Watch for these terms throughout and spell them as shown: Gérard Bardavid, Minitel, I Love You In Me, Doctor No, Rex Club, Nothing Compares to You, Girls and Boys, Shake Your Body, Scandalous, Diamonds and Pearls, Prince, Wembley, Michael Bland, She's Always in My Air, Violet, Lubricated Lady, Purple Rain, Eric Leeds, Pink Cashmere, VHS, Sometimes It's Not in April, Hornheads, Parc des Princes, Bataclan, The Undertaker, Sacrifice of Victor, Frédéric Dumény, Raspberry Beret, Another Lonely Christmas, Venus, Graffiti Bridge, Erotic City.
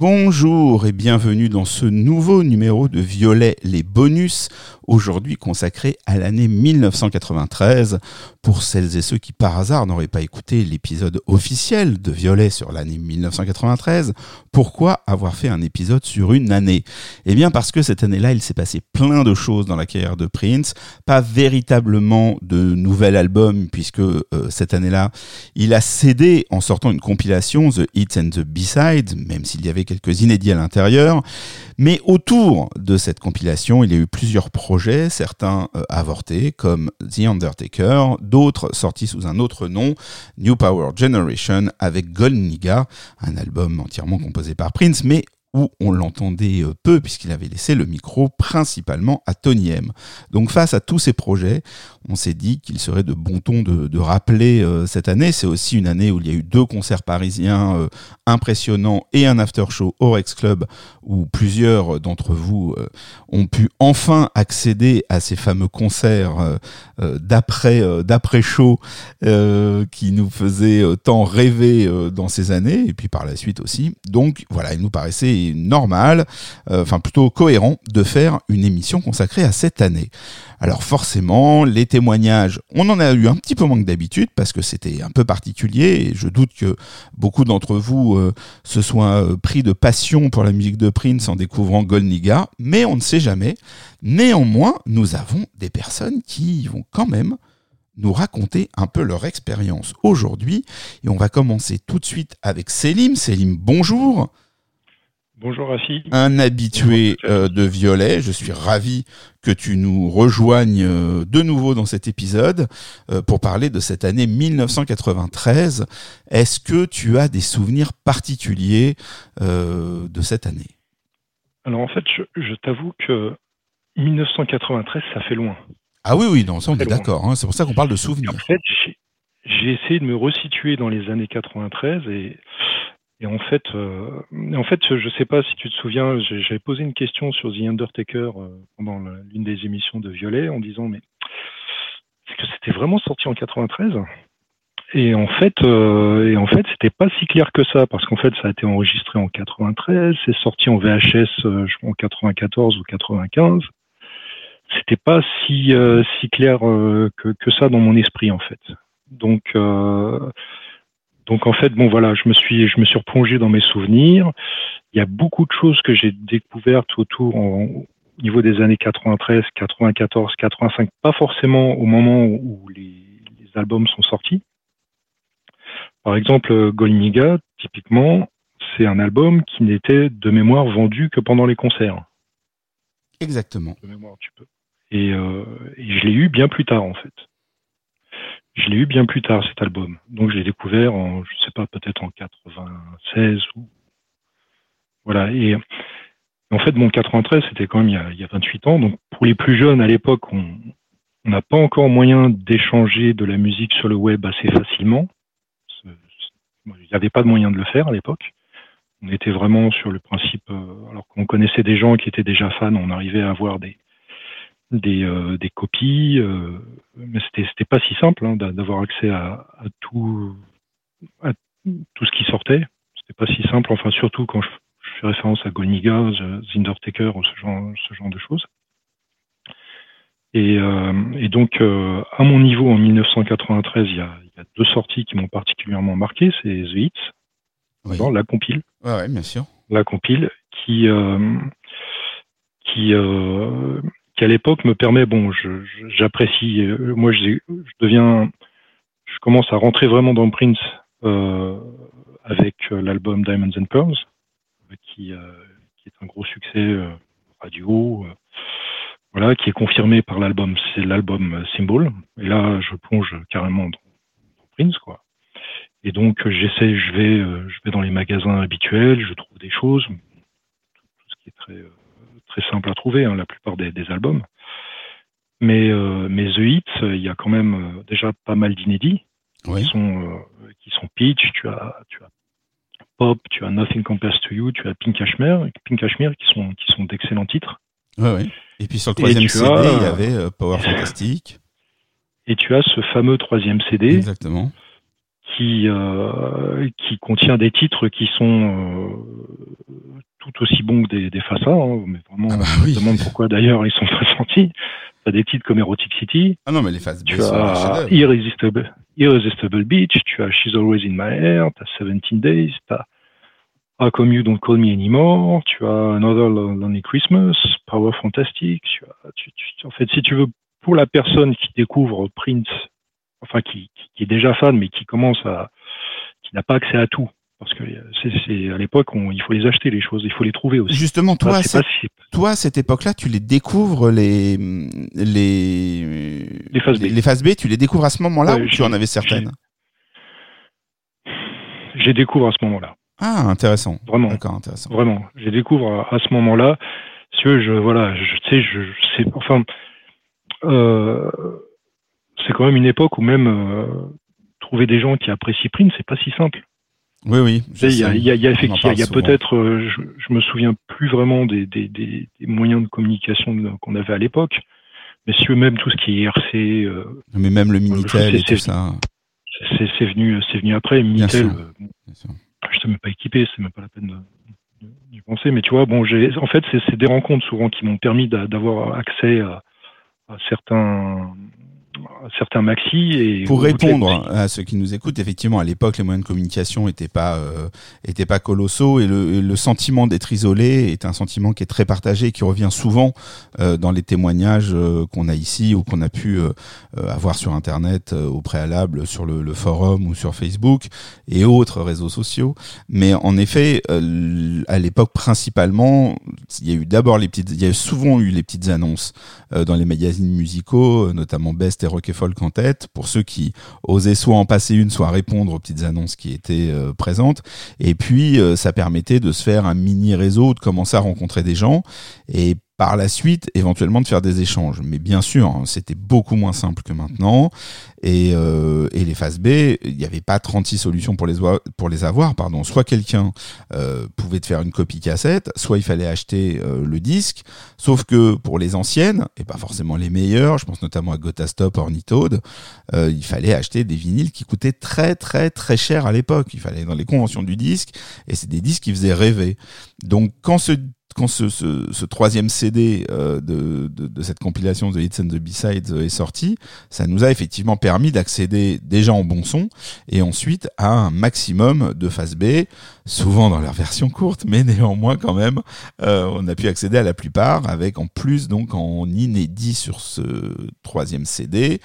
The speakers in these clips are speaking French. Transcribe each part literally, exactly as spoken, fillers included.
Bonjour et bienvenue dans ce nouveau numéro de Violet les bonus, aujourd'hui consacré à l'année mille neuf cent quatre-vingt-treize. Pour celles et ceux qui par hasard n'auraient pas écouté l'épisode officiel de Violet sur l'année mille neuf cent quatre-vingt-treize, pourquoi avoir fait un épisode sur une année ? Eh bien parce que cette année-là, il s'est passé plein de choses dans la carrière de Prince, pas véritablement de nouvel album puisque euh, cette année-là, il a cédé en sortant une compilation The Hits and the B-Sides, même s'il y avait quelques inédits à l'intérieur, mais autour de cette compilation, il y a eu plusieurs projets, certains euh, avortés comme The Undertaker, d'autres sortis sous un autre nom, New Power Generation avec Goldnigga, un album entièrement composé par Prince, mais où on l'entendait peu puisqu'il avait laissé le micro principalement à Tony M. Donc face à tous ces projets, on s'est dit qu'il serait de bon ton de, de rappeler euh, cette année. C'est aussi une année où il y a eu deux concerts parisiens euh, impressionnants et un after-show au Rex Club où plusieurs d'entre vous euh, ont pu enfin accéder à ces fameux concerts euh, euh, d'après, euh, d'après-show euh, qui nous faisaient tant rêver euh, dans ces années et puis par la suite aussi. Donc voilà, il nous paraissait normal, euh, enfin plutôt cohérent de faire une émission consacrée à cette année. Alors forcément, les témoignages, on en a eu un petit peu moins que d'habitude parce que c'était un peu particulier et je doute que beaucoup d'entre vous euh, se soient pris de passion pour la musique de Prince en découvrant Goldnigga, mais on ne sait jamais. Néanmoins, nous avons des personnes qui vont quand même nous raconter un peu leur expérience aujourd'hui et on va commencer tout de suite avec Selim. Selim, bonjour. Bonjour Rafi. Un habitué euh, de Violet, je suis ravi que tu nous rejoignes euh, de nouveau dans cet épisode euh, pour parler de cette année mille neuf cent quatre-vingt-treize. Est-ce que tu as des souvenirs particuliers euh, de cette année ? Alors en fait, je, je t'avoue que mille neuf cent quatre-vingt-treize, ça fait loin. Ah oui, oui, non, ça on est d'accord, hein, c'est pour ça qu'on parle de souvenirs. En fait, j'ai, j'ai essayé de me resituer dans les années quatre-vingt-treize et... Et en fait, euh, en fait, je sais pas si tu te souviens, j'ai, j'avais posé une question sur The Undertaker euh, pendant la, l'une des émissions de Violet en disant mais est-ce que c'était vraiment sorti en quatre-vingt-treize ? Et en fait, euh, et en fait, c'était pas si clair que ça parce qu'en fait, ça a été enregistré en quatre-vingt-treize, c'est sorti en V H S euh, en quatre-vingt-quatorze ou quatre-vingt-quinze. C'était pas si euh, si clair euh, que que ça dans mon esprit en fait. Donc euh, Donc en fait, bon voilà, je me suis je me suis replongé dans mes souvenirs. Il y a beaucoup de choses que j'ai découvertes autour en, au niveau des années quatre-vingt-treize, quatre-vingt-quatorze, quatre-vingt-cinq, pas forcément au moment où les, les albums sont sortis. Par exemple, Goldnigga, typiquement, c'est un album qui n'était de mémoire vendu que pendant les concerts. Exactement. De mémoire, tu peux. Et, euh, et je l'ai eu bien plus tard en fait. Je l'ai eu bien plus tard, cet album. Donc, je l'ai découvert en, je sais pas, peut-être en quatre-vingt-seize ou, voilà. Et, en fait, bon, quatre-vingt-treize, c'était quand même il y a, il y a vingt-huit ans. Donc, pour les plus jeunes, à l'époque, on, on n'a pas encore moyen d'échanger de la musique sur le web assez facilement. C'est, c'est, bon, il n'y avait pas de moyen de le faire à l'époque. On était vraiment sur le principe, euh, alors qu'on connaissait des gens qui étaient déjà fans, on arrivait à avoir des, des euh, des copies euh, mais c'était c'était pas si simple hein, d'avoir accès à, à tout à tout ce qui sortait, c'était pas si simple, enfin surtout quand je, je fais référence à Goldnigga, The Undertaker ou ce genre ce genre de choses. Et euh, et donc euh, à mon niveau en mille neuf cent quatre-vingt-treize, il y a il y a deux sorties qui m'ont particulièrement marqué, c'est The Hits, oui. Dans la compile. Ouais, ouais, bien sûr. La compile qui euh, qui euh, qui à l'époque me permet, bon, je, je, j'apprécie, euh, moi je, je deviens, je commence à rentrer vraiment dans Prince euh, avec euh, l'album Diamonds and Pearls, euh, qui, euh, qui est un gros succès euh, radio, euh, voilà, qui est confirmé par l'album, c'est l'album Symbol, et là je plonge carrément dans, dans Prince, quoi. Et donc j'essaie, je vais, euh, je vais dans les magasins habituels, je trouve des choses, tout ce qui est très... Euh, très simple à trouver, hein, la plupart des, des albums. Mais, euh, mais The Hits, il euh, y a quand même euh, déjà pas mal d'inédits, oui. qui, sont, euh, qui sont Pitch, tu as, tu as Pop, tu as Nothing Compares to You, tu as Pink Cashmere, Pink Cashmere qui sont, qui sont d'excellents titres. Oui, oui. Et puis sur le troisième C D, as, il y avait euh, Power Fantastic. Et tu as ce fameux troisième C D. Exactement. qui euh, qui contient des titres qui sont euh, tout aussi bons que des, des faças, hein, mais vraiment, ah bah oui. Je me demande pourquoi d'ailleurs ils sont pas sortis. T'as des titres comme Erotic City. Ah non, mais les faces B sont un chef-d'œuvre. Irresistible, Irresistible Beach, tu as She's Always in My Air, tu as Seventeen Days, tu as ah, comme You Don't Call Me Anymore, tu as Another Lonely Christmas, Power Fantastic. Tu as, tu, tu, en fait, si tu veux, pour la personne qui découvre Prince, enfin qui, qui, qui est déjà fan, mais qui commence à, qui n'a pas accès à tout, parce que c'est, c'est à l'époque, on, il faut les acheter les choses, il faut les trouver aussi. Justement, toi, enfin, c'est c'est, toi, à cette époque-là, tu les découvres les les les phases B. Les, les phases B, tu les découvres à ce moment-là, ouais, ou tu en avais certaines? J'ai, j'ai découvert à ce moment-là. Ah, intéressant. Vraiment. D'accord, intéressant. Vraiment. J'ai découvert à, à ce moment-là. Si tu veux, je, voilà, je, tu sais, je, je sais, enfin, euh, c'est quand même une époque où même, euh, trouver des gens qui apprécient Prince, c'est pas si simple. Oui, oui. Il y a, il y a, il y a effectivement, il y a peut-être, euh, je, je me souviens plus vraiment des, des, des, des moyens de communication qu'on avait à l'époque. Mais si tu veux, même tout ce qui est I R C, euh, mais même le Minitel et tout ça. C'est, c'est venu, c'est venu après. Minitel, euh, bien sûr. Je ne suis même pas équipé, c'est même pas la peine d'y penser. Mais tu vois, bon, j'ai, en fait, c'est, c'est des rencontres souvent qui m'ont permis d'a, d'avoir accès à, à certains, à certains maxi. Et pour répondre les... à ceux qui nous écoutent, effectivement, à l'époque, les moyens de communication n'étaient pas, euh, étaient pas colossaux, et le, le sentiment d'être isolé est un sentiment qui est très partagé et qui revient souvent euh, dans les témoignages euh, qu'on a ici ou qu'on a pu euh, avoir sur Internet euh, au préalable, sur le, le forum ou sur Facebook et autres réseaux sociaux. Mais en effet, euh, à l'époque, principalement, il y a eu d'abord les petites, il y a souvent eu les petites annonces euh, dans les magazines musicaux, notamment Best et Rock et Folk en tête, pour ceux qui osaient soit en passer une, soit répondre aux petites annonces qui étaient euh, présentes. Et puis, euh, ça permettait de se faire un mini réseau, de commencer à rencontrer des gens et par la suite, éventuellement, de faire des échanges. Mais bien sûr, hein, c'était beaucoup moins simple que maintenant. Et, euh, et les phases B, il n'y avait pas trente-six solutions pour les, oi- pour les avoir. Pardon. Soit quelqu'un euh, pouvait te faire une copie cassette, soit il fallait acheter euh, le disque. Sauf que pour les anciennes, et pas forcément les meilleures, je pense notamment à Gotastop, Ornithode, euh, il fallait acheter des vinyles qui coûtaient très, très, très cher à l'époque. Il fallait aller dans les conventions du disque, et c'est des disques qui faisaient rêver. Donc, quand ce Quand ce, ce, ce troisième C D euh, de, de, de cette compilation The Hits and the B-Sides est sorti, ça nous a effectivement permis d'accéder déjà en bon son et ensuite à un maximum de face B, souvent dans leur version courte, mais néanmoins quand même, euh, on a pu accéder à la plupart avec en plus donc en inédit sur ce troisième C D,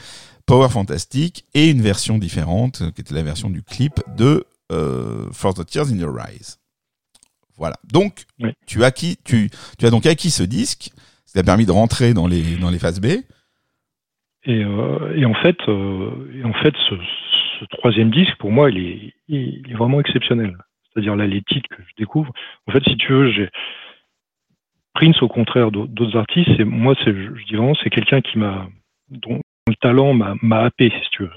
Power Fantastic et une version différente qui était la version du clip de euh, For the Tears in Your Eyes. Voilà. Donc, oui. tu, acquis, tu, tu as donc acquis ce disque, ça t'a permis de rentrer dans les, dans les phases B. Et, euh, et en fait, euh, et en fait ce, ce troisième disque, pour moi, il est, il est vraiment exceptionnel. C'est-à-dire, là, les titres que je découvre. En fait, si tu veux, j'ai... Prince, au contraire d'autres artistes, et moi, c'est, je dis vraiment, c'est quelqu'un qui m'a, dont le talent m'a, m'a happé, si tu veux.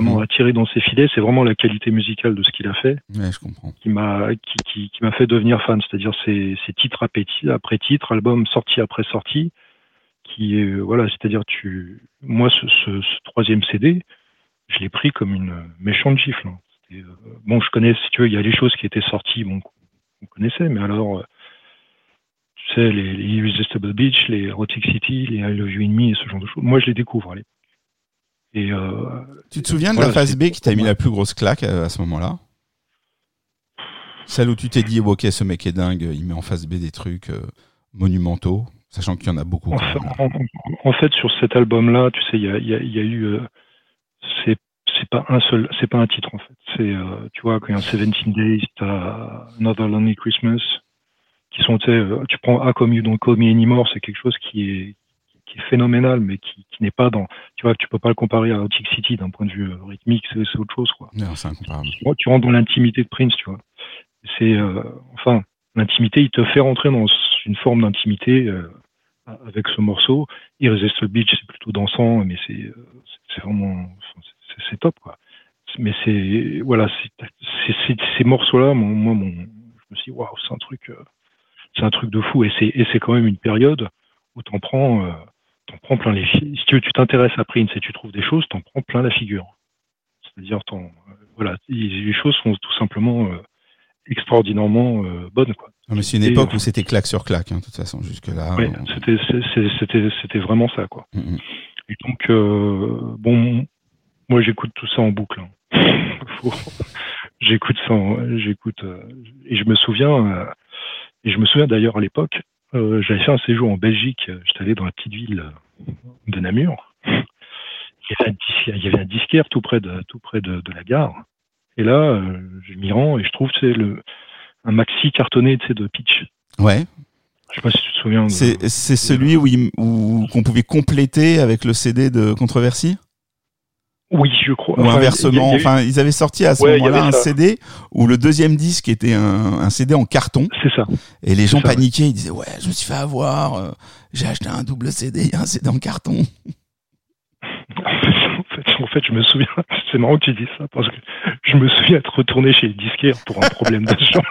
Vraiment attiré dans ses filets, c'est vraiment la qualité musicale de ce qu'il a fait, ouais, je comprends. qui m'a qui, qui, qui m'a fait devenir fan, c'est-à-dire ces ces titres après titres, albums sortis après sortis, qui euh, voilà, c'est-à-dire tu moi ce, ce, ce troisième C D, je l'ai pris comme une méchante gifle. Hein. Euh, bon, je connais, si tu veux, il y a les choses qui étaient sorties, bon, qu'on connaissait, mais alors euh, tu sais les, les Irresistible Beach, les Erotic City, les I Love You In Me et ce genre de choses. Moi, je les découvre. Allez. Et euh, tu te souviens de voilà, la phase B qui t'a mis la plus grosse claque à ce moment-là? Celle où tu t'es dit, oh, ok, ce mec est dingue, il met en phase B des trucs euh, monumentaux, sachant qu'il y en a beaucoup. En fait, en, en fait sur cet album-là, tu sais, il y a, y, a, y a eu, euh, c'est, c'est pas un seul, c'est pas un titre en fait. C'est, euh, tu vois, quand il y a un Seventeen Days, t'as Another Lonely Christmas, qui sont, tu sais, euh, tu prends A Comme You Don't Call Me Anymore, c'est quelque chose qui est qui est phénoménal, mais qui, qui n'est pas dans... Tu vois, tu peux pas le comparer à Erotic City d'un point de vue rythmique, c'est, c'est autre chose, quoi. Non, c'est incomparable. Tu, tu rentres dans l'intimité de Prince, tu vois. C'est... Euh, enfin, l'intimité, il te fait rentrer dans une forme d'intimité euh, avec ce morceau. Irresistible Beach, c'est plutôt dansant, mais c'est, euh, c'est, c'est vraiment... C'est, c'est top, quoi. Mais c'est... Voilà, c'est, c'est, c'est, ces morceaux-là, mon, moi, mon, je me suis dit, waouh, c'est un truc... Euh, c'est un truc de fou, et c'est, et c'est quand même une période où t'en prends... Euh, T'en prends plein les figures. Si tu, tu t'intéresses à Prince et tu trouves des choses, t'en prends plein la figure. C'est-à-dire, ton, voilà, les choses sont tout simplement euh, extraordinairement euh, bonnes, quoi. Non, mais c'est une époque et, où c'était claque sur claque, hein, de toute façon, jusque-là. Oui, on... c'était, c'était, c'était, c'était vraiment ça, quoi. Mm-hmm. Et donc, euh, bon, moi, j'écoute tout ça en boucle. Hein. j'écoute ça, en, j'écoute, euh, et je me souviens, euh, et je me souviens d'ailleurs à l'époque, euh, j'avais fait un séjour en Belgique, j'étais allé dans la petite ville de Namur. Il y avait un disquaire tout près de, tout près de, de la gare. Et là, euh, je m'y rends et je trouve, tu sais, le, un maxi cartonné, tu sais, de Pitch. Ouais. Je sais pas si tu te souviens. De, c'est, c'est celui où, il, où qu'on pouvait compléter avec le C D de Controversie? Oui, je crois. Ou enfin, inversement. Y a, y a eu... Enfin, ils avaient sorti à ce ouais, moment-là un ça. C D où le deuxième disque était un, un C D en carton. C'est ça. Et les c'est gens ça, paniquaient. Ouais. Ils disaient, ouais, je me suis fait avoir. Euh, j'ai acheté un double C D, il y a un C D en carton. En fait, en fait, je me souviens, c'est marrant que tu dises ça, parce que je me souviens être retourné chez les disquaires pour un problème de ce genre.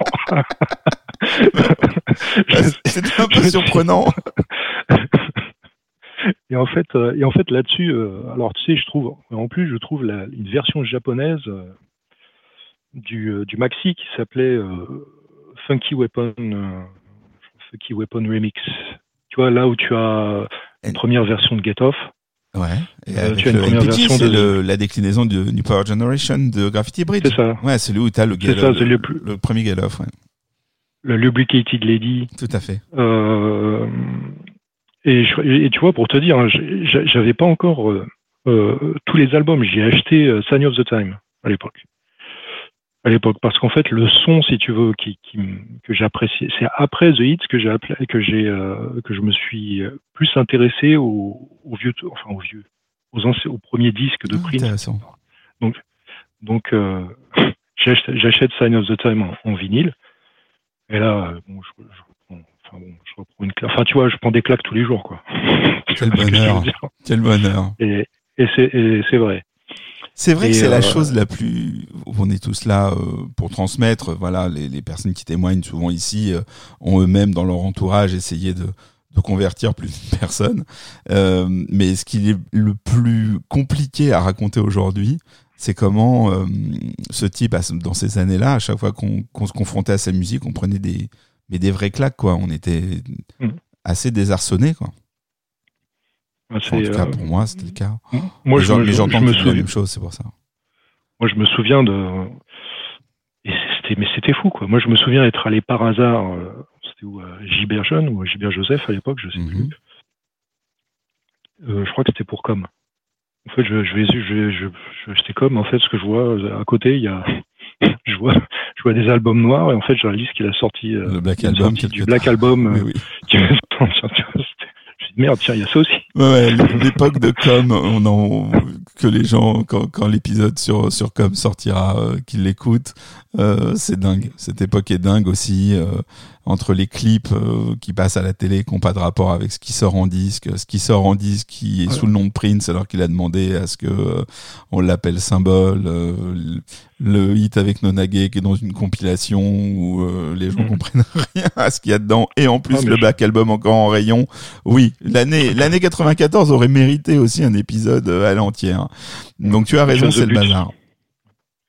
C'était un peu surprenant. Et en fait, et en fait là-dessus, alors tu sais, je trouve, en plus, je trouve la, une version japonaise du, du maxi qui s'appelait euh, Funky Weapon, euh, Funky Weapon Remix. Tu vois, là où tu as une première version de Get Off. Ouais, et euh, tu as une première N P T, version c'est de... le, la déclinaison de New Power Generation de Graffiti Bridge. C'est ça. Ouais, c'est celui où t'as le, Get ça, le, le, plus... le premier Get Off, ouais. Le Lubricated Lady. Tout à fait. Euh, et, je, et tu vois, pour te dire, hein, j'avais pas encore euh, euh, tous les albums. J'ai acheté euh, Sign of the Times à l'époque. À l'époque, parce qu'en fait, le son, si tu veux, qui, qui, que j'appréciais, c'est après The Hits que j'ai appelé, que j'ai, euh, que je me suis plus intéressé aux, aux vieux, enfin aux vieux, aux anciens, aux premiers disques de ah, Prince. Intéressant. Donc, donc, euh, j'achète, j'achète Sign of the Time en, en vinyle. Et là, bon, je, je reprends, enfin bon, je reprends une claque. Enfin, tu vois, je prends des claques tous les jours, quoi. Quel bonheur. Quel bonheur. Et, et c'est, et c'est vrai. C'est vrai et que c'est euh... la chose la plus. On est tous là euh, pour transmettre. Voilà, les, les personnes qui témoignent souvent ici euh, ont eux-mêmes dans leur entourage essayé de, de convertir plus d'une personne. Euh, mais ce qui est le plus compliqué à raconter aujourd'hui, c'est comment euh, ce type, dans ces années-là, à chaque fois qu'on, qu'on se confrontait à sa musique, on prenait des, mais des vrais claques, quoi. On était mmh. assez désarçonnés, quoi. Enfin, en tout cas, pour moi, c'était le cas. Moi, je, gens, je, j'entends je me souviens la même chose, c'est pour ça. Moi, je me souviens de. Et c'était, mais c'était fou, quoi. Moi, je me souviens être allé par hasard. C'était où à Giberjeune ou à Giberjoseph à l'époque, je sais mm-hmm. plus. Euh, je crois que c'était pour Com. En fait, je, je vais, je, je, je, j'étais Com. En fait, ce que je vois à côté, il y a, je vois, je vois des albums noirs et en fait, je réalise qu'il a sorti le Black Album, du Black t'as... Album. Oui, oui. Qui... Merde, tiens, il y a ça aussi. Ouais, l'époque de Com, on en, que les gens, quand, quand l'épisode sur, sur Com sortira, euh, qu'ils l'écoutent, euh, c'est dingue. Cette époque est dingue aussi, euh, entre les clips euh, qui passent à la télé, qui n'ont pas de rapport avec ce qui sort en disque, ce qui sort en disque qui est voilà. Sous le nom de Prince, alors qu'il a demandé à ce que euh, on l'appelle Symbol, euh, le hit avec Nonagé qui est dans une compilation où euh, les gens mmh. comprennent rien à ce qu'il y a dedans, et en plus ah, le Black je... Album encore en rayon. Oui. L'année, l'année quatre-vingt-quatorze aurait mérité aussi un épisode à l'entière. Donc tu as raison, tu as c'est le bazar.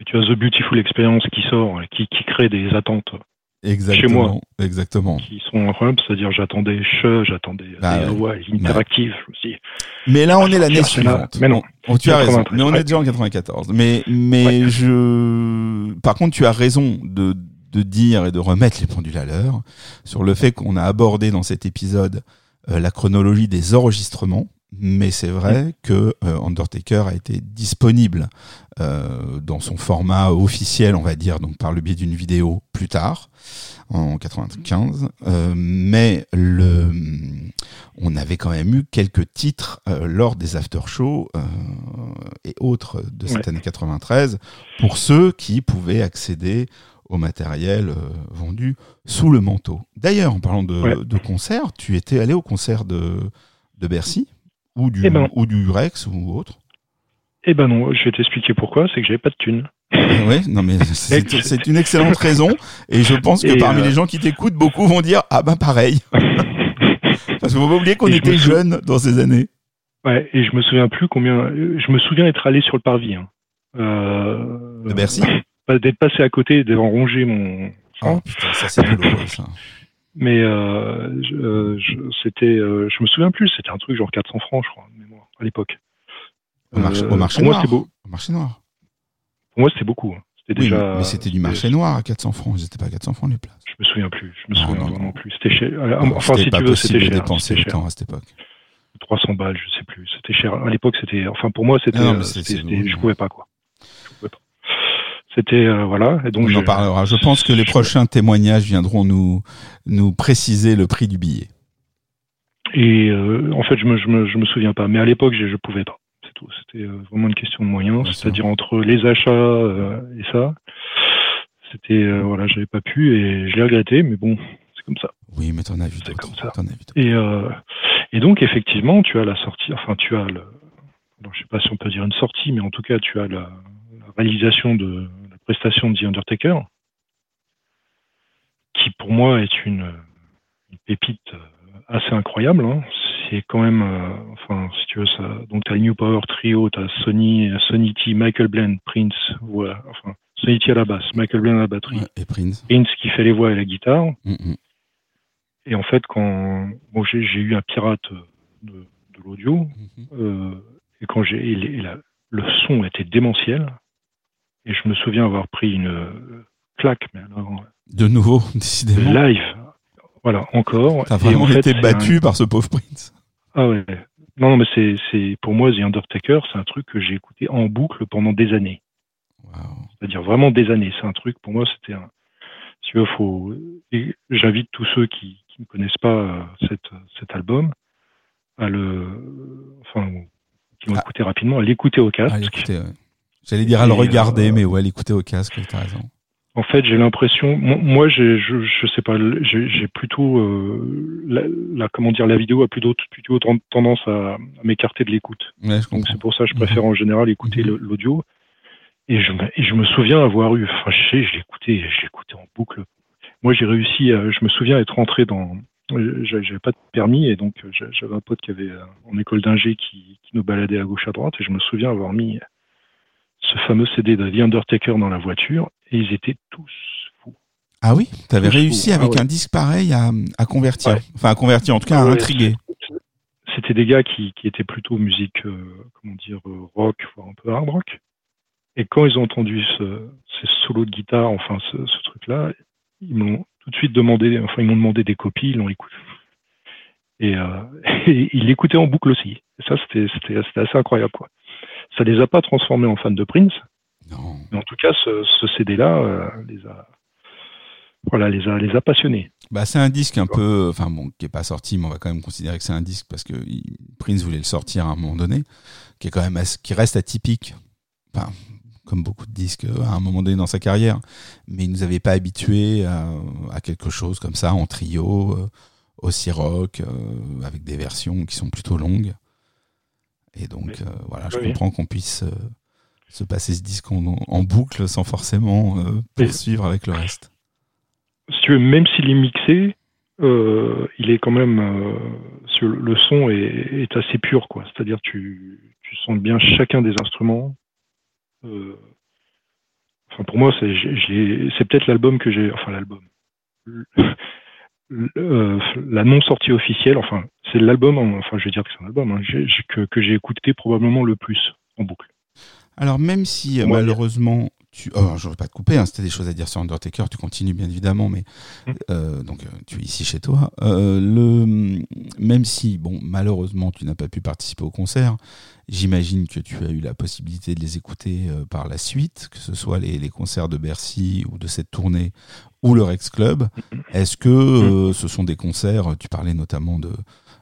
Et tu as The Beautiful Experience qui sort, qui, qui crée des attentes. Exactement, chez moi. Exactement. Qui sont incroyables, c'est-à-dire j'attendais che, j'attendais bah, des ouais, interactives bah. Aussi. Mais là on ah, est l'année suivante. Là, mais non. Oh, tu as raison. Mais on est déjà en quatre-vingt-quatorze. Mais, mais ouais. je. Par contre, tu as raison de, de dire et de remettre les pendules à l'heure sur le fait qu'on a abordé dans cet épisode. Euh, la chronologie des enregistrements, mais c'est vrai que euh, Undertaker a été disponible euh, dans son format officiel, on va dire, donc par le biais d'une vidéo plus tard, en quatre-vingt-quinze. Euh, mais le, on avait quand même eu quelques titres euh, lors des after-shows euh, et autres de cette ouais. année quatre-vingt-treize pour ceux qui pouvaient accéder au matériel euh, vendu sous le manteau. D'ailleurs, en parlant de, ouais. de concert, tu étais allé au concert de, de Bercy ou du, eh ben ou du Rex ou autre ? Eh ben non, je vais t'expliquer pourquoi, c'est que j'avais pas de thunes. Oui, non mais c'est, c'est une excellente raison et je pense que et parmi euh... les gens qui t'écoutent, beaucoup vont dire « Ah ben pareil !» Parce qu'il ne faut pas oublier qu'on et était je jeunes sou... dans ces années. Ouais, et je me souviens plus combien... Je me souviens être allé sur le parvis, hein. euh, de Bercy, d'être passé à côté, d'avoir rongé mon sang. Oh, putain, ça c'est douloureux ça. Mais euh, je, euh, je, c'était, euh, je me souviens plus, c'était un truc genre quatre cents francs, je crois, de mémoire, à l'époque. Au, marché, euh, au marché pour noir. Moi, c'était beau. Au marché noir. Pour moi, c'était beaucoup. C'était oui, déjà. Mais c'était du marché noir à quatre cents francs. Ils n'étaient pas à quatre cents francs les places. Je me souviens plus. Je me souviens non, non, vraiment non. plus. C'était cher. Non, enfin, c'était si pas tu veux, c'était cher. Dépenser c'était le cher. Temps à cette époque. trois cents balles, je sais plus. C'était cher. À l'époque, c'était. Enfin, pour moi, c'était. Non, non, c'était, c'était, c'était lourd, je pouvais pas quoi. Je pouvais pas. C'était euh, voilà. Et donc, on je... en parlera. Je pense que les je... prochains témoignages viendront nous nous préciser le prix du billet. Et euh, en fait, je me je me je me souviens pas. Mais à l'époque, je, je pouvais pas. C'était vraiment une question de moyens, bien c'est-à-dire sûr. Entre les achats euh, et ça, c'était euh, voilà, j'avais pas pu et je l'ai regretté, mais bon, c'est comme ça. Oui, mais t'en as vu d'autres. T'en as vu d'autres. Et euh, et donc effectivement, tu as la sortie, enfin tu as le, alors, je sais pas si on peut dire une sortie, mais en tout cas tu as la, la réalisation de la prestation de The Undertaker, qui pour moi est une, une pépite assez incroyable. Hein. C'est quand même, euh, enfin, si tu veux ça. Donc, t'as le New Power Trio, t'as Sonny, Sonny T, Michael Bland, Prince, ouais, enfin, Sonny T à la basse, Michael Bland à la batterie, ouais, et Prince. Prince qui fait les voix et la guitare. Mm-hmm. Et en fait, quand bon, j'ai, j'ai eu un pirate de, de l'audio, mm-hmm. euh, et quand j'ai, et les, et la, le son était démentiel, et je me souviens avoir pris une claque, mais alors. De nouveau, décidément. Live. Voilà, encore. T'as vraiment en fait, été battu un... par ce pauvre Prince. Ah ouais. Non, mais c'est, c'est, pour moi, The Undertaker, c'est un truc que j'ai écouté en boucle pendant des années. Wow. C'est-à-dire vraiment des années. C'est un truc, pour moi, c'était un... Si tu veux, faut... Et j'invite tous ceux qui, qui ne connaissent pas euh, cette, cet album à le... Enfin, qui l'ont ah. écouté rapidement, à l'écouter au casque. Ah, l'écouter, ouais. J'allais dire à le regarder, euh... mais ouais, l'écouter au casque, t'as raison. En fait, j'ai l'impression, moi, j'ai, je, je sais pas, j'ai, j'ai plutôt, euh, la, la, comment dire, la vidéo a plutôt, plutôt tendance à, à m'écarter de l'écoute. Ouais, donc c'est pour ça que je préfère en général écouter mm-hmm. l'audio. Et je, et je me souviens avoir eu, enfin, je sais, je l'écoutais, je l'écoutais en boucle. Moi, j'ai réussi, à, je me souviens être rentré dans, j'avais pas de permis et donc j'avais un pote qui avait en école d'ingé qui, qui nous baladait à gauche à droite et je me souviens avoir mis ce fameux C D de The Undertaker dans la voiture. Et ils étaient tous fous. Ah oui, t'avais tous réussi fous. Avec ah ouais. un disque pareil à, à convertir. Ouais. Enfin, à convertir, en tout cas, ouais, à intriguer. C'était des gars qui, qui étaient plutôt musique, euh, comment dire, rock, voire un peu hard rock. Et quand ils ont entendu ce, ces solos de guitare, enfin, ce, ce truc-là, ils m'ont tout de suite demandé, enfin, ils m'ont demandé des copies, ils l'ont écouté. Et, euh, et ils l'écoutaient en boucle aussi. Et ça, c'était, c'était, c'était assez incroyable, quoi. Ça les a pas transformés en fans de Prince. Non. Mais en tout cas, ce, ce C D-là euh, les a, voilà, les a, les a passionnés. Bah, c'est un disque un ouais. peu, enfin bon, qui est pas sorti, mais on va quand même considérer que c'est un disque parce que Prince voulait le sortir à un moment donné, qui est quand même, qui reste atypique, enfin, comme beaucoup de disques à un moment donné dans sa carrière, mais il nous avait pas habitués à, à quelque chose comme ça en trio, aussi rock, euh, avec des versions qui sont plutôt longues. Et donc, euh, voilà, je oui. comprends qu'on puisse euh, se passer ce disque en, en boucle sans forcément euh, poursuivre avec le reste. Si tu veux, même s'il est mixé, euh, il est quand même euh, le son est, est assez pur, quoi. C'est-à-dire tu tu sens bien chacun des instruments. Euh, enfin, pour moi, c'est j'ai, c'est peut-être l'album que j'ai, enfin l'album, le, euh, la non sortie officielle. Enfin, c'est l'album. Enfin, je vais dire que c'est un album hein, que que j'ai écouté probablement le plus en boucle. Alors même si ouais. malheureusement, tu... oh, je ne veux pas te couper, hein, si tu as des choses à dire sur Undertaker, tu continues bien évidemment, mais mmh. euh, donc tu es ici chez toi. Euh, le... Même si bon, malheureusement tu n'as pas pu participer au concert, j'imagine que tu as eu la possibilité de les écouter euh, par la suite, que ce soit les, les concerts de Bercy ou de cette tournée ou le Rex Club. Mmh. Est-ce que euh, mmh. ce sont des concerts, tu parlais notamment de...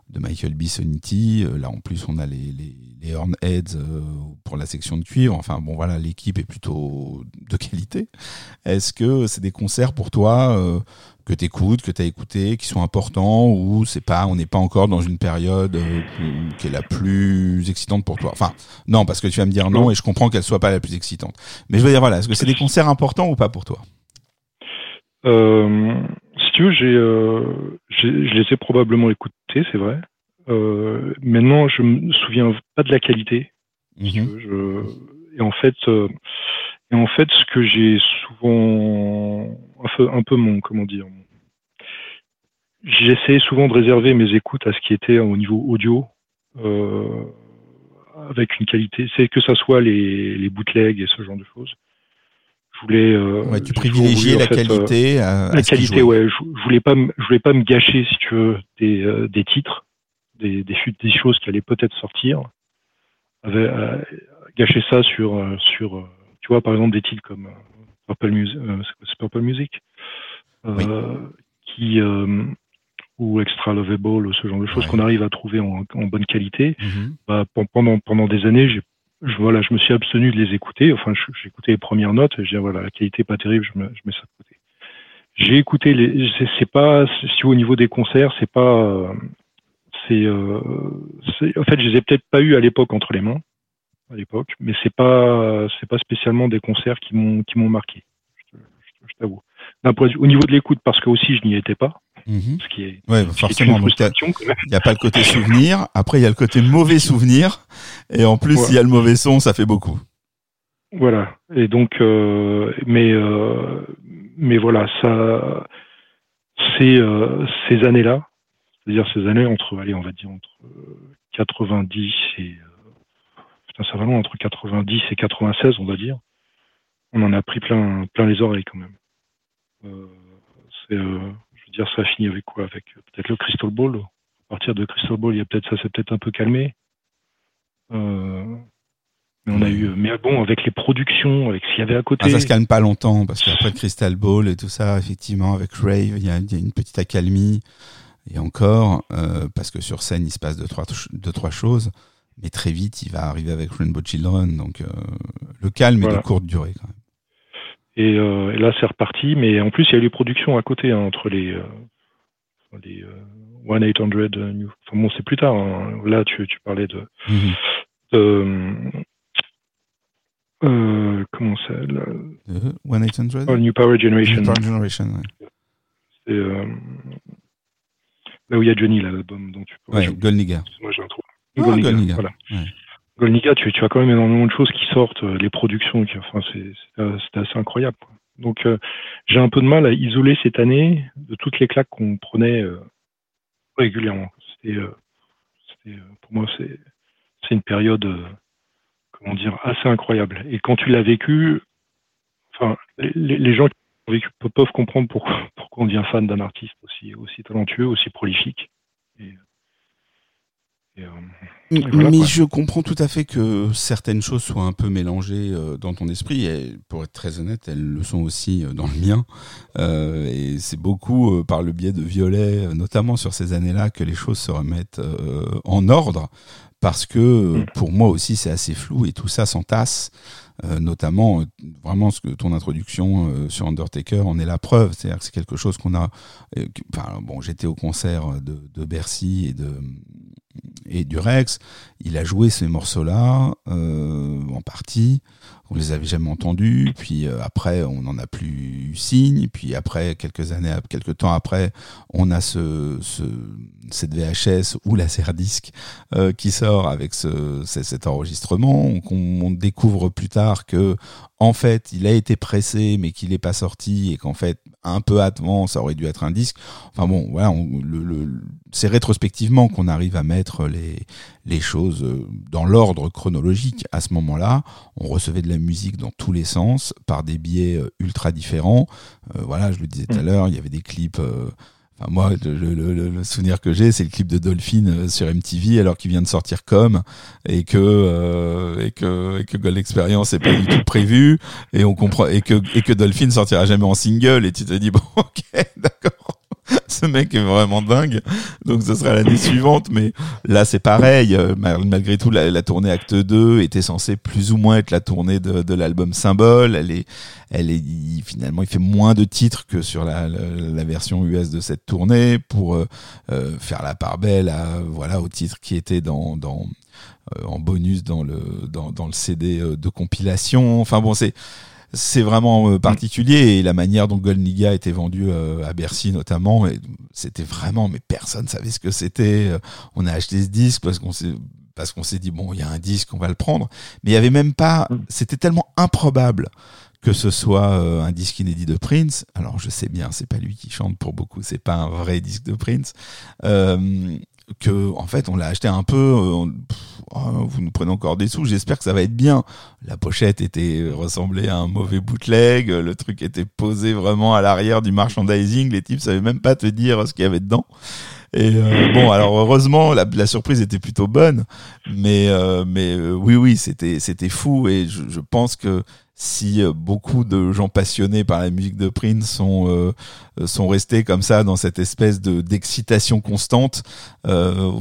de Michael B. Sonny T. Là, en plus, on a les, les, les Hornheads pour la section de cuivre. Enfin, bon, voilà, l'équipe est plutôt de qualité. Est-ce que c'est des concerts pour toi euh, que tu écoutes, que tu as écouté, qui sont importants ou c'est pas, on n'est pas encore dans une période euh, qui est la plus excitante pour toi? Enfin, non, parce que tu vas me dire non et je comprends qu'elle soit pas la plus excitante. Mais je veux dire, voilà, est-ce que c'est des concerts importants ou pas pour toi? Euh... J'ai, euh, j'ai, je les ai probablement écoutés, c'est vrai. Euh, maintenant, je me souviens pas de la qualité. Mm-hmm. Je, et en fait, euh, et en fait, ce que j'ai souvent, un peu, un peu mon, comment dire, j'essayais souvent de réserver mes écoutes à ce qui était au niveau audio, euh, avec une qualité, c'est que ça soit les, les bootlegs et ce genre de choses. Je voulais, euh, ouais, tu privilégiais voulu, la, fait, qualité, euh, à, à la qualité. La qualité, ouais. Je, je voulais pas, me, je voulais pas me gâcher, si tu veux, des, euh, des titres, des, des, des choses qui allaient peut-être sortir. Avec, euh, gâcher ça sur, euh, sur, euh, tu vois, par exemple, des titres comme euh, Purple Music, euh, c'est Purple Music, euh, oui. qui, euh, ou Extra Lovable, ce genre de choses, ouais, qu'on arrive à trouver en, en bonne qualité. Mm-hmm. Bah, pendant, pendant des années, j'ai Je, voilà, je me suis abstenu de les écouter. Enfin, j'ai écouté les premières notes et je dis, voilà, la qualité n'est pas terrible, je, me, je mets ça de côté. J'ai écouté les, c'est, c'est pas, si au niveau des concerts, c'est pas, c'est, euh, c'est, en fait, je les ai peut-être pas eu à l'époque entre les mains, à l'époque, mais c'est pas, c'est pas spécialement des concerts qui m'ont, qui m'ont marqué. Je, je, je t'avoue. D'un point de vue, au niveau de l'écoute, parce que aussi, je n'y étais pas. Mmh. Ce qui est, ouais, ce forcément. Il n'y a, a pas le côté souvenir. Après, il y a le côté mauvais souvenir. Et en plus, s'il ouais. y a le mauvais son, ça fait beaucoup. Voilà. Et donc, euh, mais, euh, mais voilà, ça, c'est, euh, ces années-là, c'est-à-dire ces années entre, allez, on va dire entre quatre-vingt-dix et, euh, putain, ça va loin, entre quatre-vingt-dix et quatre-vingt-seize, on va dire. On en a pris plein, plein les oreilles quand même. Euh, c'est, euh, dire ça a fini avec quoi, avec peut-être le Crystal Ball. À partir de Crystal Ball, il y a peut-être, ça s'est peut-être un peu calmé, euh, mais on a eu, mais bon, avec les productions, avec ce qu'il y avait à côté, ah, ça se calme pas longtemps, parce qu'après le Crystal Ball et tout ça, effectivement, avec Rave, il y a, il y a une petite accalmie, et encore, euh, parce que sur scène il se passe deux trois, deux, trois choses, mais très vite il va arriver avec Rainbow Children, donc euh, le calme voilà. est de courte durée quand même. Et, euh, et là, c'est reparti. Mais en plus, il y a eu les productions à côté, hein, entre les, euh, les euh, dix-huit cents New. Enfin bon, c'est plus tard. Hein. Là, tu, tu parlais de... Mm-hmm. de euh, comment ça la, uh, dix-huit cents oh, New Power Generation. New Power Generation, ouais. C'est euh, là où il y a Johnny, là, l'album dont tu parles. Ouais, Goldnigga. Moi, j'ai un trou. Ah, Goldnigga, Goldnigga. Voilà. Ouais. Goldnigga, tu, tu as quand même énormément de choses qui sortent, les productions, qui, enfin, c'est, c'est, c'est assez incroyable, quoi. Donc, euh, j'ai un peu de mal à isoler cette année de toutes les claques qu'on prenait euh, régulièrement. C'était, euh, c'était, pour moi, c'est, c'est une période, euh, comment dire, assez incroyable. Et quand tu l'as vécu, enfin, les, les gens qui l'ont vécu peuvent comprendre pourquoi, pourquoi on devient fan d'un artiste aussi, aussi talentueux, aussi prolifique. Et, Et euh, et voilà, mais quoi. Je comprends tout à fait que certaines choses soient un peu mélangées euh, dans ton esprit, et pour être très honnête, elles le sont aussi euh, dans le mien, euh, et c'est beaucoup euh, par le biais de Violet, notamment sur ces années-là, que les choses se remettent euh, en ordre, parce que euh, mmh. pour moi aussi c'est assez flou, et tout ça s'entasse, euh, notamment euh, vraiment ce que ton introduction euh, sur Undertaker en est la preuve, c'est-à-dire que c'est quelque chose qu'on a... Euh, que, enfin, bon, j'étais au concert de, de Bercy et de... et du Rex, il a joué ces morceaux-là euh, en partie, on les avait jamais entendus, puis euh, après on n'en a plus eu signe, puis après quelques années, quelques temps après, on a ce, ce cette V H S ou la serre-disque euh, qui sort avec ce, cet enregistrement, on, on découvre plus tard que en fait il a été pressé mais qu'il n'est pas sorti, et qu'en fait un peu avant ça aurait dû être un disque. Enfin bon, voilà, on, le, le, c'est rétrospectivement qu'on arrive à mettre les, les choses dans l'ordre chronologique. À ce moment-là, on recevait de la musique dans tous les sens, par des biais ultra différents. Euh, voilà, je le disais tout à l'heure, il y avait des clips... Euh, enfin moi, le, le, le souvenir que j'ai, c'est le clip de Dolphin sur M T V, alors qu'il vient de sortir comme, et que euh, et que et que Gold Experience n'est pas du tout prévu, et on comprend, et que et que Dolphin sortira jamais en single, et tu te dis bon, ok, d'accord. Ce mec est vraiment dingue, donc ce sera l'année suivante, mais là c'est pareil, malgré tout la, la tournée Acte deux était censée plus ou moins être la tournée de, de l'album Symbol, elle est, elle est, finalement il fait moins de titres que sur la, la, la version U S de cette tournée, pour euh, faire la part belle à, voilà, aux titres qui étaient dans, dans, euh, en bonus dans le, dans, dans le C D de compilation, enfin bon c'est... C'est vraiment particulier, et la manière dont Goldnigga était vendu à Bercy notamment, c'était vraiment, mais personne savait ce que c'était. On a acheté ce disque parce qu'on s'est parce qu'on s'est dit, bon, il y a un disque, on va le prendre. Mais il n'y avait même pas... C'était tellement improbable que ce soit euh, un disque inédit de Prince. Alors, je sais bien, c'est pas lui qui chante pour beaucoup. C'est pas un vrai disque de Prince. Euh, que, en fait, on l'a acheté un peu... Euh, on, pff, oh, vous nous prenez encore des sous, j'espère que ça va être bien. La pochette était, ressemblait à un mauvais bootleg. Le truc était posé vraiment à l'arrière du merchandising. Les types ne savaient même pas te dire ce qu'il y avait dedans. Et euh, bon, alors heureusement, la, la surprise était plutôt bonne, mais euh, mais euh, oui, oui, c'était c'était fou. Et je, je pense que si beaucoup de gens passionnés par la musique de Prince sont euh, sont restés comme ça dans cette espèce de d'excitation constante, euh,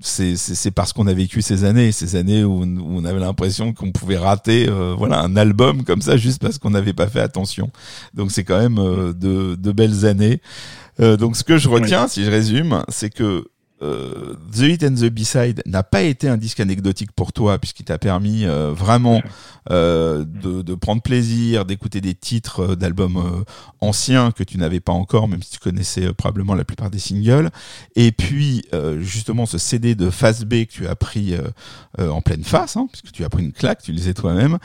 c'est, c'est c'est parce qu'on a vécu ces années, ces années où, où on avait l'impression qu'on pouvait rater, euh, voilà, un album comme ça juste parce qu'on n'avait pas fait attention. Donc c'est quand même euh, de de belles années. Euh, donc ce que je retiens, oui. Si je résume, c'est que euh, The Hit and the B-Side n'a pas été un disque anecdotique pour toi, puisqu'il t'a permis euh, vraiment euh, de, de prendre plaisir, d'écouter des titres d'albums euh, anciens que tu n'avais pas encore, même si tu connaissais euh, probablement la plupart des singles. Et puis euh, justement ce C D de face B que tu as pris euh, euh, en pleine face, hein, puisque tu as pris une claque, tu le disais toi-même.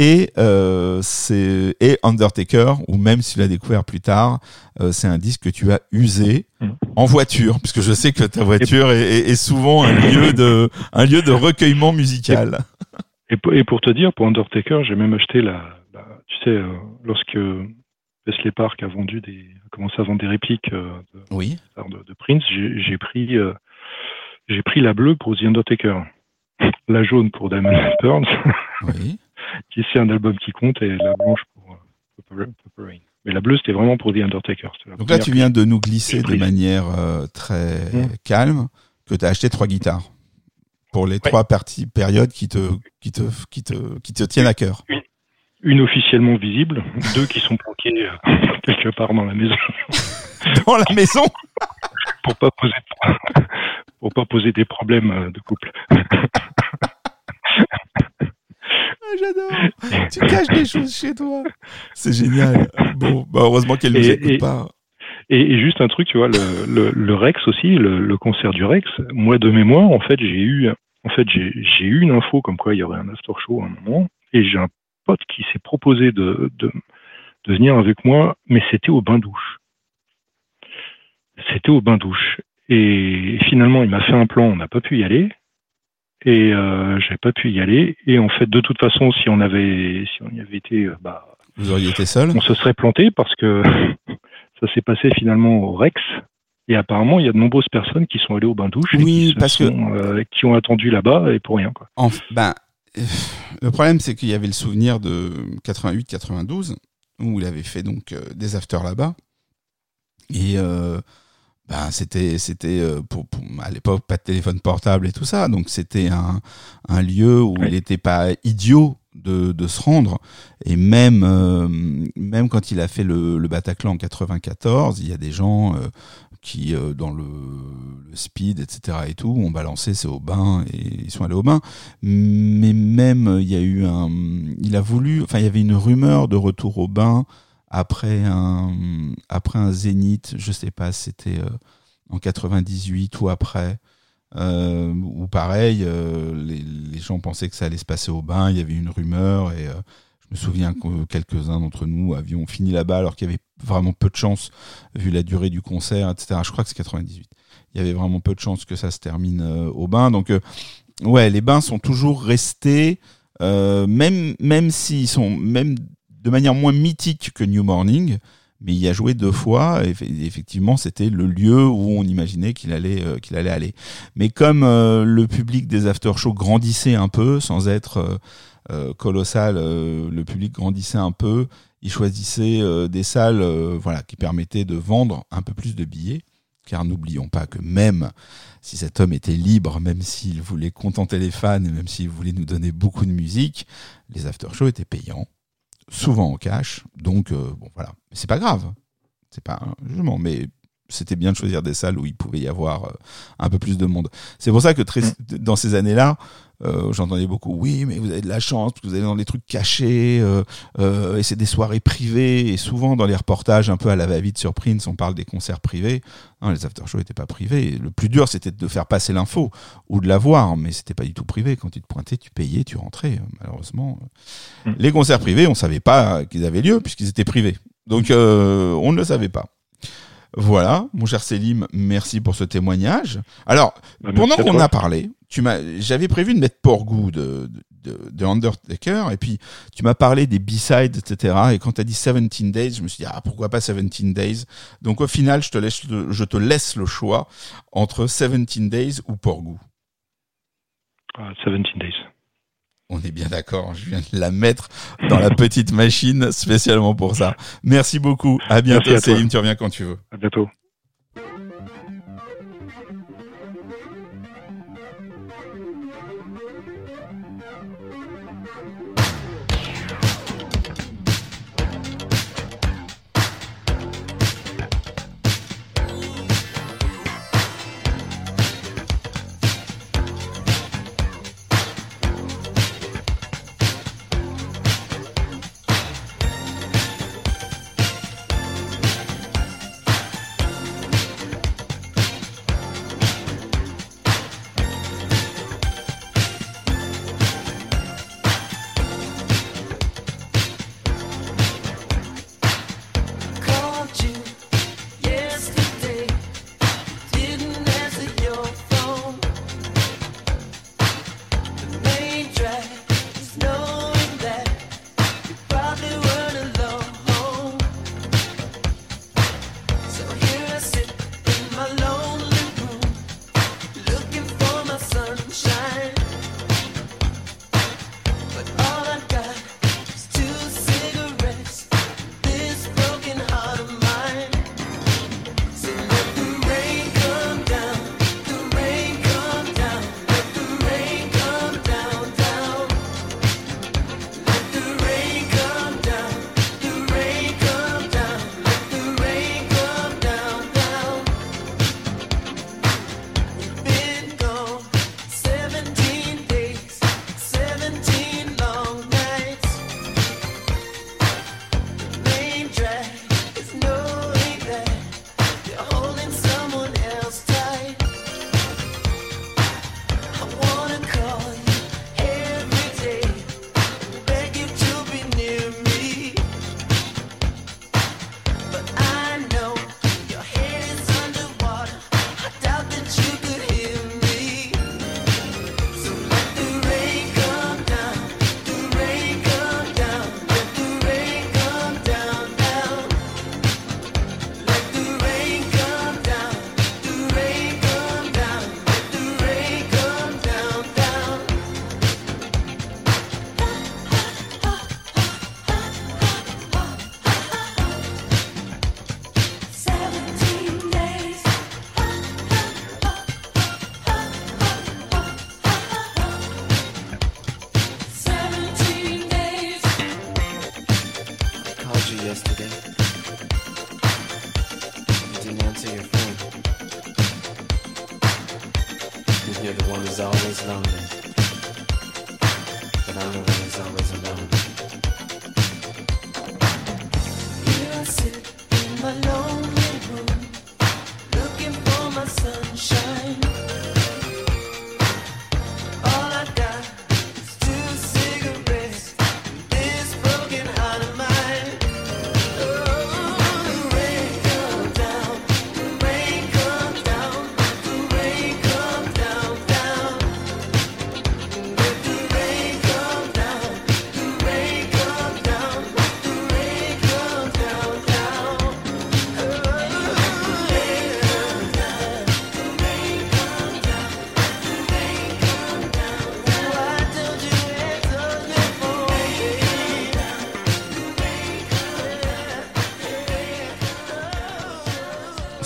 Et, euh, c'est, et Undertaker, ou même si tu l'as découvert plus tard, euh, c'est un disque que tu as usé en voiture, puisque je sais que ta voiture est, est, est souvent un lieu de, un lieu de recueillement musical. Et, et pour te dire, pour Undertaker, j'ai même acheté la, la tu sais, euh, lorsque Wesley Park a vendu des, a commencé à vendre des répliques euh, de, oui. de, de Prince, j'ai, j'ai pris, euh, j'ai pris la bleue pour The Undertaker, la jaune pour Diamonds and Pearls. Oui. Qui c'est un album qui compte, et la blanche pour euh, Purple Rain. Mais la bleue, c'était vraiment pour The Undertaker. Donc là, tu viens de nous glisser de manière euh, très mmh. calme que tu as acheté trois guitares pour les ouais. trois parties, périodes qui te, qui, te, qui, te, qui te tiennent à cœur. Une, une officiellement visible, deux qui sont planquées euh, quelque part dans la maison. Dans la maison pour pas poser, pour pas poser des problèmes de couple. J'adore. Tu caches des choses chez toi. C'est génial. Bon, bah heureusement qu'elle ne nous écoute et, pas. Et, et juste un truc, tu vois, le, le, le Rex aussi, le, le concert du Rex. Moi, de mémoire, en fait, j'ai eu, en fait, j'ai, j'ai eu une info comme quoi il y aurait un after show à un moment. Et j'ai un pote qui s'est proposé de, de, de venir avec moi, mais c'était au bain-douche. C'était au bain-douche. Et finalement, il m'a fait un plan. On n'a pas pu y aller. Et euh, j'avais pas pu y aller. Et en fait, de toute façon, si on avait, si on y avait été, bah, vous auriez été seul. On se serait planté parce que ça s'est passé finalement au Rex. Et apparemment, il y a de nombreuses personnes qui sont allées au bain-douche, oui, et qui, parce sont, que... euh, qui ont attendu là-bas et pour rien, quoi. Enfin, ben, le problème, c'est qu'il y avait le souvenir de quatre-vingt-huit quatre-vingt-douze où il avait fait donc euh, des afters là-bas. Et euh... Ben, c'était, c'était pour, pour, à l'époque, pas de téléphone portable et tout ça. Donc, c'était un, un lieu où ouais. il n'était pas idiot de, de se rendre. Et même, euh, même quand il a fait le, le Bataclan en quatre-vingt-quatorze, il y a des gens euh, qui, euh, dans le, le speed, et cetera et tout, ont balancé, c'est au bain, et ils sont allés au bain. Mais même, il y a eu un, il a voulu, enfin, il y avait une rumeur de retour au bain. Après un, après un zénith, je sais pas, c'était euh, en quatre-vingt-dix-huit ou après, euh, ou pareil, euh, les, les gens pensaient que ça allait se passer au bain, il y avait une rumeur, et euh, je me souviens que quelques-uns d'entre nous avions fini là-bas alors qu'il y avait vraiment peu de chance, vu la durée du concert, et cetera. Je crois que c'est quatre-vingt-dix-huit. Il y avait vraiment peu de chance que ça se termine euh, au bain. Donc, euh, ouais, les bains sont toujours restés, euh, même, même s'ils sont... même de manière moins mythique que New Morning, mais il y a joué deux fois, et effectivement, c'était le lieu où on imaginait qu'il allait, euh, qu'il allait aller. Mais comme euh, le public des after-shows grandissait un peu, sans être euh, colossal, euh, le public grandissait un peu, il choisissait euh, des salles euh, voilà, qui permettaient de vendre un peu plus de billets, car n'oublions pas que même si cet homme était libre, même s'il voulait contenter les fans, et même s'il voulait nous donner beaucoup de musique, les after-shows étaient payants. Souvent en cash, donc euh, bon voilà, mais c'est pas grave, c'est pas un jugement, mais c'était bien de choisir des salles où il pouvait y avoir un peu plus de monde. C'est pour ça que très, dans ces années-là, euh, j'entendais beaucoup « Oui, mais vous avez de la chance, parce que vous allez dans des trucs cachés, euh, euh, et c'est des soirées privées. » Et souvent, dans les reportages un peu à la va-vite sur Prince, on parle des concerts privés. Non, les after-shows n'étaient pas privés. Le plus dur, c'était de faire passer l'info ou de la voir, mais c'était pas du tout privé. Quand tu te pointais, tu payais, tu rentrais. Malheureusement, mmh. les concerts privés, on savait pas qu'ils avaient lieu, puisqu'ils étaient privés. Donc, euh, on ne le savait pas. Voilà, mon cher Selim, merci pour ce témoignage. Alors, bah, pendant qu'on toi. a parlé, tu m'as, j'avais prévu de mettre Porgou de, de, de Undertaker, et puis tu m'as parlé des B-Sides, et cetera. Et quand tu as dit Seventeen Days, je me suis dit, ah, pourquoi pas Seventeen Days? Donc au final, je te laisse, je te laisse le choix entre Seventeen Days ou Porgou. Ah, Seventeen Days. On est bien d'accord, je viens de la mettre dans la petite machine spécialement pour ça. Merci beaucoup, à bientôt à Céline, tu reviens quand tu veux. À bientôt.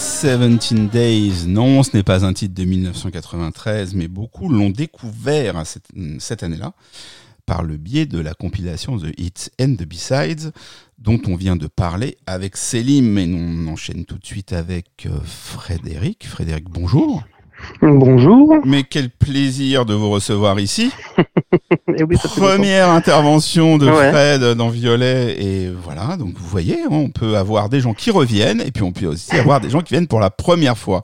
Seventeen Days, non, ce n'est pas un titre de dix-neuf cent quatre-vingt-treize, mais beaucoup l'ont découvert cette, cette année-là, par le biais de la compilation The Hits and The B-Sides dont on vient de parler avec Selim, et on enchaîne tout de suite avec Frédéric. Frédéric, bonjour. Bonjour. Mais quel plaisir de vous recevoir ici. Et oui, première intervention de ouais. Fred dans Violet, et voilà, donc vous voyez, on peut avoir des gens qui reviennent et puis on peut aussi avoir des gens qui viennent pour la première fois.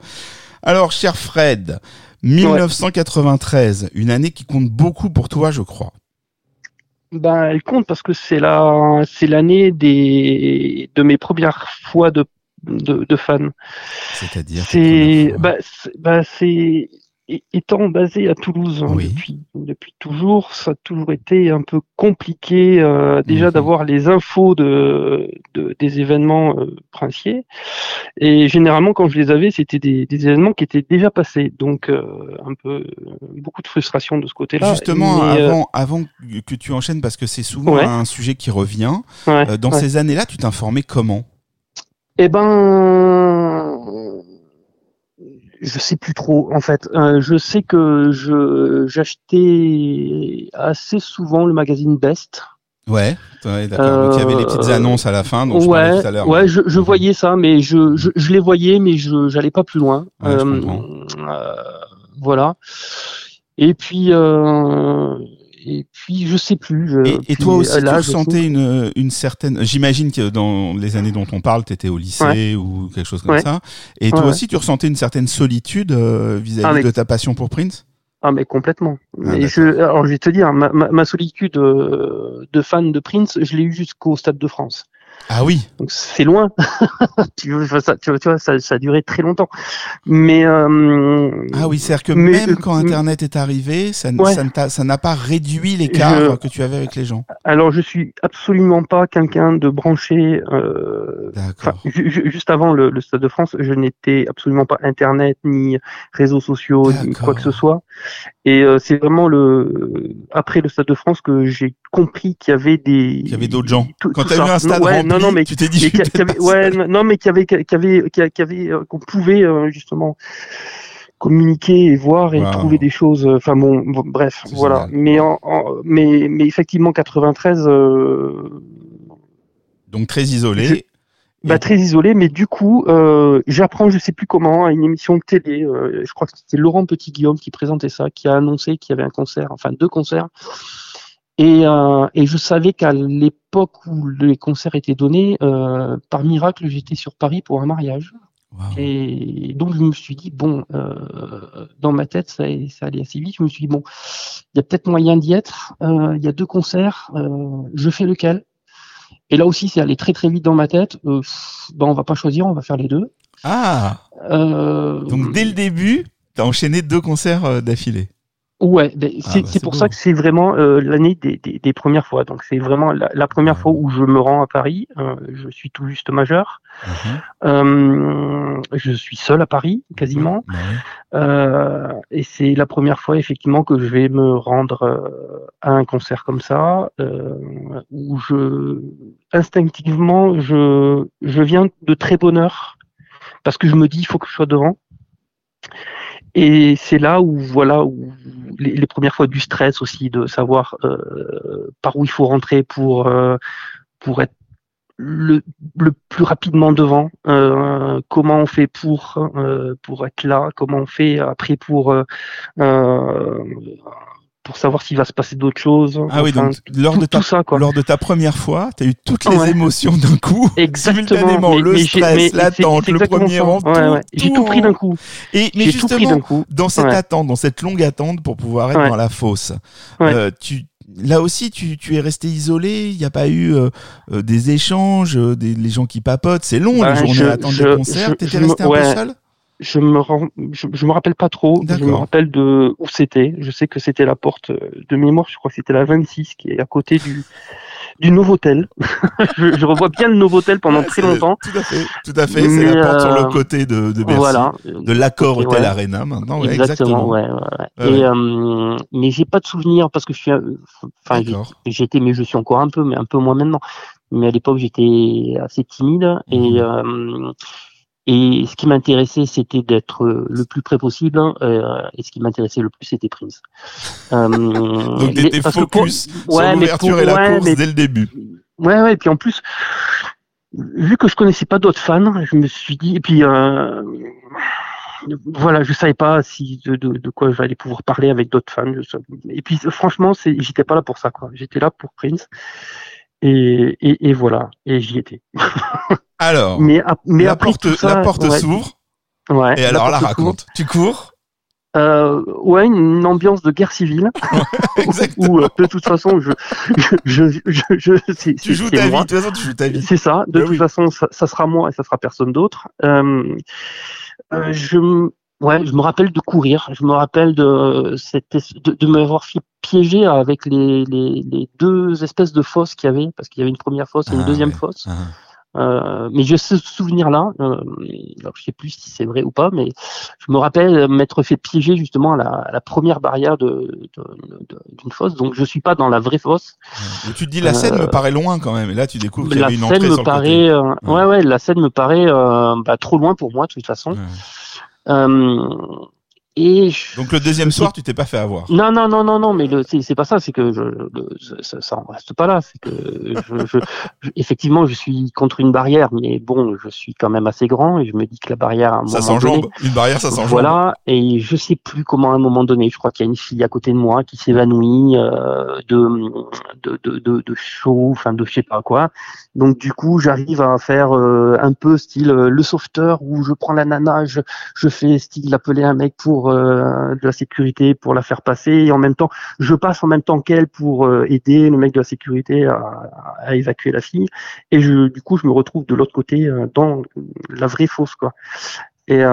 Alors, cher Fred, dix-neuf cent quatre-vingt-treize, ouais. une année qui compte beaucoup pour toi, je crois. Ben, elle compte parce que c'est la, c'est l'année des, de mes premières fois de de, de fans. C'est-à-dire c'est, bah, c'est, bah, c'est, étant basé à Toulouse oui. hein, depuis, depuis toujours, ça a toujours été un peu compliqué euh, déjà mmh. d'avoir les infos de, de des événements euh, princiers. Et généralement, quand je les avais, c'était des, des événements qui étaient déjà passés. Donc, euh, un peu, beaucoup de frustration de ce côté-là. Justement, mais, avant, euh... avant que tu enchaînes, parce que c'est souvent ouais. un sujet qui revient, ouais, euh, dans ouais. ces années-là, tu t'informais comment ? Eh ben, je sais plus trop en fait. Euh, je sais que je j'achetais assez souvent le magazine Best. Ouais, ouais d'accord. Euh, donc il y avait les petites annonces à la fin. Donc je ouais, tout à l'heure. Ouais, je, je voyais ça, mais je, je je les voyais, mais je j'allais pas plus loin. Ouais, euh, je comprends. Euh, voilà. Et puis. Euh, Et puis, je sais plus. Je, et, et toi aussi, là, tu ressentais une, une certaine... J'imagine que dans les années dont on parle, tu étais au lycée ouais. ou quelque chose comme ouais. ça. Et ouais, toi ouais. aussi, tu ressentais une certaine solitude euh, vis-à-vis ah, mais... de ta passion pour Prince ? Ah, mais complètement. Ah, et je, alors, je vais te dire, ma, ma, ma solitude euh, de fan de Prince, je l'ai eue jusqu'au Stade de France. Ah oui. Donc c'est loin. tu vois ça, tu vois ça, ça a duré très longtemps. Mais euh, ah oui, c'est-à-dire que mais, même quand Internet est arrivé, ça, ouais. ça, ne ça n'a pas réduit l'écart je, que tu avais avec les gens. Alors je suis absolument pas quelqu'un de branché. Euh, D'accord. Ju- juste avant le, le Stade de France, je n'étais absolument pas Internet ni réseaux sociaux D'accord. ni quoi que ce soit. Et euh, c'est vraiment le après le Stade de France que j'ai compris qu'il y avait des. Qu'il y avait d'autres gens. Tout, quand tu as eu un stade. Ouais, non, non, mais tu t'es dit, mais qu'il y avait, ouais, non, mais qu'il y avait, qu'il y avait, qu'il y avait, qu'on pouvait euh, justement communiquer et voir et wow. trouver des choses. Enfin bon, bon bref, c'est voilà. Génial. Mais, en, en, mais, mais effectivement, quatre-vingt-treize. Euh, Donc très isolé. Je, bah très isolé, mais du coup, euh, j'apprends, je sais plus comment, à une émission de télé. Euh, je crois que c'était Laurent Petit-Guillaume qui présentait ça, qui a annoncé qu'il y avait un concert, enfin deux concerts. Et, euh, et je savais qu'à l'époque où les concerts étaient donnés, euh, par miracle, j'étais sur Paris pour un mariage. Wow. Et donc, je me suis dit, bon, euh, dans ma tête, ça, ça allait assez vite. Je me suis dit, bon, il y a peut-être moyen d'y être. Euh, il y a deux concerts. Euh, je fais lequel ? Et là aussi, c'est allé très, très vite dans ma tête. Euh, ben, on va pas choisir, on va faire les deux. Ah ! Euh, donc, dès le début, tu as enchaîné deux concerts d'affilée. Ouais, ben ah c'est, bah c'est, c'est pour beau. Ça que c'est vraiment euh, l'année des, des, des premières fois. Donc c'est vraiment la, la première ouais. fois où je me rends à Paris. Euh, je suis tout juste majeur. Uh-huh. Euh, je suis seul à Paris quasiment. Ouais. Euh, et c'est la première fois effectivement que je vais me rendre euh, à un concert comme ça, euh, où je instinctivement je je viens de très bonne heure parce que je me dis il faut que je sois devant. Et c'est là où, voilà, où les, les premières fois du stress aussi, de savoir euh, par où il faut rentrer pour, euh, pour être le, le plus rapidement devant, euh, comment on fait pour, euh, pour être là, comment on fait après pour, euh, pour savoir s'il va se passer d'autres choses. Ah enfin, oui, donc lors, tout, de ta, tout ça, quoi. Lors de ta première fois, tu as eu toutes les ouais. émotions d'un coup, simultanément, mais, le mais stress, l'attente, c'est, c'est le premier rang, ouais, tout, ouais. J'ai tout pris d'un coup. Et, mais j'ai justement, coup. dans cette ouais. attente, dans cette longue attente pour pouvoir être ouais. dans la fosse, ouais. euh, tu, là aussi, tu, tu es resté isolé, il n'y a pas eu euh, des échanges, des, les gens qui papotent, c'est long, bah, les journées d'attente des concerts, tu étais resté un ouais. peu seul ? Je me rends, je, je me rappelle pas trop. D'accord. Je me rappelle de où c'était. Je sais que c'était la porte de mémoire. Je crois que c'était la vingt-six qui est à côté du, du Novotel. je, je revois bien le Novotel pendant ouais, très longtemps. Le, tout à fait. Tout à fait. Mais c'est la porte euh, sur le côté de, de Bercy. Voilà. De l'accord Hôtel ouais. Arena maintenant. Ouais, exactement. exactement. Ouais, ouais, ouais. Et, ouais. Euh, mais j'ai pas de souvenir parce que je suis, enfin, j'étais, mais je suis encore un peu, mais un peu moins maintenant. Mais à l'époque, j'étais assez timide et, euh, Et ce qui m'intéressait, c'était d'être le plus près possible. Hein, euh, et ce qui m'intéressait le plus, c'était Prince. Euh, Donc, t'étais focus pour, sur ouais, l'ouverture pour, et la ouais, course mais, dès le début. Ouais, ouais. Et puis en plus, vu que je connaissais pas d'autres fans, je me suis dit... Et puis... Euh, Voilà, je savais pas si de, de, de quoi j'allais pouvoir parler avec d'autres fans. Et puis franchement, c'est, j'étais pas là pour ça, quoi. J'étais là pour Prince. Et, et, et voilà, et j'y étais. Alors, mais, mais la, après, porte, ça, la porte ouais. s'ouvre. Ouais, et alors la, la raconte. S'ouvre. Tu cours. Euh, ouais, une ambiance de guerre civile. Ou euh, de toute façon, je, je, je, je, je c'est, tu c'est, joues c'est ta moi. vie. De toute façon, tu joues ta vie. C'est ça. De ah, toute oui. façon, ça, ça sera moi et ça sera personne d'autre. Euh, Euh, je, ouais, je me rappelle de courir, je me rappelle de, de, de m'avoir fait piéger avec les, les, les deux espèces de fosses qu'il y avait, parce qu'il y avait une première fosse et une ah, deuxième ouais. fosse. Ah. Euh, mais j'ai ce souvenir-là, euh, alors je sais plus si c'est vrai ou pas, mais je me rappelle m'être fait piéger justement à la, à la première barrière de, de, de, d'une fosse, donc je suis pas dans la vraie fosse. Et tu te dis la scène euh, me paraît loin quand même, et là tu découvres qu'il y avait une entrée sur le paraît, côté. Euh, ouais. ouais ouais, la scène me paraît euh, bah, trop loin pour moi de toute façon. Ouais. Euh, Et je... Donc le deuxième soir, tu t'es pas fait avoir. Non non non non non, mais le, c'est, c'est pas ça, c'est que je, le, ça, ça en reste pas là, c'est que je, je, je, effectivement je suis contre une barrière, mais bon, je suis quand même assez grand et je me dis que la barrière à un moment ça s'enjambe, donné, une barrière ça s'enjambe. Voilà, et je sais plus comment à un moment donné, je crois qu'il y a une fille à côté de moi qui s'évanouit euh, de de de de, de chaud, enfin de je sais pas quoi. Donc du coup, j'arrive à faire euh, un peu style euh, le sauveteur où je prends la nana, je je fais style appeler un mec pour de la sécurité pour la faire passer et en même temps je passe en même temps qu'elle pour aider le mec de la sécurité à, à évacuer la fille et je, du coup je me retrouve de l'autre côté dans la vraie fosse quoi. Et, euh,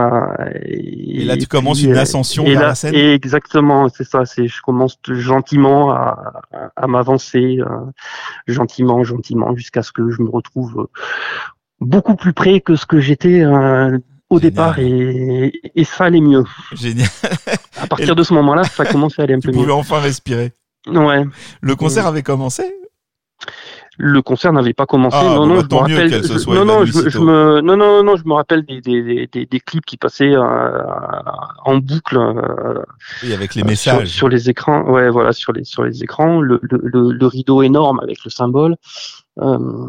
et, et là, tu et commences puis, une ascension vers là, la scène. Exactement, c'est ça. C'est, je commence gentiment à, à, à m'avancer, euh, gentiment, gentiment, jusqu'à ce que je me retrouve beaucoup plus près que ce que j'étais euh, au Génial. départ et, et ça allait mieux. Génial. À partir et de ce moment-là, ça commençait à aller un peu mieux. Tu pouvais enfin respirer. Ouais. Le concert ouais. avait commencé ? Le concert n'avait pas commencé. Ah, non, bon, non, bah, je tant me mieux rappelle... qu'elle se soit non, non, je, je me... non, non, non, je me rappelle des, des, des, des clips qui passaient euh, en boucle. Euh, oui, avec les messages. Euh, sur, sur les écrans, ouais, voilà, sur les, sur les écrans. Le, le, le, le rideau énorme avec le symbole. Euh...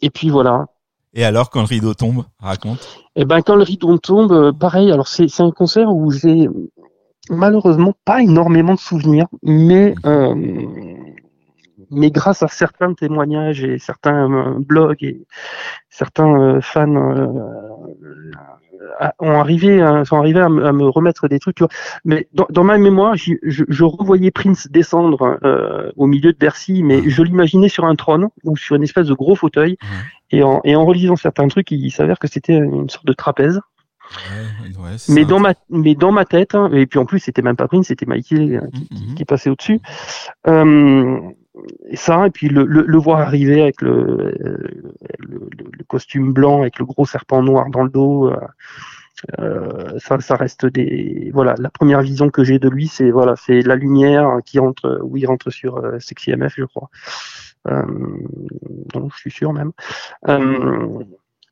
Et puis voilà. Et alors, quand le rideau tombe, raconte. Eh ben, quand le rideau tombe, pareil. Alors, c'est, c'est un concert où j'ai malheureusement pas énormément de souvenirs, mais euh, mais grâce à certains témoignages et certains euh, blogs et certains euh, fans euh, ont arrivé, hein, sont arrivés à, m- à me remettre des trucs. Tu vois. Mais dans, dans ma mémoire, je, je revoyais Prince descendre euh, au milieu de Bercy, mais je l'imaginais sur un trône ou sur une espèce de gros fauteuil. Mmh. Et en, et en relisant certains trucs, il s'avère que c'était une sorte de trapèze. Ouais, ouais, mais, ça, dans ma, mais dans ma tête, hein, et puis en plus, c'était même pas Prince, c'était Michael hein, qui, mm-hmm. qui passait au-dessus. Euh, et ça, et puis le, le, le voir arriver avec le, euh, le, le costume blanc, avec le gros serpent noir dans le dos, euh, euh, ça, ça reste des. Voilà, la première vision que j'ai de lui, c'est, voilà, c'est la lumière qui rentre, où il rentre sur euh, Sexy M F, je crois. Euh, non, je suis sûr même. Euh,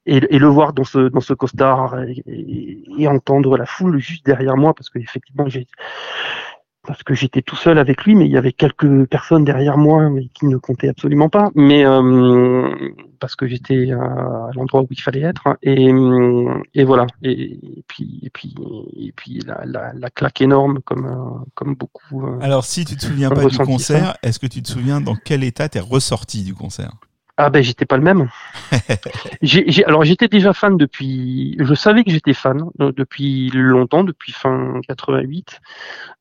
et, et le voir dans ce dans ce costard et, et, et entendre la foule juste derrière moi parce que effectivement j'ai parce que j'étais tout seul avec lui mais il y avait quelques personnes derrière moi mais qui ne comptaient absolument pas mais euh, parce que j'étais à l'endroit où il fallait être et et voilà et, et puis et puis et puis la, la, la claque énorme comme comme beaucoup. Alors si tu te souviens pas du concert, ça. Est-ce que tu te souviens dans quel état t'es ressorti du concert? Ah ben j'étais pas le même. j'ai, j'ai, alors j'étais déjà fan depuis, je savais que j'étais fan depuis longtemps, depuis fin quatre-vingt-huit,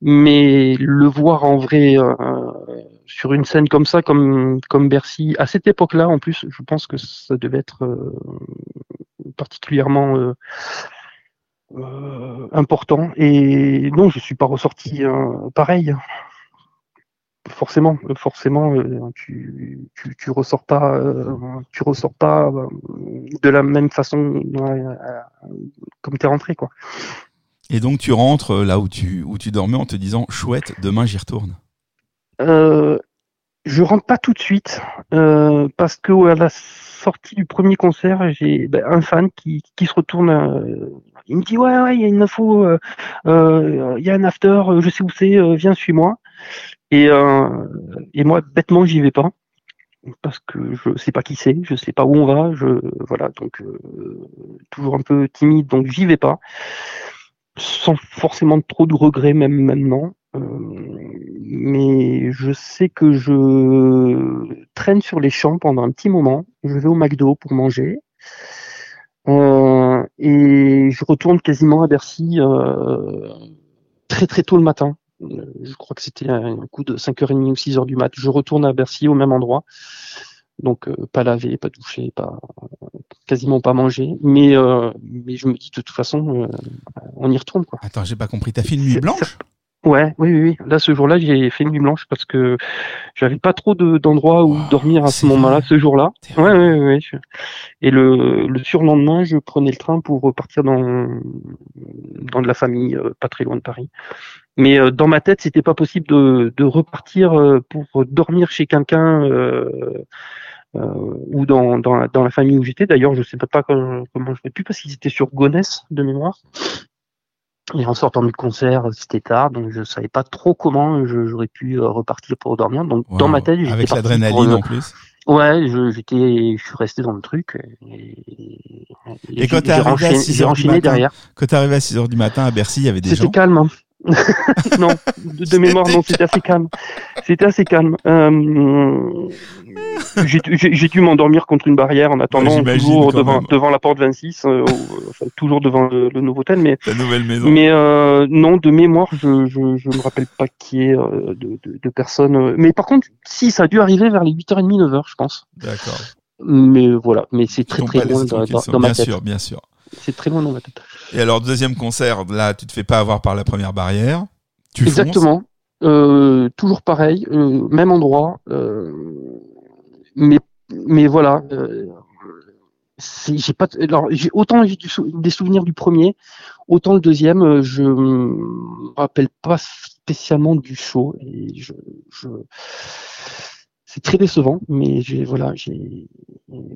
mais le voir en vrai euh, sur une scène comme ça, comme comme Bercy, à cette époque-là en plus, je pense que ça devait être euh, particulièrement euh, euh, important. Et non, je suis pas ressorti euh, pareil. Forcément, forcément, tu tu tu ressors pas, tu ressors pas de la même façon comme t'es rentré quoi. Et donc tu rentres là où tu où tu dormais en te disant chouette, demain j'y retourne. Euh, Je rentre pas tout de suite euh, parce que à la sortie du premier concert, j'ai ben, un fan qui, qui se retourne. Euh, il me dit ouais ouais, il y a une info, il euh, euh, y a un after, euh, je sais où c'est, euh, viens suis-moi. Et euh, et moi bêtement j'y vais pas parce que je sais pas qui c'est, je sais pas où on va, je voilà donc euh, toujours un peu timide donc j'y vais pas sans forcément trop de regrets même maintenant. Euh, mais je sais que je traîne sur les champs pendant un petit moment. Je vais au McDo pour manger euh, et je retourne quasiment à Bercy euh, très très tôt le matin. Euh, je crois que c'était un coup de cinq heures trente ou six heures du mat. Je retourne à Bercy au même endroit. Donc euh, pas lavé, pas douché, pas euh, quasiment pas mangé, mais euh, mais je me dis de toute façon euh, on y retourne quoi. Attends, j'ai pas compris, t'as fait une nuit blanche ? Ouais, oui, oui, oui. Là, ce jour-là, j'ai fait une nuit blanche parce que j'avais pas trop de, d'endroits où wow, dormir à ce moment-là, ce jour-là. Ouais, ouais, ouais. Et le, le surlendemain, je prenais le train pour repartir dans, dans de la famille, pas très loin de Paris. Mais euh, dans ma tête, c'était pas possible de, de repartir euh, pour dormir chez quelqu'un euh, euh, ou dans, dans, la, dans la famille où j'étais. D'ailleurs, je sais pas comment, comment je fais plus parce qu'ils étaient sur Gonesse de mémoire. Et en sortant du concert, c'était tard, donc je savais pas trop comment je, j'aurais pu repartir pour dormir. Donc wow, dans ma tête, j'étais avec l'adrénaline le... en plus. Ouais, je, j'étais, je suis resté dans le truc. Et, et, et quand t'es arrivé à six heures du matin, derrière. Quand t'es arrivé à six heures du matin à Bercy, il y avait des c'était gens. C'était calme. Hein. non, de, de mémoire, non, c'était assez calme. C'était assez calme. Euh, j'ai, j'ai, j'ai dû m'endormir contre une barrière en attendant, ouais, toujours devant, devant la porte vingt-six, euh, enfin, toujours devant le, le nouveau hôtel. Mais, la nouvelle maison. Mais euh, non, de mémoire, je, je, je me rappelle pas qui est euh, de, de, de personne. Mais par contre, si, ça a dû arriver vers les huit heures trente, neuf heures, je pense. D'accord. Mais voilà, mais c'est très très loin dans, dans, dans ma tête. Bien sûr, bien sûr. C'est très loin dans ma tête. Et alors, deuxième concert, là, tu te fais pas avoir par la première barrière. Tu fonces. Exactement. Euh, toujours pareil, euh, même endroit. Euh, mais, mais voilà. Euh, c'est, j'ai pas, alors, j'ai, autant j'ai du sou, des souvenirs du premier, autant le deuxième, je me rappelle pas spécialement du show. Et je, je... C'est très décevant, mais j'ai, voilà, j'ai,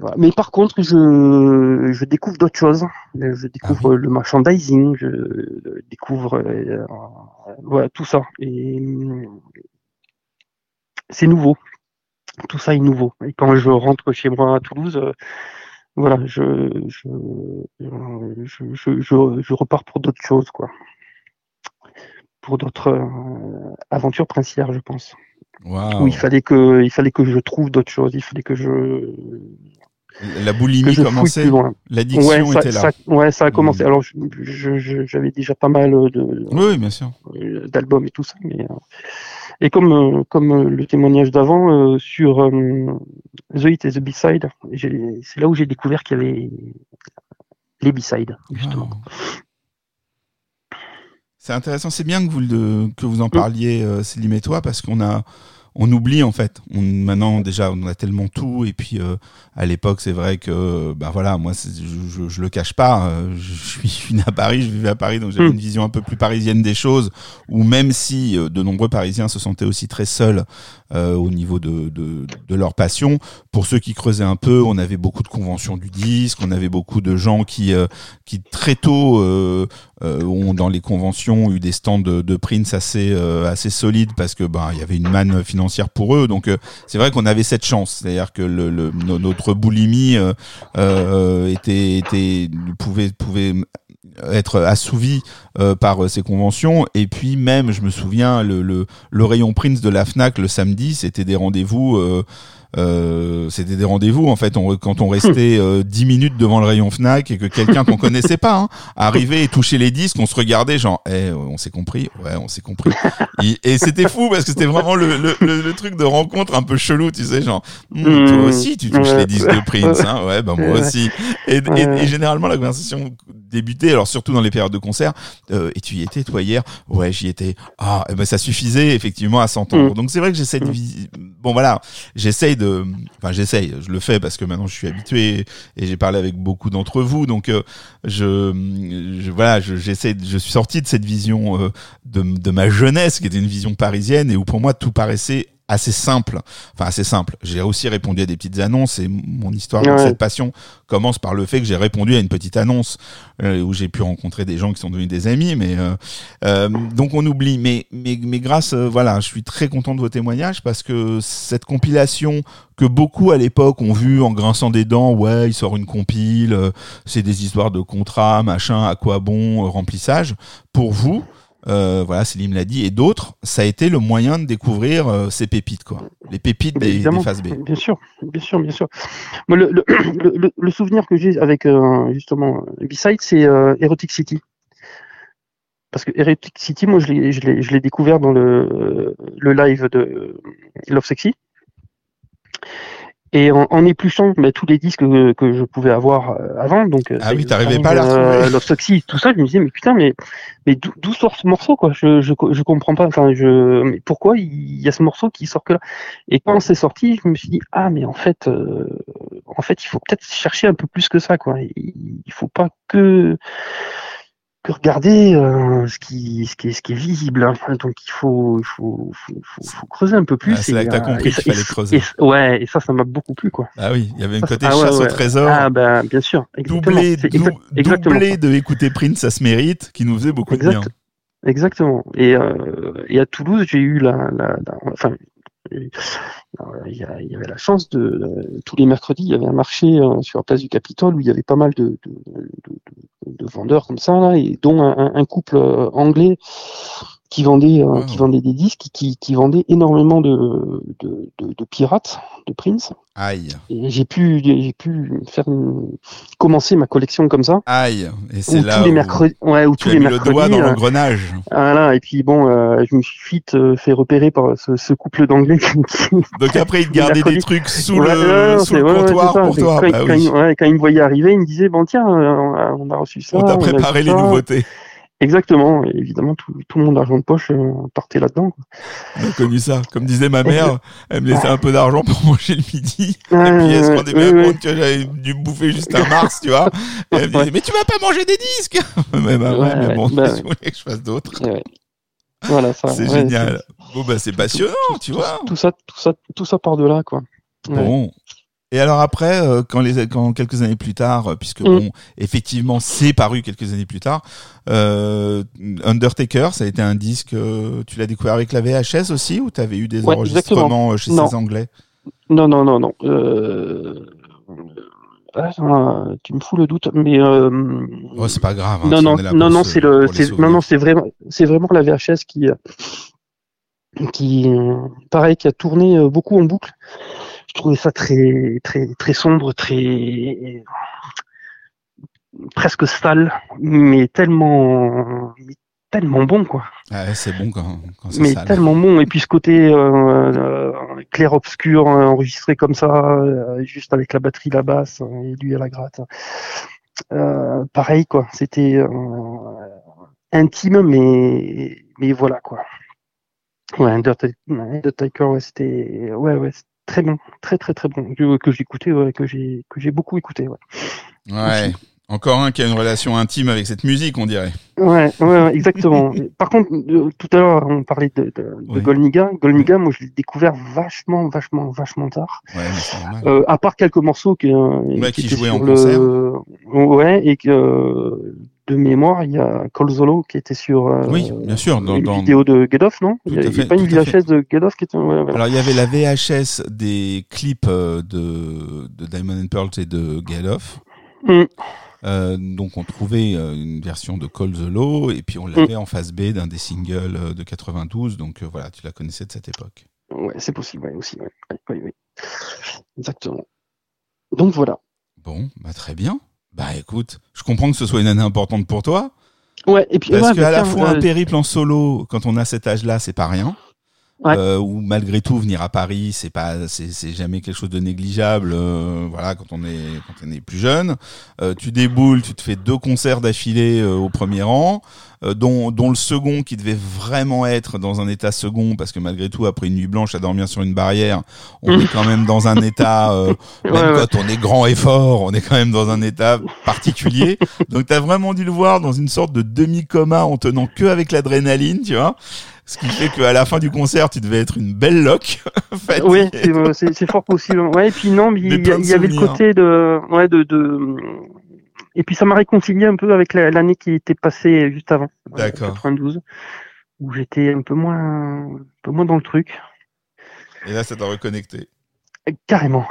voilà. Mais par contre, je, je découvre d'autres choses. Je découvre ah oui. le merchandising, je découvre, euh, voilà, tout ça. Et c'est nouveau. Tout ça est nouveau. Et quand je rentre chez moi à Toulouse, euh, voilà, je, je, je, je, je, je repars pour d'autres choses, quoi. Pour d'autres euh, aventures princières, je pense. Wow. Où il fallait que il fallait que je trouve d'autres choses, il fallait que je la boulimie je commençait, l'addiction ouais, ça, était là. Ça, ouais, ça a commencé. Alors je, je, je, j'avais déjà pas mal de oui, bien sûr. d'albums et tout ça, mais et comme comme le témoignage d'avant euh, sur euh, The Hits et The B-Sides, c'est là où j'ai découvert qu'il y avait les B-Sides justement. Wow. C'est intéressant, c'est bien que vous, le, que vous en parliez, euh, Célim et toi, parce qu'on a, on oublie en fait. On, maintenant, déjà, on a tellement tout, et puis euh, à l'époque, c'est vrai que, bah voilà, moi, je, je, je le cache pas. Euh, je, suis, je suis né à Paris, je vivais à Paris, donc j'avais une vision un peu plus parisienne des choses. Où même si euh, de nombreux Parisiens se sentaient aussi très seuls euh, au niveau de, de, de leur passion, pour ceux qui creusaient un peu, on avait beaucoup de conventions du disque, on avait beaucoup de gens qui, euh, qui très tôt. Euh, Euh, ont dans les conventions eu des stands de, de Prince assez euh, assez solides parce que bah il y avait une manne financière pour eux, donc euh, c'est vrai qu'on avait cette chance, c'est-à-dire que le, le notre boulimie euh, euh, était était pouvait pouvait être assouvi euh, par ces conventions. Et puis même je me souviens le le le rayon Prince de la Fnac le samedi, c'était des rendez-vous euh, Euh, c'était des rendez-vous en fait on, quand on restait euh, dix minutes devant le rayon Fnac et que quelqu'un qu'on connaissait pas hein, arrivait et touchait les disques, on se regardait genre eh, on s'est compris, ouais on s'est compris et, et c'était fou parce que c'était vraiment le, le, le, le truc de rencontre un peu chelou, tu sais genre hm, toi aussi tu touches les disques de Prince hein, ouais bah moi aussi et, et, et généralement la conversation débutait, alors surtout dans les périodes de concert euh, et tu y étais toi hier, ouais j'y étais, ah et ben ça suffisait effectivement à s'entendre, donc c'est vrai que j'essaie de vis... bon voilà j'essaie de Enfin, j'essaye, je le fais parce que maintenant je suis habitué et j'ai parlé avec beaucoup d'entre vous, donc euh, je, je voilà, je, j'essaie, je suis sorti de cette vision euh, de, de ma jeunesse qui était une vision parisienne et où pour moi tout paraissait assez simple, enfin assez simple. J'ai aussi répondu à des petites annonces et mon histoire ouais. de cette passion commence par le fait que j'ai répondu à une petite annonce euh, où j'ai pu rencontrer des gens qui sont devenus des amis, mais euh, euh, donc on oublie. Mais mais mais grâce, euh, voilà, je suis très content de vos témoignages parce que cette compilation que beaucoup à l'époque ont vu en grinçant des dents, ouais, il sort une compile, euh, c'est des histoires de contrats, machin, à quoi bon, euh, remplissage. Pour vous. Euh, voilà, Céline l'a dit, et d'autres, ça a été le moyen de découvrir euh, ces pépites, quoi. Les pépites des, des faces B. Bien sûr, bien sûr, bien sûr. Moi, le, le, le, le souvenir que j'ai avec euh, justement B-Side, c'est euh, Erotic City. Parce que Erotic City, moi, je l'ai, je l'ai, je l'ai découvert dans le, le live de Love Sexy. Et en, en épluchant bah, tous les disques que, que je pouvais avoir avant, donc ah oui, t'arrivais pas à la retrouver. Love Sexy, tout ça, je me disais mais putain, mais mais d'o- d'où sort ce morceau quoi, je je je comprends pas, enfin je mais pourquoi il y a ce morceau qui sort que là. Et quand c'est sorti, je me suis dit ah mais en fait euh, en fait il faut peut-être chercher un peu plus que ça quoi. Il faut pas que que regarder euh, ce qui ce qui est ce qui est visible hein. Enfin, donc il faut il faut faut, faut, faut creuser un peu plus. Ah, c'est et, là que t'as compris qu'il fallait creuser. Et, ouais, et ça ça m'a beaucoup plu quoi. Ah oui, il y avait une ça, côté ah, chasse ouais, ouais. au trésor. Ah bah bien sûr, exactement. Doublé, c'est exa- dou- exactement. doublé de écouter Prince, ça se mérite, qui nous faisait beaucoup exact, de bien. Exactement. Et euh, et à Toulouse, j'ai eu la la, la enfin il y avait la chance de tous les mercredis il y avait un marché sur la place du Capitole où il y avait pas mal de, de, de, de vendeurs comme ça là, et dont un, un couple anglais qui vendait wow. qui vendait des disques qui qui vendait énormément de de, de, de pirates de Prince. Aïe. Et j'ai pu j'ai pu faire une... commencer ma collection comme ça. Aïe. Et c'est là tous les mercredis ouais où tous les mercredis. Tu as mis le doigt dans l'engrenage. Voilà. Et puis bon, euh, je me suis vite fait repérer par ce, ce couple d'anglais. Donc après ils gardaient des trucs sous ouais, le sous le comptoir ouais, pour toi. Quand, bah, quand, oui. il, ouais, quand ils me voyaient arriver, ils me disaient bon tiens, on a reçu ça. On t'a préparé on les ça. nouveautés. Exactement, et évidemment, tout, tout le monde d'argent de poche euh, partait là-dedans. Quoi. On a connu ça. Comme disait ma mère, elle me laissait un peu d'argent pour manger le midi. Ah, et puis elle se rendait bien oui, compte oui. que j'avais dû me bouffer juste un mars, tu vois. Et elle me disait, mais tu vas pas manger des disques. Mais bah ouais, ouais, mais bon, bah, je voulais que je fasse d'autres. Ouais. Voilà, ça, c'est ouais, génial. C'est... Bon, bah, c'est passionnant, tout, tu tout, vois. Tout ça, tout ça, tout ça part de là, quoi. Ouais. Bon. Et alors après, euh, quand, les, quand quelques années plus tard, puisque mmh. bon, effectivement, c'est paru quelques années plus tard, euh, Undertaker, ça a été un disque, euh, tu l'as découvert avec la V H S aussi, ou t'avais eu des ouais, enregistrements exactement. chez non. ces Anglais ? Non, non, non, non. Euh... Ah, non, tu me fous le doute, mais euh... oh, c'est pas grave. Hein, non, non, non, non, se, c'est le, c'est, non, non, c'est vraiment, c'est vraiment la V H S qui, qui, pareil, qui a tourné beaucoup en boucle. Je trouvais ça très très très sombre, très presque sale, mais tellement mais tellement bon quoi. Ah ouais, c'est bon quand, quand c'est mais sale. Mais tellement bon, et puis ce côté euh, euh, clair obscur enregistré comme ça, euh, juste avec la batterie, la basse et lui à la gratte. Euh, pareil quoi, c'était euh, intime, mais mais voilà quoi. Ouais, Undertaker, Undertaker ouais, c'était ouais ouais. C'était très bon, très très très bon, que, que j'écoutais, ouais, que j'ai que j'ai beaucoup écouté. Ouais. Ouais. Encore un qui a une relation intime avec cette musique, on dirait. Ouais, ouais, exactement. Par contre, euh, tout à l'heure, on parlait de, de, de oui. Goldnigga. Goldnigga, moi, je l'ai découvert vachement, vachement, vachement tard. Ouais, c'est normal. Euh, à part quelques morceaux que, ouais, qui, qui jouaient en le... concert. Ouais, et que euh, de mémoire, il y a Colzolo qui était sur euh, oui, bien sûr, dans, une dans... vidéo de Get Off, non ? Il n'y avait pas une V H S de Get Off qui était. Ouais, ouais. Alors, il y avait la V H S des clips de, de Diamonds and Pearls et de Get Off. Mm. Euh, donc on trouvait une version de Call the Law et puis on l'avait mmh. en face B d'un des singles de quatre-vingt-douze, donc euh, voilà, tu la connaissais de cette époque. Ouais, c'est possible, ouais, aussi, ouais. Ouais, ouais, ouais. Exactement. Donc voilà. Bon, bah très bien. Bah écoute, je comprends que ce soit une année importante pour toi. Ouais, et puis parce ouais, qu'à la fois euh... un périple en solo, quand on a cet âge-là, c'est pas rien. Ouais. Euh, ou malgré tout venir à Paris, c'est pas, c'est, c'est jamais quelque chose de négligeable. Euh, voilà, quand on est, quand on est plus jeune, euh, tu déboules, tu te fais deux concerts d'affilée euh, au premier rang. euh, dont, dont le second qui devait vraiment être dans un état second, parce que malgré tout, après une nuit blanche à dormir sur une barrière, on est quand même dans un état, euh, même ouais, ouais. quand on est grand et fort, on est quand même dans un état particulier. Donc t'as vraiment dû le voir dans une sorte de demi-coma en tenant que avec l'adrénaline, tu vois. Ce qui fait qu'à la fin du concert, tu devais être une belle loque. Oui, c'est, c'est, c'est fort possible. Ouais, et puis non, mais il y, y, y avait le côté de, ouais, de, de, et puis ça m'a réconcilié un peu avec la, l'année qui était passée juste avant. D'accord. quatre-vingt-douze, où j'étais un peu moins, un peu moins dans le truc. Et là, ça t'a reconnecté. Carrément.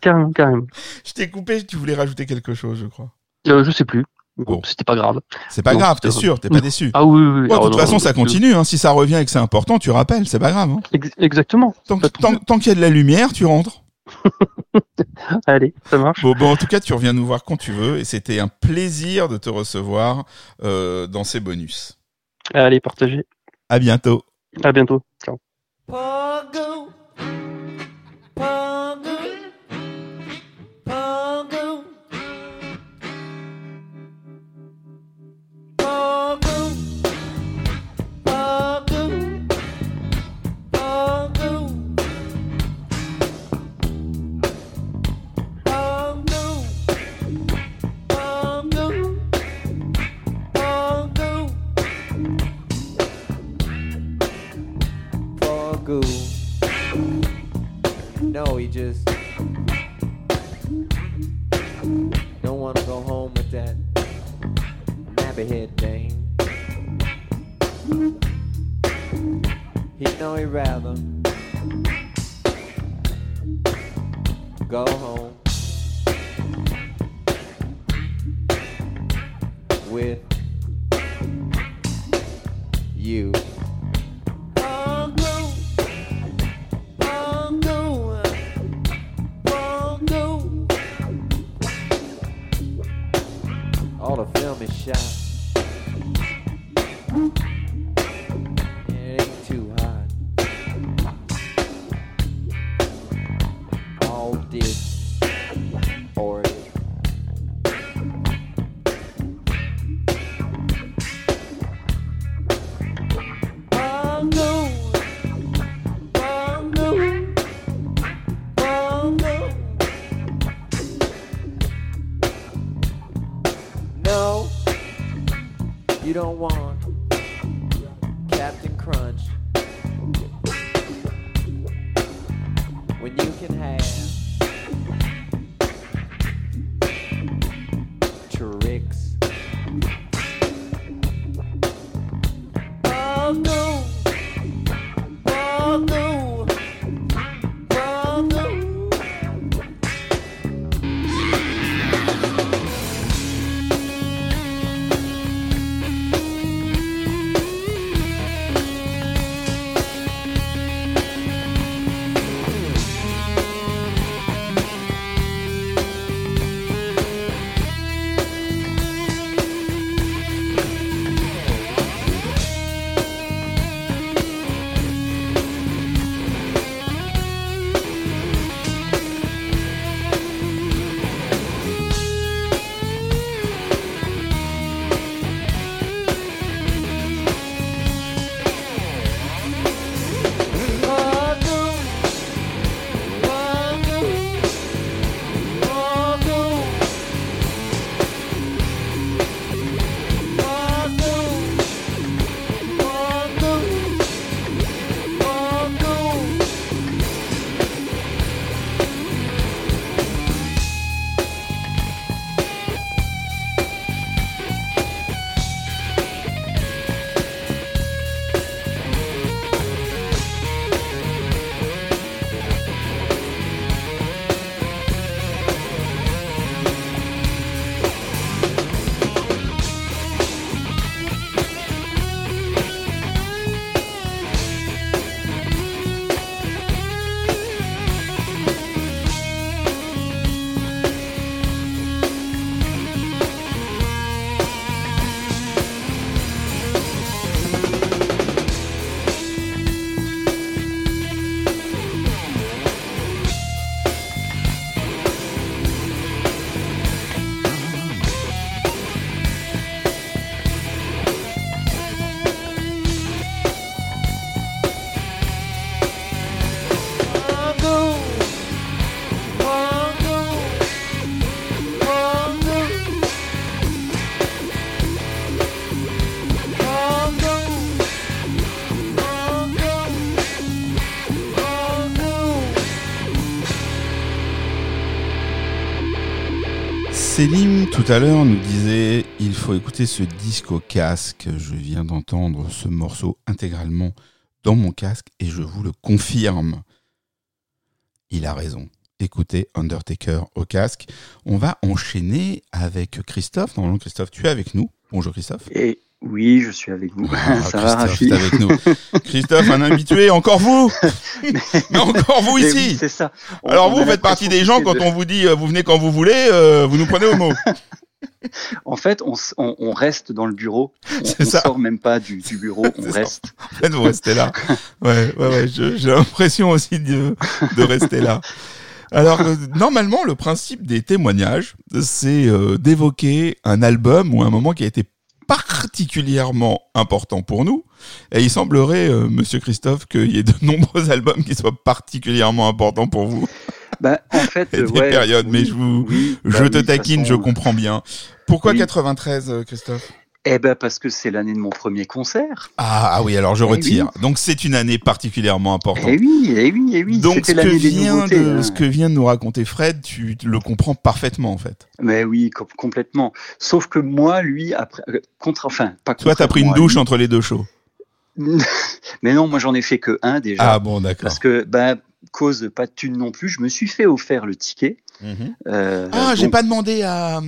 carrément, carrément. Je t'ai coupé. Tu voulais rajouter quelque chose, je crois. Euh, je sais plus. Bon. C'était pas grave. C'est pas non, grave, t'es sûr, t'es pas déçu. Ah oui, oui, oui. Ouais, de toute non, façon, non, ça continue. Hein. Si ça revient et que c'est important, tu rappelles, c'est pas grave. Hein. Exactement. Tant, tant, tant qu'il y a de la lumière, tu rentres. Allez, ça marche. Bon, bon, en tout cas, tu reviens nous voir quand tu veux. Et c'était un plaisir de te recevoir euh, dans ces bonus. Allez, partagez. À bientôt. À bientôt. Ciao. Pogo. Pogo. Pogo. No, he just don't want to go home with that nappy-head thing. He know he'd rather go home with you. All the film is shot. It ain't too hot. All this or it. Don't want Captain Crunch when you can have tricks. Oh no, oh no, oh no. Céline, tout à l'heure, nous disait « Il faut écouter ce disque au casque ». Je viens d'entendre ce morceau intégralement dans mon casque et je vous le confirme. Il a raison. Écoutez Undertaker au casque. On va enchaîner avec Christophe. Normalement, Christophe, tu es avec nous. Bonjour Christophe. Et oui, je suis avec vous. Ah, ça va, Rafi. Avec nous. Christophe, un habitué, encore vous mais, mais encore vous ici oui, c'est ça. On, alors on vous faites partie des gens, de... quand on vous dit euh, vous venez quand vous voulez, euh, vous nous prenez au mot. En fait, on, on, on reste dans le bureau. On ne sort même pas du, du bureau, on c'est reste. Ça. En fait, vous restez là. Ouais, ouais, ouais, je, j'ai l'impression aussi de, de rester là. Alors, euh, normalement, le principe des témoignages, c'est euh, d'évoquer un album ou un moment qui a été particulièrement important pour nous. Et il semblerait, euh, monsieur Christophe, qu'il y ait de nombreux albums qui soient particulièrement importants pour vous. Bah, en fait, des ouais, périodes, oui, mais je, vous, oui, je bah, te oui, taquine, façon, je comprends bien. Pourquoi oui. quatre-vingt-treize, Christophe ? Eh ben parce que c'est l'année de mon premier concert. Ah, ah oui, alors je retire. Eh oui. Donc c'est une année particulièrement importante. Eh oui, eh oui, eh oui. Donc c'était ce, l'année que vient des nouveautés, de, hein. ce que vient de nous raconter Fred, tu le comprends parfaitement en fait. Mais oui, com- complètement. Sauf que moi, lui, après, contre, enfin, pas contre. Toi, t'as pris une douche lui. entre les deux shows. Mais non, moi j'en ai fait que un déjà. Ah bon, d'accord. Parce que bah cause pas de thunes non plus, je me suis fait offert le ticket. Mmh. Euh, ah, donc... j'ai pas demandé à.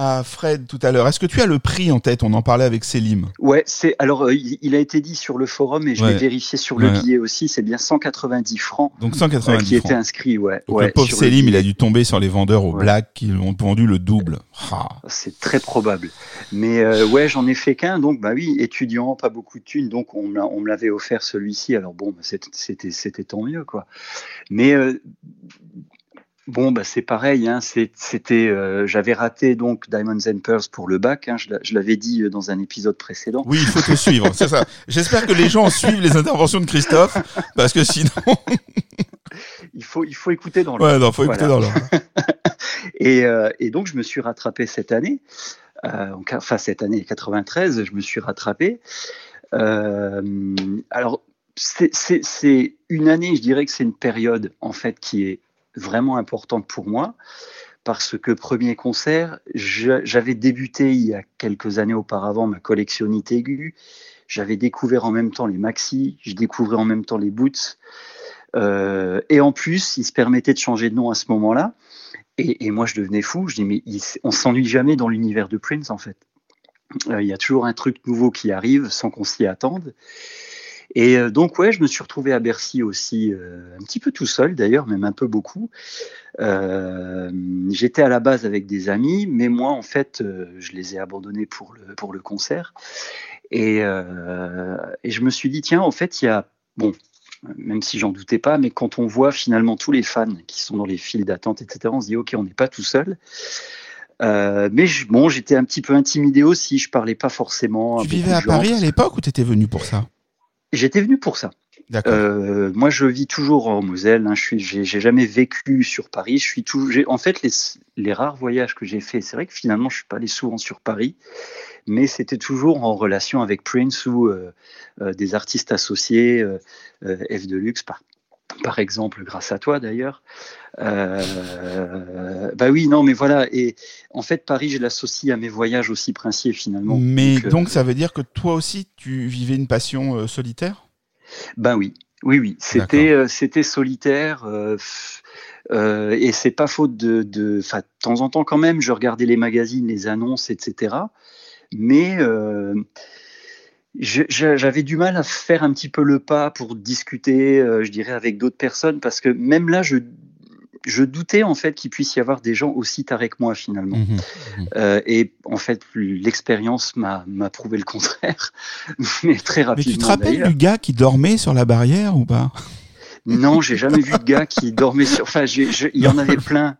Ah Fred, tout à l'heure, est-ce que tu as le prix en tête ? On en parlait avec Selim. Ouais, c'est alors euh, il a été dit sur le forum et je ouais. l'ai vérifié sur le ouais. billet aussi. C'est bien cent quatre-vingt-dix francs. Donc cent quatre-vingt-dix euh, qui francs. Était inscrit, ouais. Donc ouais, le pauvre Selim, le il a dû tomber sur les vendeurs au ouais. black qui l'ont vendu le double. Ah. C'est très probable. Mais euh, ouais, j'en ai fait qu'un. Donc bah oui, étudiant, pas beaucoup de thunes, donc on, on me l'avait offert celui-ci. Alors bon, bah, c'était, c'était c'était tant mieux quoi. Mais euh, bon, bah c'est pareil. Hein, c'est, c'était, euh, j'avais raté donc Diamonds and Pearls pour le bac. Hein, je, je l'avais dit dans un épisode précédent. Oui, il faut te suivre. C'est ça. J'espère que les gens suivent les interventions de Christophe, parce que sinon, il faut il faut écouter dans l'ordre. Ouais, non, faut voilà. écouter dans l'ordre. Et euh, et donc je me suis rattrapé cette année. Euh, enfin cette année quatre-vingt-treize, je me suis rattrapé. Euh, alors c'est, c'est c'est une année, je dirais que c'est une période en fait qui est vraiment importante pour moi, parce que premier concert, je, j'avais débuté il y a quelques années auparavant ma collectionnite aiguë, j'avais découvert en même temps les maxis, je découvrais en même temps les boots, euh, et en plus, ils se permettaient de changer de nom à ce moment-là, et, et moi je devenais fou, je dis mais il, on s'ennuie jamais dans l'univers de Prince en fait, euh, il y a toujours un truc nouveau qui arrive sans qu'on s'y attende. Et donc, ouais, je me suis retrouvé à Bercy aussi, euh, un petit peu tout seul d'ailleurs, même un peu beaucoup. Euh, j'étais à la base avec des amis, mais moi, en fait, euh, je les ai abandonnés pour le, pour le concert. Et, euh, et je me suis dit, tiens, en fait, il y a... Bon, même si j'en doutais pas, mais quand on voit finalement tous les fans qui sont dans les files d'attente, et cetera, on se dit, OK, on n'est pas tout seul. Euh, mais je, bon, j'étais un petit peu intimidé aussi, je parlais pas forcément... Tu vivais à Paris à l'époque ou tu étais venu pour ça ? J'étais venu pour ça. D'accord. Euh, moi, je vis toujours en Moselle. Hein, je suis, j'ai, j'ai jamais vécu sur Paris. Je suis tout, j'ai, en fait, les, les rares voyages que j'ai faits, c'est vrai que finalement, je suis pas allé souvent sur Paris, mais c'était toujours en relation avec Prince ou euh, euh, des artistes associés, euh, euh, F Deluxe, par, par exemple, grâce à toi d'ailleurs. Euh, bah oui, non, mais voilà. Et en fait, Paris, je l'associe à mes voyages aussi princiers finalement. Mais donc, donc euh, ça veut dire que toi aussi, tu vivais une passion euh, solitaire ? Ben oui, oui, oui. C'était, euh, c'était solitaire. Euh, pff, euh, et c'est pas faute de, de, enfin, de temps en temps quand même, je regardais les magazines, les annonces, et cetera. Mais euh, Je, je, j'avais du mal à faire un petit peu le pas pour discuter, euh, je dirais, avec d'autres personnes, parce que même là, je, je doutais en fait qu'il puisse y avoir des gens aussi tarés que moi finalement. Mmh, mmh. Euh, et en fait, l'expérience m'a, m'a prouvé le contraire, mais très rapidement. Mais tu te rappelles d'ailleurs. Du gars qui dormait sur la barrière ou pas ? Non, j'ai jamais vu de gars qui dormait sur. Enfin, j'ai, je, il y en avait plein.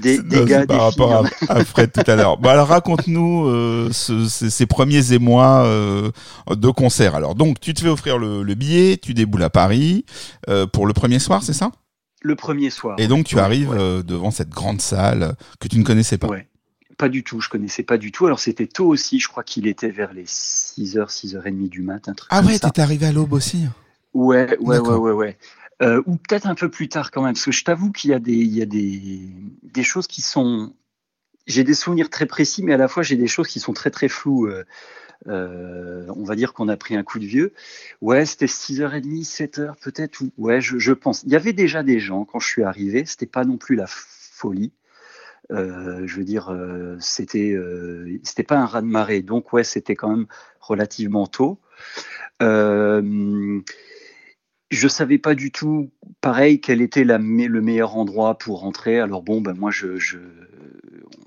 Des, des non, gars, des par filles, rapport à, à Fred tout à l'heure. Bon, alors raconte-nous euh, ce, ces, ces premiers émois euh, de concert. Alors donc, tu te fais offrir le, le billet, tu déboules à Paris euh, pour le premier soir, c'est ça ? Le premier soir. Et donc, tu ouais, arrives ouais. Euh, devant cette grande salle que tu ne connaissais pas. Ouais. Pas du tout, je connaissais pas du tout. Alors c'était tôt aussi, je crois qu'il était vers les six heures, six heures trente du matin. Ah ouais, t'es arrivé à l'aube aussi ? Ouais, ouais, ouais, ouais, ouais. Euh, ou peut-être un peu plus tard quand même, parce que je t'avoue qu'il y a des, il y a des, des choses qui sont... j'ai des souvenirs très précis, mais à la fois j'ai des choses qui sont très très floues. Euh, euh, on va dire qu'on a pris un coup de vieux. Ouais, c'était six heures trente, sept heures peut-être. Ou, ouais, je, je pense. Il y avait déjà des gens quand je suis arrivé. C'était pas non plus la folie. Euh, je veux dire, euh, c'était, euh, c'était pas un raz-de-marée. Donc ouais, c'était quand même relativement tôt. Euh, Je savais pas du tout, pareil, quel était la, le meilleur endroit pour rentrer. Alors bon, ben moi, je, je,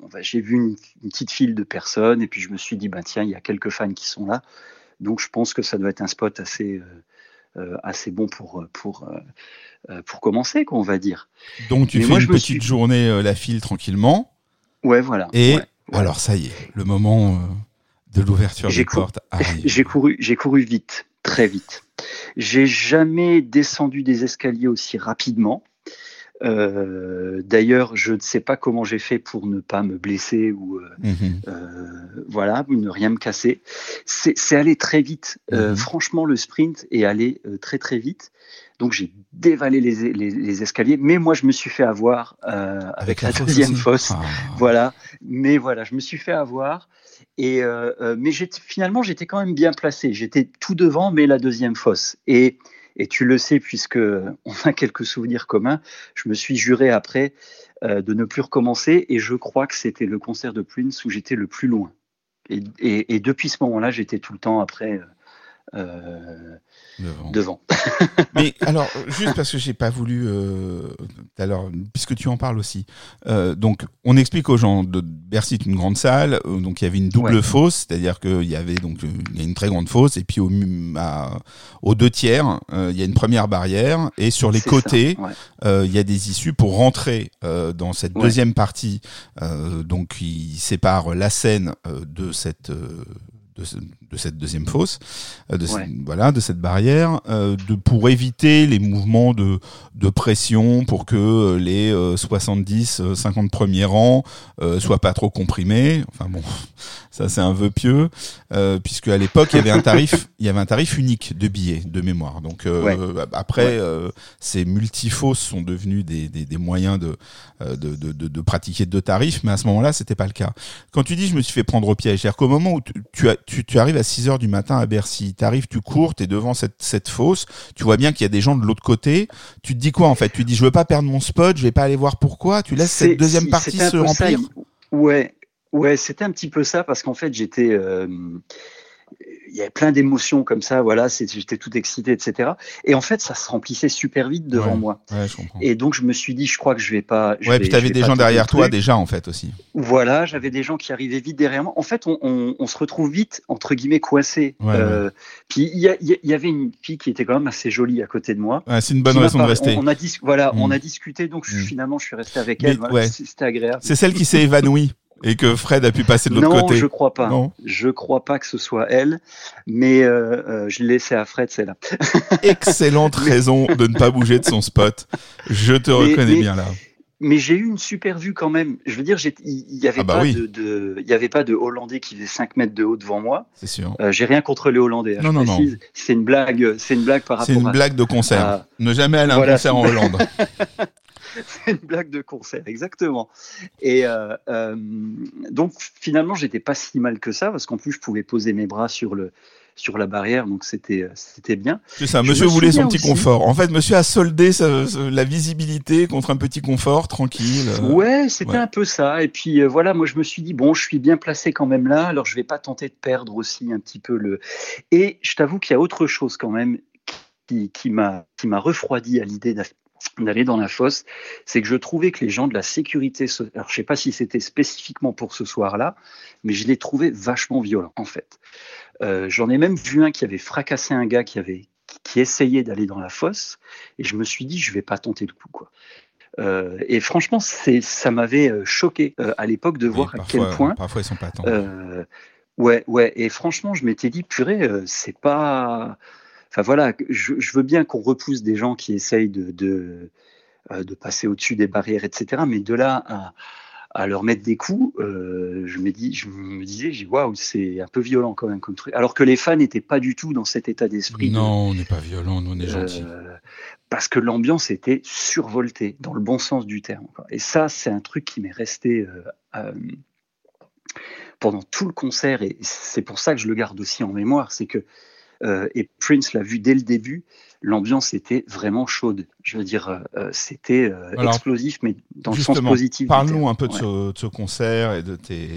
on va, j'ai vu une, une petite file de personnes et puis je me suis dit, ben tiens, il y a quelques fans qui sont là, donc je pense que ça doit être un spot assez, euh, assez bon pour pour euh, pour commencer, quoi, on va dire. Donc tu Mais fais moi, une petite suis... journée euh, la file tranquillement. Ouais, voilà. Et ouais, ouais. Alors ça y est, le moment euh, de l'ouverture des cou... portes arrive. J'ai couru, j'ai couru vite, très vite. J'ai jamais descendu des escaliers aussi rapidement. Euh, d'ailleurs, je ne sais pas comment j'ai fait pour ne pas me blesser ou euh, mmh. euh, voilà, ne rien me casser. C'est, c'est aller très vite. Euh, mmh. Franchement, le sprint est allé euh, très très vite. Donc j'ai dévalé les, les, les escaliers, mais moi je me suis fait avoir euh, avec, avec la, la fosse deuxième aussi. fosse. Ah. Voilà, mais voilà, je me suis fait avoir. Et euh, mais j'étais, finalement, j'étais quand même bien placé. J'étais tout devant, mais la deuxième fosse. Et, et tu le sais, puisque on a quelques souvenirs communs, je me suis juré après euh, de ne plus recommencer. Et je crois que c'était le concert de Prince où j'étais le plus loin. Et, et, et depuis ce moment-là, j'étais tout le temps après euh, devant. devant. Mais alors, juste parce que j'ai pas voulu, euh, alors, puisque tu en parles aussi, euh, donc on explique aux gens, de Bercy est une grande salle, euh, donc il y avait une double ouais. fosse, c'est-à-dire qu'il y avait donc une, une très grande fosse, et puis au, à, aux deux tiers, il euh, y a une première barrière, et sur les C'est côtés, il ouais. euh, y a des issues pour rentrer euh, dans cette ouais. deuxième partie, euh, donc qui sépare la scène euh, de cette... Euh, De, ce, de cette deuxième fosse, de ouais. cette, voilà, de cette barrière, euh, de, pour éviter les mouvements de, de pression, pour que les euh, soixante-dix, cinquante premiers rangs euh, soient pas trop comprimés. Enfin bon, ça c'est un vœu pieux, euh, puisque à l'époque il y avait un tarif, il y avait un tarif unique de billets, de mémoire. Donc euh, ouais. après, ouais. Euh, ces multifosses sont devenus des, des, des moyens de, de, de, de, de pratiquer deux tarifs, mais à ce moment-là c'était pas le cas. Quand tu dis je me suis fait prendre au piège, c'est-à-dire qu'au moment où tu, tu as Tu, tu arrives à six heures du matin à Bercy, tu arrives, tu cours, tu es devant cette, cette fosse, tu vois bien qu'il y a des gens de l'autre côté, tu te dis quoi en fait ? Tu te dis je veux pas perdre mon spot, je vais pas aller voir pourquoi, tu laisses c'est, cette deuxième si, partie se remplir. Ça, ouais, ouais, c'était un petit peu ça parce qu'en fait j'étais... Euh, il y avait plein d'émotions comme ça, voilà, c'est, j'étais tout excité, et cetera. Et en fait, ça se remplissait super vite devant ouais, moi. Ouais, je comprends. Et donc, je me suis dit, je crois que je vais pas... Je ouais, vais, puis tu avais des gens derrière toi déjà, en fait, aussi. Voilà, j'avais des gens qui arrivaient vite derrière moi. En fait, on, on, on se retrouve vite, entre guillemets, coincés. Ouais, euh, ouais. Puis, il y, y, y avait une fille qui était quand même assez jolie à côté de moi. Ouais, c'est une bonne raison de rester. On, on a dis, voilà, mmh. on a discuté, donc je, mmh. finalement, je suis resté avec Mais, elle. Voilà, ouais. C'était agréable. C'est celle qui s'est évanouie. Et que Fred a pu passer de l'autre non, côté. Non, je crois pas. Non. Je crois pas que ce soit elle, mais euh, euh, je l'ai laissé à Fred, celle-là. Excellente raison de ne pas bouger de son spot. Je te mais, reconnais mais, bien là. Mais j'ai eu une super vue quand même. Je veux dire, il n'y avait, ah bah oui. avait pas de Hollandais qui faisait cinq mètres de haut devant moi. C'est sûr. Euh, j'ai rien contre les Hollandais. Non, non, précise. non. C'est une blague, c'est une blague par rapport à... C'est une à, blague de concert. À... Ne jamais aller à un voilà, concert en Hollande. C'est une blague de concert, exactement. Et euh, euh, donc, finalement, j'étais pas si mal que ça, parce qu'en plus, je pouvais poser mes bras sur, le, sur la barrière, donc c'était, c'était bien. C'est ça, monsieur voulait son petit aussi. confort. En fait, monsieur a soldé sa, sa, la visibilité contre un petit confort, tranquille. Euh, ouais, c'était ouais. un peu ça. Et puis, euh, voilà, moi, je me suis dit, bon, je suis bien placé quand même là, alors je vais pas tenter de perdre aussi un petit peu le... Et je t'avoue qu'il y a autre chose quand même qui, qui, m'a, qui m'a refroidi à l'idée d'affirmer. d'aller dans la fosse, c'est que je trouvais que les gens de la sécurité, alors je sais pas si c'était spécifiquement pour ce soir-là, mais je les trouvais vachement violents en fait. Euh, j'en ai même vu un qui avait fracassé un gars qui avait qui essayait d'aller dans la fosse, et je me suis dit je vais pas tenter le coup quoi. Euh, et franchement, c'est ça m'avait choqué euh, à l'époque de oui, voir parfois, à quel point. Parfois ils sont pas attendus. Euh, ouais ouais. Et franchement, je m'étais dit purée, euh, c'est pas. Enfin voilà, je, je veux bien qu'on repousse des gens qui essayent de, de, de passer au-dessus des barrières, et cetera. Mais de là à, à leur mettre des coups, euh, je, me dis, je me disais, j'ai, waouh, c'est un peu violent quand même comme truc. Alors que les fans n'étaient pas du tout dans cet état d'esprit. Non, de, on n'est pas violent, nous, on est euh, gentils. Parce que l'ambiance était survoltée, dans le bon sens du terme. Quoi. Et ça, c'est un truc qui m'est resté euh, euh, pendant tout le concert, et c'est pour ça que je le garde aussi en mémoire, c'est que, euh, et Prince l'a vu dès le début, l'ambiance était vraiment chaude. Je veux dire, euh, c'était euh, Alors, explosif, mais dans le sens positif. Parle-nous un peu de, ouais. ce, de ce concert et de tes...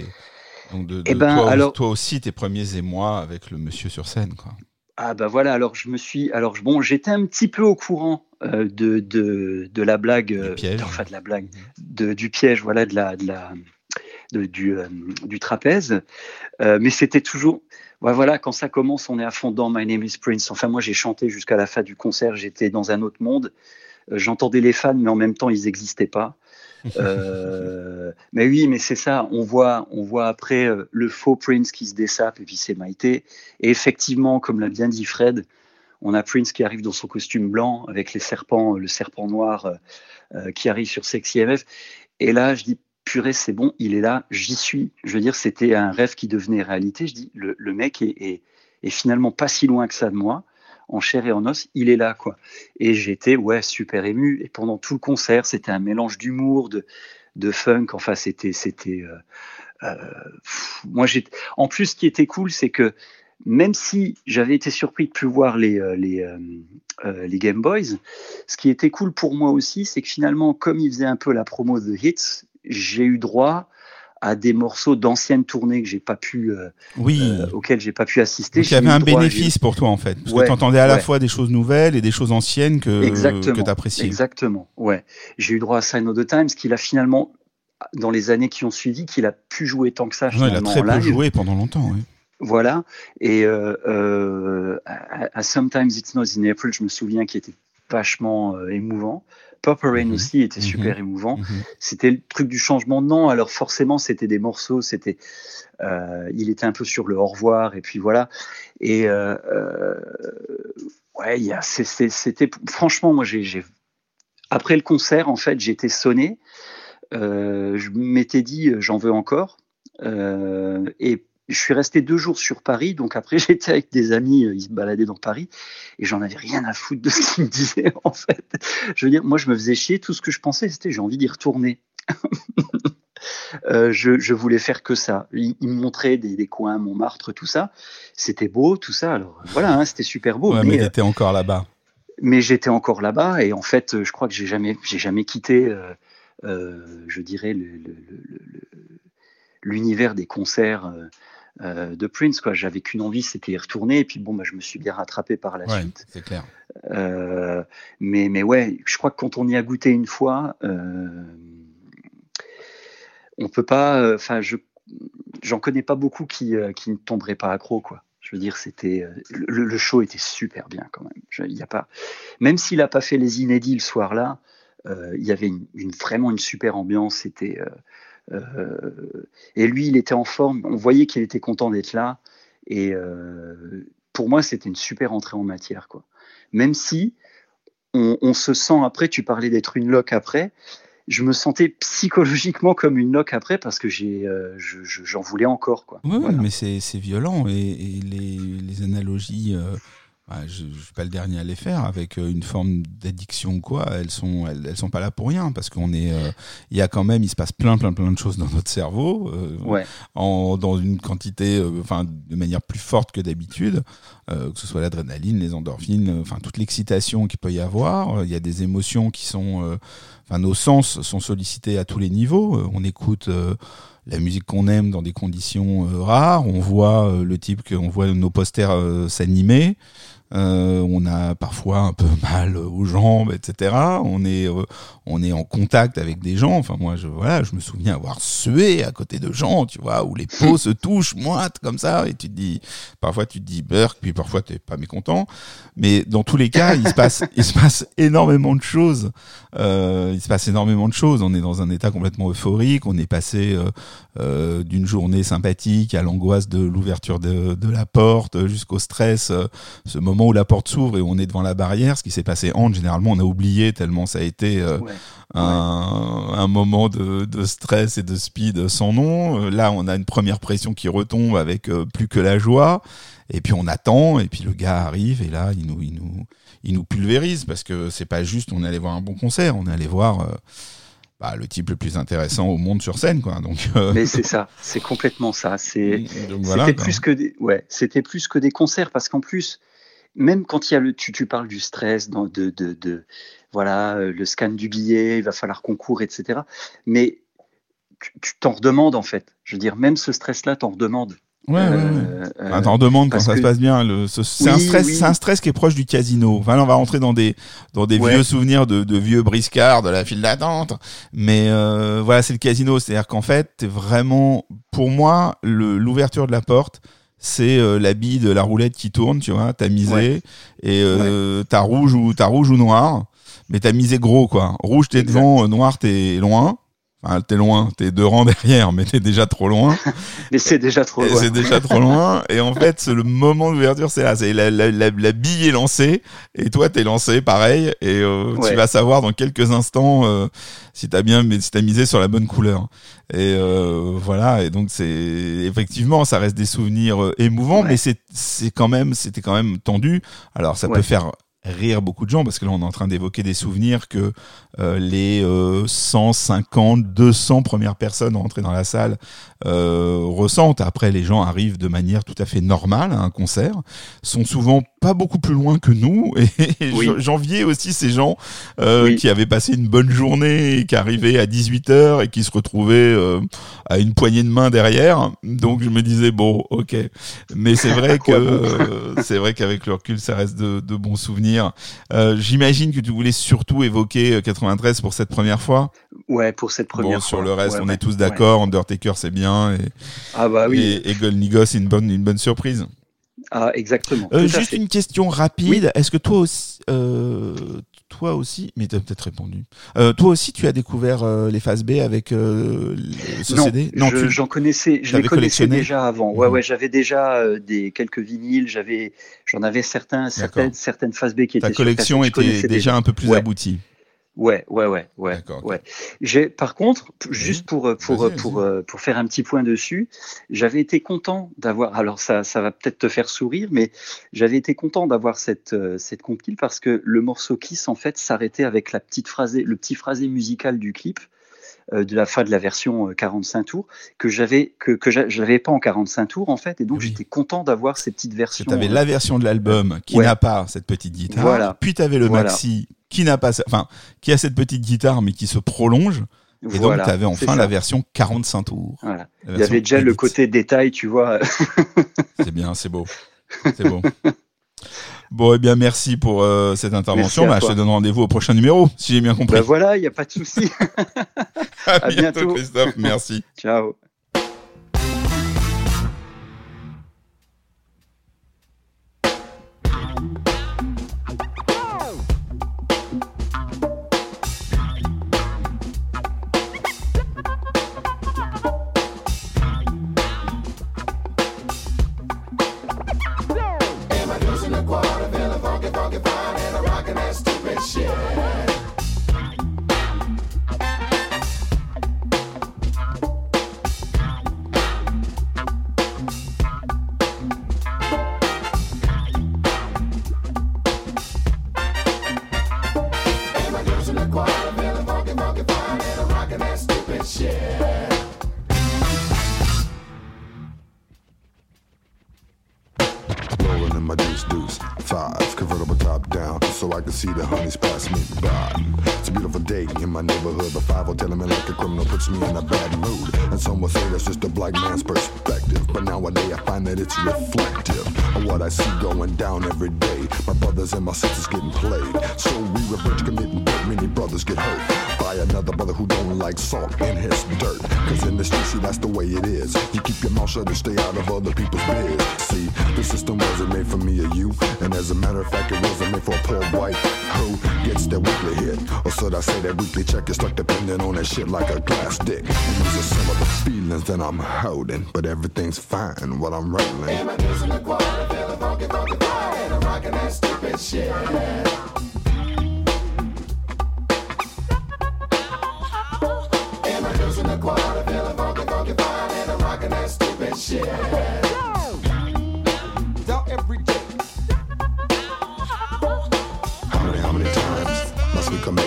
Donc de, de eh ben, toi, alors, toi aussi, tes premiers émois avec le monsieur sur scène, quoi. Ah bah voilà, alors je me suis, alors bon, j'étais un petit peu au courant euh, de, de de la blague, euh, de, enfin de la blague, de, du piège, voilà, de la de la de, du euh, du trapèze, euh, mais c'était toujours, ouais, voilà, quand ça commence, on est à fond dans My Name Is Prince. Enfin moi, j'ai chanté jusqu'à la fin du concert, j'étais dans un autre monde. Euh, j'entendais les fans, mais en même temps, ils n'existaient pas. Euh, mais oui, mais c'est ça, on voit, on voit après euh, le faux Prince qui se dessape, et puis c'est Maïté, et effectivement, comme l'a bien dit Fred, on a Prince qui arrive dans son costume blanc avec les serpents, le serpent noir euh, qui arrive sur Sexy M F, et là je dis purée, c'est bon, il est là, j'y suis, je veux dire, c'était un rêve qui devenait réalité. Je dis, le, le mec est, est, est finalement pas si loin que ça de moi, en chair et en os, il est là, quoi. Et j'étais, ouais, super ému. Et pendant tout le concert, c'était un mélange d'humour, de, de funk. Enfin, c'était... c'était euh, euh, pff, moi, j'étais... En plus, ce qui était cool, c'est que même si j'avais été surpris de plus voir les, euh, les, euh, euh, les Game Boys, ce qui était cool pour moi aussi, c'est que finalement, comme ils faisaient un peu la promo de The Hits, j'ai eu droit à des morceaux d'anciennes tournées que j'ai pas pu, euh, oui. euh, auxquelles j'ai pas pu assister. Donc, il y avait un bénéfice j'ai... pour toi, en fait. Parce ouais, que tu entendais à ouais. la fois des choses nouvelles et des choses anciennes que, que tu appréciais. Exactement, ouais. J'ai eu droit à Sign of the Times, qu'il a finalement, dans les années qui ont suivi, qu'il a pu jouer tant que ça. Ouais, il a très peu joué pendant longtemps, oui. Voilà. Et euh, euh, à, à Sometimes It's Not in April, je me souviens, qui était vachement euh, émouvant. Purple Rain mmh. aussi était super mmh. émouvant. Mmh. C'était le truc du changement de nom. Alors forcément, c'était des morceaux. C'était, euh, il était un peu sur le au revoir. Et puis voilà. Et euh, euh, ouais, y a, c'est, c'est, c'était franchement, moi, j'ai, j'ai après le concert, en fait, j'étais sonné. Euh, je m'étais dit, j'en veux encore. Euh, et je suis resté deux jours sur Paris, donc après j'étais avec des amis, ils se baladaient dans Paris, et j'en avais rien à foutre de ce qu'ils me disaient, en fait. Je veux dire, moi je me faisais chier, tout ce que je pensais c'était j'ai envie d'y retourner. euh, je, je voulais faire que ça. Ils, ils me montraient des, des coins, Montmartre, tout ça. C'était beau, tout ça, alors voilà, hein, c'était super beau. Ouais, mais mais euh, t'étais encore là-bas. Mais j'étais encore là-bas, et en fait je crois que j'ai jamais, j'ai jamais quitté, euh, euh, je dirais, le, le, le, le, l'univers des concerts. Euh, Euh, de Prince, quoi. J'avais qu'une envie, c'était y retourner, et puis bon, bah, je me suis bien rattrapé par la ouais, suite. C'est clair. Euh, mais, mais ouais, je crois que quand on y a goûté une fois, euh, on peut pas. Enfin, euh, je j'en connais pas beaucoup qui euh, qui ne tomberaient pas accro, quoi. Je veux dire, c'était euh, le, le show était super bien quand même. Il y a pas, même s'il a pas fait les inédits le soir-là, il euh, y avait une, une, vraiment une super ambiance. C'était euh, Euh, et lui, il était en forme, on voyait qu'il était content d'être là, et euh, pour moi, c'était une super entrée en matière, quoi. Même si on, on se sent après, tu parlais d'être une loque après, je me sentais psychologiquement comme une loque après parce que j'ai, euh, je, je, j'en voulais encore, quoi. Oui, voilà. Mais c'est, c'est violent, et, et les, les analogies, euh, bah, je ne suis pas le dernier à les faire, avec une forme d'addiction, quoi. Elles sont, elles, elles sont pas là pour rien, parce qu'on est, il euh, y a quand même, il se passe plein, plein, plein de choses dans notre cerveau, euh, ouais. en, dans une quantité, enfin, euh, de manière plus forte que d'habitude, euh, que ce soit l'adrénaline, les endorphines, enfin, euh, toute l'excitation qu'il peut y avoir. Il y a des émotions qui sont, enfin, euh, nos sens sont sollicités à tous les niveaux. On écoute. Euh, La musique qu'on aime dans des conditions euh, rares, on voit euh, le type qu'on voit nos posters euh, s'animer, euh, on a parfois un peu mal aux jambes, et cetera. On est euh, on est en contact avec des gens. Enfin moi je voilà, je me souviens avoir sué à côté de gens, tu vois, où les peaux se touchent moites comme ça, et tu te dis parfois tu te dis burk, puis parfois t'es pas mécontent. Mais dans tous les cas, il se passe il se passe énormément de choses. Euh, il se passe énormément de choses. On est dans un état complètement euphorique. On est passé euh, Euh, d'une journée sympathique à l'angoisse de l'ouverture de, de la porte jusqu'au stress, euh, ce moment où la porte s'ouvre et on est devant la barrière, ce qui s'est passé en généralement on a oublié tellement ça a été euh, ouais. un, ouais. un moment de, de stress et de speed sans nom. Euh, là on a une première pression qui retombe avec euh, plus que la joie, et puis on attend, et puis le gars arrive, et là il nous, il nous, il nous pulvérise, parce que c'est pas juste on est allé voir un bon concert, on est allé voir euh, bah, le type le plus intéressant au monde sur scène, quoi. Donc, euh... mais c'est ça, c'est complètement ça. C'est... Donc, voilà, c'était, plus que des... ouais, c'était plus que des concerts, parce qu'en plus, même quand il y a le... tu, tu parles du stress, de, de, de, de... voilà, le scan du billet, il va falloir qu'on court, et cetera. Mais tu, tu t'en redemandes, en fait. Je veux dire, même ce stress-là, t'en redemandes. Ouais, euh, ouais, ouais. Euh, bah, t'en demandes quand ça que... se passe bien. Le, ce, c'est, oui, un stress, oui. c'est un stress qui est proche du casino. Enfin, là, on va rentrer dans des, dans des ouais. vieux souvenirs de, de vieux briscards, de la file d'attente. Mais euh, voilà, c'est le casino. C'est-à-dire qu'en fait, t'es vraiment, pour moi, le, l'ouverture de la porte, c'est euh, la bille de la roulette qui tourne, tu vois. T'as misé ouais. et euh, ouais. t'as, rouge ou, t'as rouge ou noir, mais t'as misé gros, quoi. Rouge, t'es devant, euh, noir, t'es loin. Ah, t'es loin, t'es deux rangs derrière, mais t'es déjà trop loin. Mais c'est déjà trop loin. C'est déjà trop loin. Et en fait, le moment d'ouverture, c'est là. C'est la, la, la, la bille est lancée, et toi, t'es lancé, pareil. Et euh, ouais. tu vas savoir dans quelques instants euh, si t'as bien, si t'as misé sur la bonne couleur. Et euh, voilà. Et donc, c'est effectivement, ça reste des souvenirs euh, émouvants, ouais. mais c'est, c'est quand même, c'était quand même tendu. Alors, ça ouais. peut faire rire beaucoup de gens, parce que là on est en train d'évoquer des souvenirs que euh, les euh, cent cinquante, deux cents premières personnes rentrées dans la salle euh, ressentent. Après, les gens arrivent de manière tout à fait normale à un concert, sont souvent pas beaucoup plus loin que nous, et, et oui. j'enviais aussi ces gens euh, oui. qui avaient passé une bonne journée et qui arrivaient à dix-huit heures et qui se retrouvaient euh, à une poignée de main derrière. Donc je me disais bon, ok, mais c'est vrai que euh, c'est vrai qu'avec le recul, ça reste de, de bons souvenirs. Euh, j'imagine que tu voulais surtout évoquer quatre-vingt-treize pour cette première fois. Ouais, pour cette première bon, fois. Sur le reste, ouais, on ouais, est tous d'accord. Ouais. Undertaker, c'est bien. Et, ah bah oui. Et, et Goldnigga, c'est une bonne, une bonne surprise. Ah, exactement. Euh, juste une question rapide. Oui. Est-ce que toi aussi, euh, toi aussi, mais t'as peut-être répondu. Euh, toi aussi, tu as découvert euh, les phases B avec euh, ce non, C D ? Non, je, tu, j'en connaissais. Je les connaissais déjà avant. Ouais, mmh. ouais, j'avais déjà euh, des quelques vinyles. J'avais, j'en avais certains, certaines, certaines phases B qui étaient. Ta collection sur était déjà, déjà un peu plus ouais. aboutie. Ouais, ouais, ouais, ouais. D'accord, ouais. J'ai, par contre, p- juste pour pour vas-y, pour vas-y. Pour faire un petit point dessus, j'avais été content d'avoir. Alors ça, ça va peut-être te faire sourire, mais j'avais été content d'avoir cette cette compile, parce que le morceau Kiss en fait s'arrêtait avec la petite phrasé, le petit phrasé musical du clip euh, de la fin de la version quarante-cinq tours que j'avais que que j'avais pas en quarante-cinq tours en fait, et donc oui. j'étais content d'avoir ces petites versions. Tu avais euh, la version de l'album qui ouais. n'a pas cette petite guitare. Voilà. Puis tu avais le voilà. maxi. Qui n'a pas, enfin, qui a cette petite guitare mais qui se prolonge. Et voilà, donc, tu avais enfin la version quarante-cinq tours. Voilà. Il y avait déjà le côté détail, tu vois. C'est bien, c'est beau, c'est beau. Bon, eh bien, merci pour euh, cette intervention. Bah, je te donne rendez-vous au prochain numéro, si j'ai bien compris. Bah voilà, il n'y a pas de souci. à, à bientôt, bientôt, Christophe. Merci. Ciao. Like a glass dick. These are some of the feelings that I'm holding, but everything's fine while I'm rolling. Am I losing the quarter? Feel the funky, funky vibe, and I'm rocking that stupid shit. Am I losing the quarter? Feel the funky, funky vibe, and I'm rocking that stupid shit.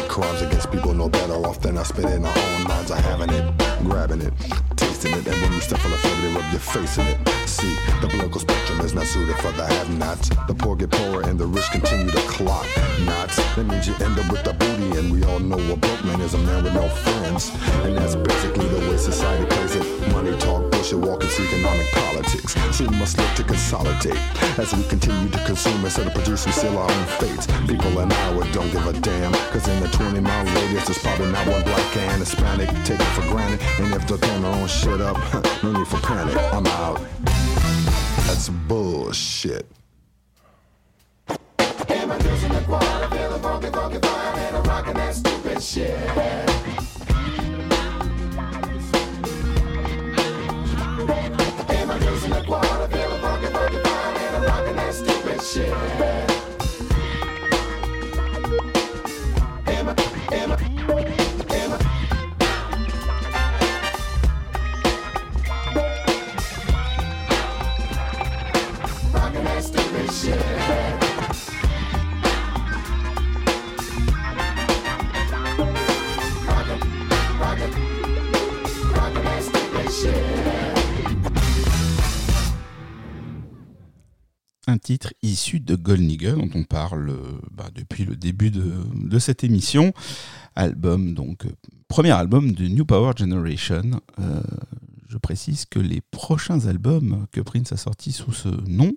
Crimes against people no better off than I spit in our own minds are having it, grabbing it, tasting it, and when you step on the floor, they rub your face in it. See, the political spectrum is not suited for the have-nots. The poor get poorer and the rich continue to clock knots. That means you end up with the booty, and we all know a broke man is a man with no friends. And that's basically the way society plays it. Money talk, bullshit walk, it's economic politics. So we must look to consolidate as we continue to consume instead of produce, we seal our own fates. People in Iowa don't give a damn, cause in the twenty mile radius there's probably not one black and Hispanic. Take it for granted, and if they're throwing their own shit up, no need for panic. I'm out. That's bullshit. And my girls in the choir are feeling funky, funky, fire, and I'm rocking that stupid shit. And my girls in the choir are feeling funky, funky, fire, and I'm rocking that stupid shit. And my, and my, and my. Shit. Rocket, rocket, rocket that stupid shit. Un titre issu de Goldnigga dont on parle bah, depuis le début de, de cette émission. Album, donc, premier album de New Power Generation. Euh, je précise que les prochains albums que Prince a sortis sous ce nom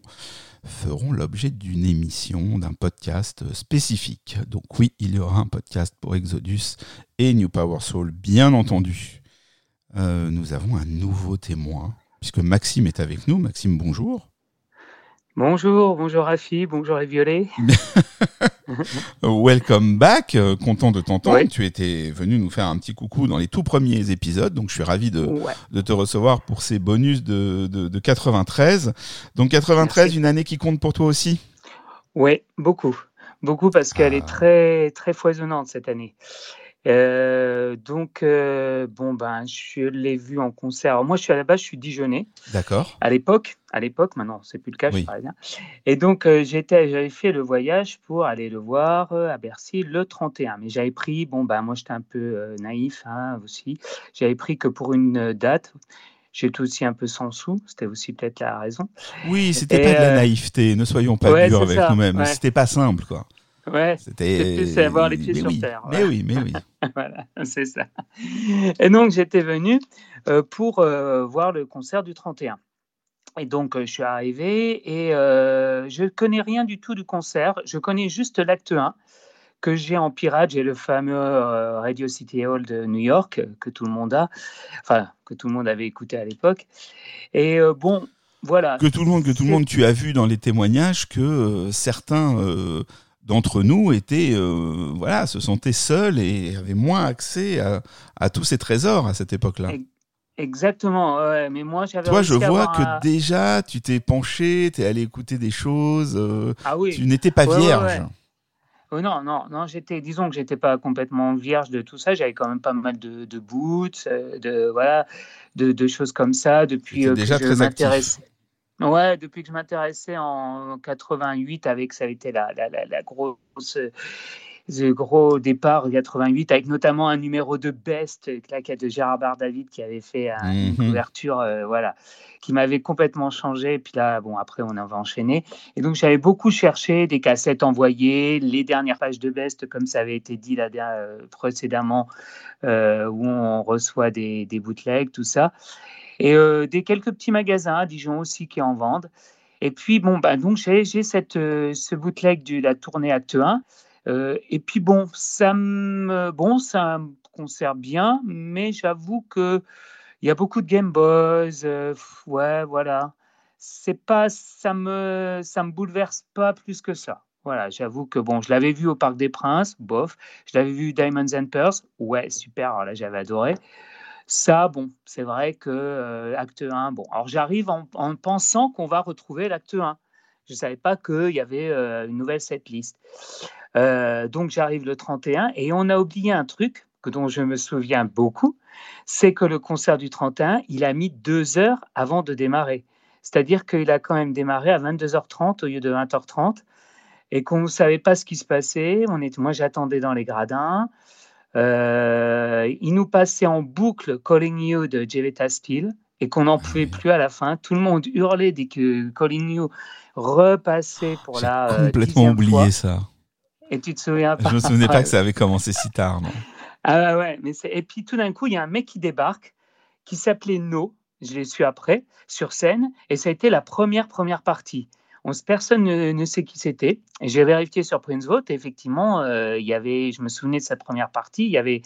feront l'objet d'une émission, d'un podcast spécifique. Donc oui, il y aura un podcast pour Exodus et New Power Soul, bien entendu. Euh, nous avons un nouveau témoin, puisque Maxime est avec nous. Maxime, bonjour. Bonjour, bonjour Rafi, bonjour les Violets. Welcome back, content de t'entendre. Oui. Tu étais venu nous faire un petit coucou dans les tout premiers épisodes, donc je suis ravi de, ouais. de te recevoir pour ces bonus de, de, de quatre-vingt-treize. Donc quatre-vingt-treize, merci. Une année qui compte pour toi aussi ? Oui, beaucoup, beaucoup parce qu'elle ah. est très, très foisonnante cette année. Euh, donc, euh, bon, ben, je l'ai vu en concert. Alors, moi, je suis à la base, je suis dijonnais. D'accord. À l'époque, à l'époque, maintenant, c'est plus le cas, oui. je parle bien. Et donc, euh, j'étais, j'avais fait le voyage pour aller le voir euh, à Bercy le trente et un. Mais j'avais pris, bon, ben, moi, j'étais un peu euh, naïf hein, aussi. J'avais pris que pour une euh, date. J'étais aussi un peu sans sous, c'était aussi peut-être la raison. Oui, c'était Et pas euh... de la naïveté. Ne soyons pas ouais, durs avec ça, nous-mêmes. Ouais. C'était pas simple, quoi. Ouais, c'était... c'était plus avoir les pieds mais sur oui. terre. Mais voilà. oui, mais oui. Voilà, c'est ça. Et donc, j'étais venu euh, pour euh, voir le concert du trente et un. Et donc, euh, je suis arrivé et euh, je ne connais rien du tout du concert. Je connais juste l'acte un que j'ai en pirate. J'ai le fameux euh, Radio City Hall de New York que tout le monde a, enfin, que tout le monde avait écouté à l'époque. Et euh, bon, voilà. Que tout le monde, que tout le monde, tu as vu dans les témoignages que euh, certains... Euh, d'entre nous étaient, euh, voilà, se sentaient seuls et avaient moins accès à, à tous ces trésors à cette époque-là. Exactement, ouais, mais moi j'avais... Toi, je vois que un... déjà, tu t'es penché, t'es allé écouter des choses, euh, ah oui. tu n'étais pas ouais, vierge. Ouais, ouais. Oh non, non, non, j'étais, disons que j'étais pas complètement vierge de tout ça. J'avais quand même pas mal de, de boots, de, voilà, de, de choses comme ça depuis euh, déjà que très je m'intéressais. Actif. Ouais, depuis que je m'intéressais en quatre-vingt-huit, avec ça a été la, la, la, la grosse, le gros départ quatre-vingt-huit, avec notamment un numéro de Best, là, de Gérard Bardavid qui avait fait un, mm-hmm. une couverture, euh, voilà, qui m'avait complètement changé. Et puis là, bon, après, on avait enchaîné. Et donc, j'avais beaucoup cherché des cassettes envoyées, les dernières pages de Best, comme ça avait été dit là, euh, précédemment, euh, où on reçoit des, des bootlegs, tout ça. Et euh, des quelques petits magasins à Dijon aussi qui en vendent. Et puis, bon, bah, donc j'ai, j'ai cette, euh, ce bootleg de la tournée Acte un. Euh, et puis, bon, ça me bon, ça me concerne bien, mais j'avoue qu'il y a beaucoup de Game Boys. Euh, ouais, voilà. C'est pas, ça me, ça me bouleverse pas plus que ça. Voilà, j'avoue que bon, je l'avais vu au Parc des Princes, bof. Je l'avais vu Diamonds and Pearls, ouais, super, alors là, j'avais adoré. Ça, bon, c'est vrai que euh, Acte un, bon, alors j'arrive en, en pensant qu'on va retrouver l'Acte un. Je ne savais pas qu'il y avait euh, une nouvelle setlist. Euh, donc, j'arrive le trente et un et on a oublié un truc que, dont je me souviens beaucoup, c'est que le concert du trente et un, il a mis deux heures avant de démarrer. C'est-à-dire qu'il a quand même démarré à vingt-deux heures trente au lieu de vingt heures trente et qu'on ne savait pas ce qui se passait. On était, moi, j'attendais dans les gradins. Euh, il nous passait en boucle Calling You de Jevetta Spill et qu'on n'en pouvait plus à la fin. Tout le monde hurlait dès que Calling You repassait pour J'ai la dixième complètement oublié fois. Ça. Et tu te souviens pas? Je me souvenais pas que ça avait commencé si tard. Non. Ah ouais, mais c'est... Et puis tout d'un coup, il y a un mec qui débarque qui s'appelait No. Je l'ai su après, sur scène, et ça a été la première, première partie. On, personne ne, ne sait qui c'était. Et j'ai vérifié sur Prince Vote, et effectivement, euh, il y avait, je me souvenais de cette première partie. Il y avait,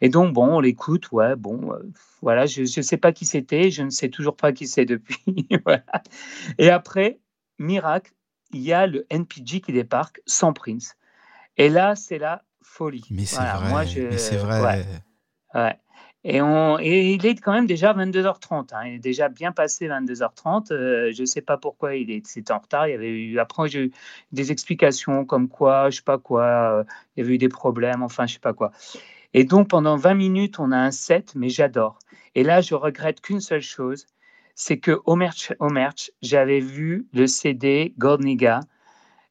et donc, bon, on l'écoute, ouais, bon, euh, voilà, je ne sais pas qui c'était, je ne sais toujours pas qui c'est depuis. Voilà. Et après, miracle, il y a le N P G qui débarque sans Prince. Et là, c'est la folie. Mais c'est voilà, vrai, moi, je, mais c'est vrai. Ouais. ouais. Et, on, et il est quand même déjà vingt-deux heures trente, hein, il est déjà bien passé vingt-deux heures trente, euh, je ne sais pas pourquoi il est, c'était en retard, il y avait eu, après j'ai eu des explications comme quoi, je ne sais pas quoi, euh, il y avait eu des problèmes, enfin je ne sais pas quoi. Et donc pendant vingt minutes on a un set, mais j'adore. Et là je regrette qu'une seule chose, c'est qu'au merch, au merch j'avais vu le C D Goldnigga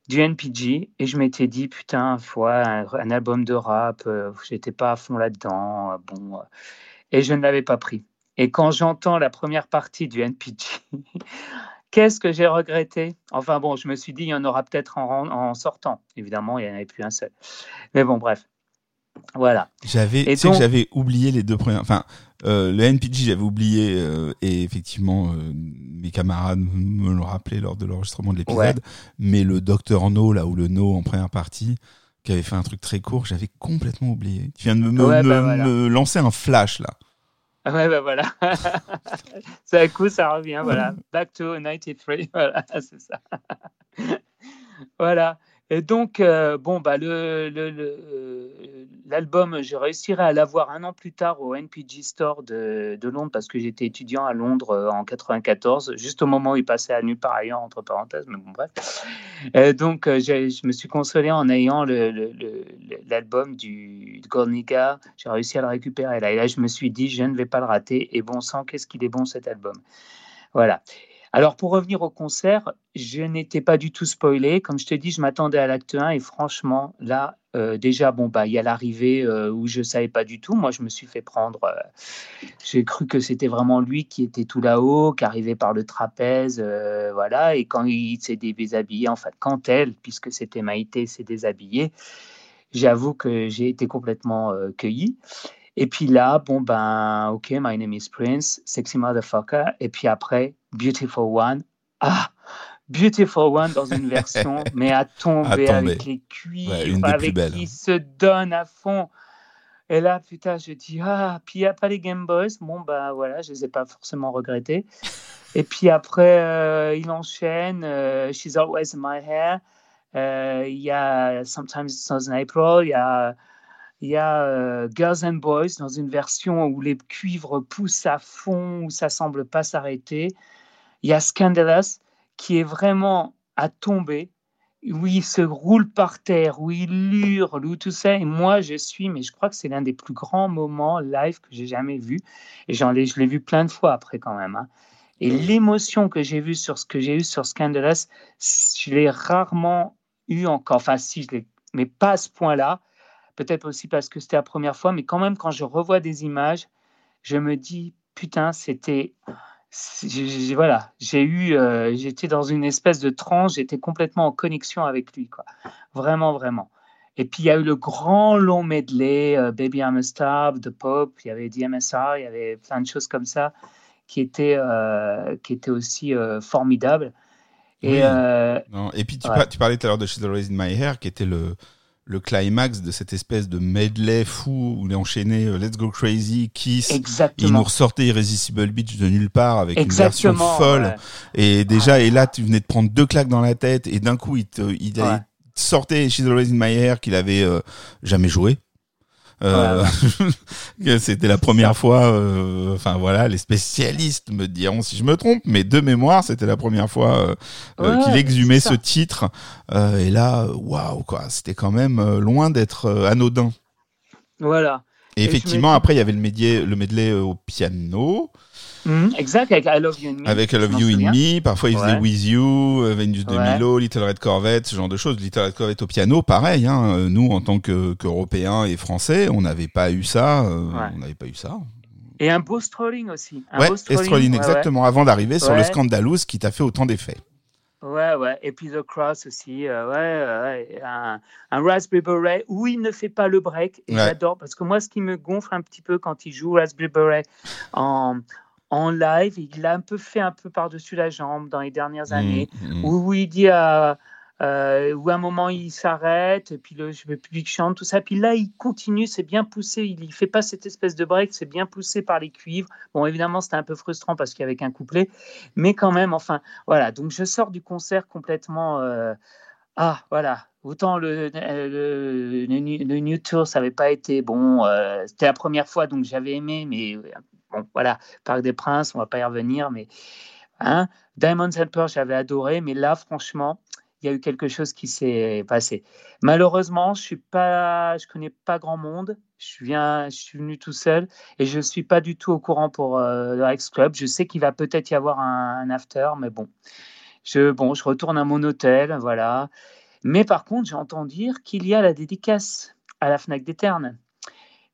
du N P G, et je m'étais dit, putain, ouais, un, un album de rap, euh, j'étais pas à fond là-dedans, euh, bon, euh, et je ne l'avais pas pris. Et quand j'entends la première partie du N P G, qu'est-ce que j'ai regretté ? Enfin bon, je me suis dit, il y en aura peut-être en, en sortant. Évidemment, il n'y en avait plus un seul. Mais bon, bref. Voilà. J'avais, tu sais donc, que j'avais oublié les deux premières... Enfin, euh, le N P G, j'avais oublié, euh, et effectivement, euh, mes camarades me l'ont rappelé lors de l'enregistrement de l'épisode, ouais. Mais le Docteur No, là, ou le No en première partie, qui avait fait un truc très court, j'avais complètement oublié. Tu viens de me, me, ouais, me, bah voilà. me lancer un flash, là. Ouais, bah voilà. Ça, à coup, ça revient, voilà. Back to quatre-vingt-trois, voilà, c'est ça. Voilà. Et donc, euh, bon, bah, le, le, le, l'album, je réussirai à l'avoir un an plus tard au N P G Store de, de Londres, parce que j'étais étudiant à Londres euh, en quatre-vingt-quatorze, juste au moment où il passait à Nu par ailleurs, entre parenthèses, mais bon, bref. Et donc, euh, j'ai, je me suis consolé en ayant le, le, le, l'album du Goldnigga, j'ai réussi à le récupérer là. Et là, je me suis dit, je ne vais pas le rater, et bon sang, qu'est-ce qu'il est bon cet album. Voilà. Alors, pour revenir au concert, je n'étais pas du tout spoilé. Comme je te dis, je m'attendais à l'acte un et franchement, là, euh, déjà, bon, bah, il y a l'arrivée euh, où je ne savais pas du tout. Moi, je me suis fait prendre. Euh, j'ai cru que c'était vraiment lui qui était tout là-haut, qui arrivait par le trapèze. Euh, voilà. Et quand il s'est déshabillé, en fait, quand elle, puisque c'était Maïté, s'est déshabillée, j'avoue que j'ai été complètement euh, cueilli. Et puis là, bon, ben, OK, My Name is Prince, Sexy Motherfucker. Et puis après, Beautiful One. Ah, Beautiful One dans une version, mais à tomber, à tomber avec les cuivres, ouais, avec qui se donne à fond. Et là, putain, je dis, ah, puis il n'y a pas les Game Boys. Bon, ben voilà, je ne les ai pas forcément regrettés. Et puis après, euh, il enchaîne, euh, She's Always in My Air. Il euh, y a Sometimes It Snows in April. Il y a... Il y a euh, Girls and Boys dans une version où les cuivres poussent à fond, où ça semble pas s'arrêter. Il y a Scandalous qui est vraiment à tomber, où il se roule par terre, où il hurle, où tout ça. Et moi, je suis, mais je crois que c'est l'un des plus grands moments live que j'ai jamais vu. Et j'en ai, je l'ai vu plein de fois après quand même. Hein. Et l'émotion que j'ai vue sur ce que j'ai eu sur Scandalous, je l'ai rarement eu encore. Enfin, si, je l'ai, mais pas à ce point-là. Peut-être aussi parce que c'était la première fois, mais quand même, quand je revois des images, je me dis, putain, c'était... J'ai, voilà, j'ai eu... Euh, j'étais dans une espèce de transe, j'étais complètement en connexion avec lui, quoi. Vraiment, vraiment. Et puis, il y a eu le grand long medley, euh, Baby I'm a Star, The Pope, il y avait D M S R, il y avait plein de choses comme ça qui étaient, euh, qui étaient aussi euh, formidables. Et, oui. euh, non. Et puis, tu, ouais. par, tu parlais tout à l'heure de She's Always in My Hair, qui était le... le climax de cette espèce de medley fou où il est enchaîné Let's Go Crazy, Kiss. Exactement. Il nous ressortait Irresistible Beach de nulle part avec Exactement, une version folle. Ouais. Et déjà, ouais. Et là, tu venais de prendre deux claques dans la tête et d'un coup, il, te, il, ouais. il sortait She's Always in My Air qu'il avait euh, jamais joué. Euh, ouais. C'était la première fois, euh, enfin voilà, les spécialistes me diront si je me trompe, mais de mémoire, c'était la première fois euh, ouais, qu'il exhumait ce titre. Euh, et là, waouh, quoi, c'était quand même loin d'être euh, anodin. Voilà. Et, et effectivement, me... après, il y avait le medley, le medley au piano. Mm-hmm. Exact, avec I Love You In Me. Avec I Love You In Me. Parfois, il ouais. faisait With You, Venus de ouais. Milo, Little Red Corvette, ce genre de choses. Little Red Corvette au piano, pareil. Hein. Nous, en tant que, qu'Européens et Français, on n'avait pas eu ça. Euh, ouais. On n'avait pas eu ça. Et un beau strolling aussi. Un ouais, beau strolling, strolling ouais, exactement, ouais. avant d'arriver ouais. sur le Scandalous qui t'a fait autant d'effets. Ouais, ouais. Et puis The Cross aussi. Euh, ouais, ouais. Un, un Raspberry Beret où il ne fait pas le break. Et ouais. j'adore, parce que moi, ce qui me gonfle un petit peu quand il joue Raspberry Beret en, en live, il l'a un peu fait un peu par-dessus la jambe dans les dernières mmh, années, mmh. Où, où il dit à. Euh, Euh, où à un moment il s'arrête et puis le, le public chante tout ça, puis là il continue, c'est bien poussé, il ne fait pas cette espèce de break, c'est bien poussé par les cuivres. Bon, évidemment c'était un peu frustrant parce qu'il y avait qu'un couplet, mais quand même, enfin voilà, donc je sors du concert complètement euh, ah voilà, autant le, le, le, le New Tour ça n'avait pas été bon, euh, c'était la première fois donc j'avais aimé, mais bon voilà, Parc des Princes on ne va pas y revenir, mais hein, Diamonds and Pearls j'avais adoré, mais là franchement il y a eu quelque chose qui s'est passé. Malheureusement, je suis pas, je connais pas grand monde. Je viens, je suis venu tout seul et je suis pas du tout au courant pour euh, le Rex Club. Je sais qu'il va peut-être y avoir un, un after, mais bon, je, bon, je retourne à mon hôtel, voilà. Mais par contre, j'entends dire qu'il y a la dédicace à la Fnac d'Éterne.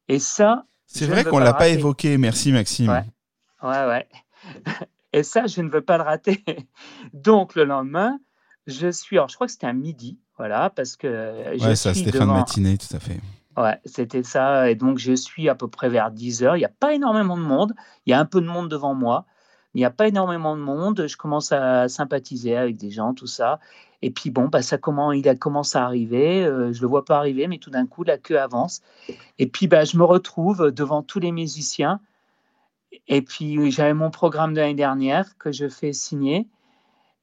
Et ça, c'est vrai qu'on l'a rater. Pas évoqué. Merci Maxime. Ouais, ouais, ouais. Et ça, je ne veux pas le rater. Donc le lendemain. Je suis, alors je crois que c'était à midi, voilà, parce que. Ouais, ça, c'était devant... fin de matinée, tout à fait. Ouais, c'était ça. Et donc, je suis à peu près vers dix heures. Il n'y a pas énormément de monde. Il y a un peu de monde devant moi. Il n'y a pas énormément de monde. Je commence à sympathiser avec des gens, tout ça. Et puis, bon, bah, ça commence, il a commencé à arriver. Euh, je ne le vois pas arriver, mais tout d'un coup, la queue avance. Et puis, bah, je me retrouve devant tous les musiciens. Et puis, j'avais mon programme de l'année dernière que je fais signer.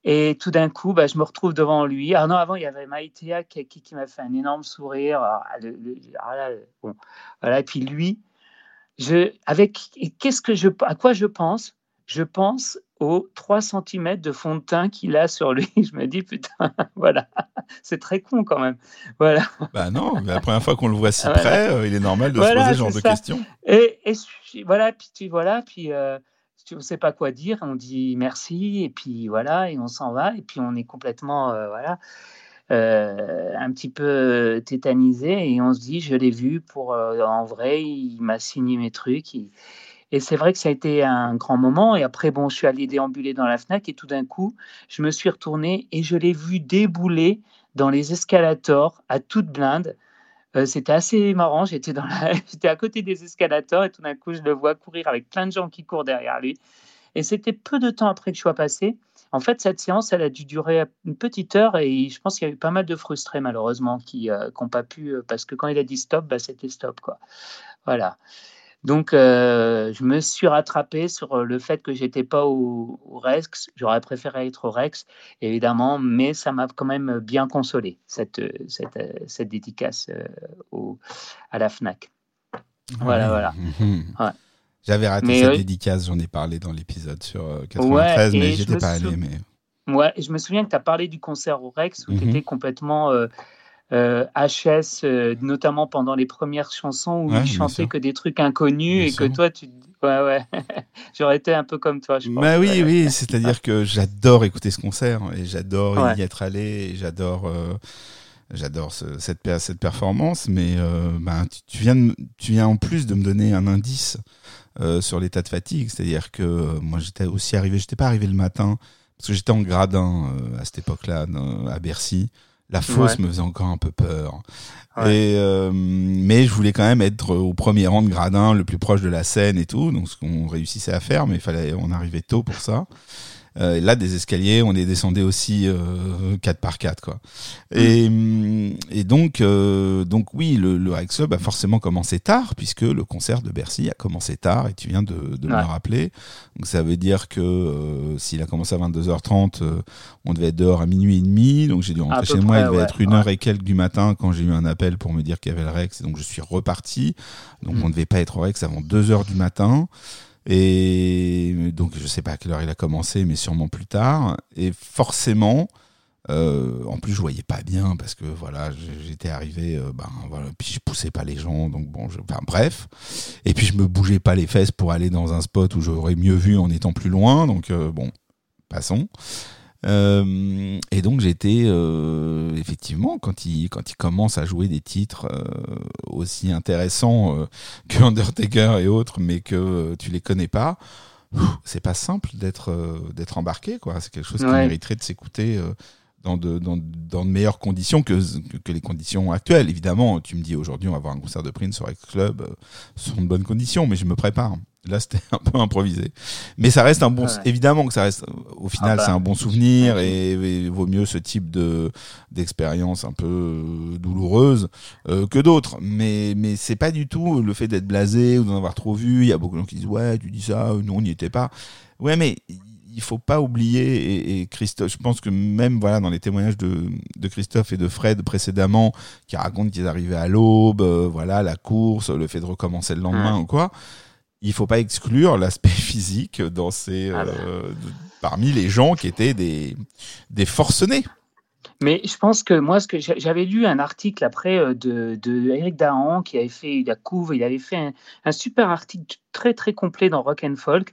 Et tout d'un coup, bah, je me retrouve devant lui. Ah non, avant, il y avait Maïtéa qui, qui, qui m'a fait un énorme sourire. Ah, le, le, ah là, bon. Voilà, et puis lui, je, avec, qu'est-ce que je, à quoi je pense ? Je pense aux trois centimètres de fond de teint qu'il a sur lui. Je me dis, putain, voilà, c'est très con quand même. Voilà. Bah non, mais la première fois qu'on le voit si voilà. près, euh, il est normal de voilà, se poser ce genre ça. De questions. Et, et voilà, puis voilà, puis... Euh, on ne sait pas quoi dire, on dit merci, et puis voilà, et on s'en va, et puis on est complètement, euh, voilà, euh, un petit peu tétanisé, et on se dit, je l'ai vu pour, euh, en vrai, il m'a signé mes trucs, et, et c'est vrai que ça a été un grand moment, et après, bon, je suis allé déambuler dans la Fnac, et tout d'un coup, je me suis retourné, et je l'ai vu débouler dans les escalators, à toute blinde. Euh, c'était assez marrant, j'étais, dans la... j'étais à côté des escalators et tout d'un coup je le vois courir avec plein de gens qui courent derrière lui, et c'était peu de temps après que je sois passé. En fait cette séance elle a dû durer une petite heure et je pense qu'il y a eu pas mal de frustrés malheureusement qui n'ont euh, pas pu, euh, parce que quand il a dit stop, bah, c'était stop quoi. Voilà. Donc euh, je me suis rattrapé sur le fait que j'étais pas au, au Rex, j'aurais préféré être au Rex évidemment, mais ça m'a quand même bien consolé cette cette cette dédicace euh, au à la Fnac. Voilà ouais. voilà. Mmh. Ouais. J'avais raté mais cette euh, dédicace, j'en ai parlé dans l'épisode sur quatre-vingt-treize ouais, mais j'étais pas sou... allé mais ouais, je me souviens que tu as parlé du concert au Rex où mmh. tu étais complètement euh, Euh, H S, euh, notamment pendant les premières chansons où ouais, il chantait que des trucs inconnus bien et sûr. Que toi, tu... ouais, ouais. J'aurais été un peu comme toi, je pense. Bah oui, ouais. oui, c'est-à-dire que j'adore écouter ce concert et j'adore ouais. y être allé et j'adore, euh, j'adore ce, cette, cette performance, mais euh, bah, tu, tu, viens de, tu viens en plus de me donner un indice euh, sur l'état de fatigue, c'est-à-dire que euh, moi, j'étais aussi arrivé, j'étais pas arrivé le matin, parce que j'étais en gradin euh, à cette époque-là, dans, à Bercy. La fosse ouais. me faisait encore un peu peur. Ouais. Et euh, mais je voulais quand même être au premier rang de gradin, le plus proche de la scène et tout. Donc, ce qu'on réussissait à faire, mais il fallait, on arrivait tôt pour ça. Euh, et là, des escaliers, on les descendait aussi euh, quatre par quatre, quoi. Et, et donc, euh, donc oui, le, le Rex Club a forcément commencé tard, puisque le concert de Bercy a commencé tard, et tu viens de, de ouais. me le rappeler. Donc, ça veut dire que euh, s'il a commencé à vingt-deux heures trente, euh, on devait être dehors à minuit et demi. Donc, j'ai dû rentrer chez près, moi. Il devait ouais, être une ouais. heure et quelques du matin quand j'ai eu un appel pour me dire qu'il y avait le Rex. Donc, je suis reparti. Donc, mmh. on ne devait pas être au Rex avant deux heures du matin. Et donc, je sais pas à quelle heure il a commencé, mais sûrement plus tard. Et forcément, Euh, en plus je voyais pas bien parce que voilà, j'étais arrivé, euh, ben voilà, puis je poussais pas les gens, donc bon, je, enfin bref, et puis je me bougeais pas les fesses pour aller dans un spot où j'aurais mieux vu en étant plus loin, donc euh, bon, passons. Euh, et donc j'étais euh, effectivement quand il quand il commence à jouer des titres euh, aussi intéressants euh, que Undertaker et autres, mais que euh, tu les connais pas. C'est pas simple d'être euh, d'être embarqué, quoi. C'est quelque chose ouais. qui mériterait de s'écouter euh, dans de dans dans de meilleures conditions que que les conditions actuelles. Évidemment, tu me dis aujourd'hui on va avoir un concert de Prince au Rex Club, euh, ce sont de bonnes conditions, mais je me prépare. Là, c'était un peu improvisé, mais ça reste un bon. Ouais. Évidemment que ça reste. Au final, ah bah. c'est un bon souvenir et, et vaut mieux ce type de d'expérience un peu douloureuse euh, que d'autres. Mais mais c'est pas du tout le fait d'être blasé ou d'en avoir trop vu. Il y a beaucoup de gens qui disent ouais, tu dis ça, nous on n'y était pas. Ouais, mais il faut pas oublier, et, et Christophe, je pense que même voilà, dans les témoignages de, de Christophe et de Fred précédemment, qui racontent qu'ils arrivaient à l'aube, euh, voilà, la course, le fait de recommencer le lendemain ouais. ou quoi. Il faut pas exclure l'aspect physique dans ces, ah ben. euh, parmi les gens qui étaient des, des forcenés. Mais je pense que moi, ce que j'avais lu un article après de, de Eric Dahan qui avait fait la couve, il avait fait un, un super article très très complet dans Rock and Folk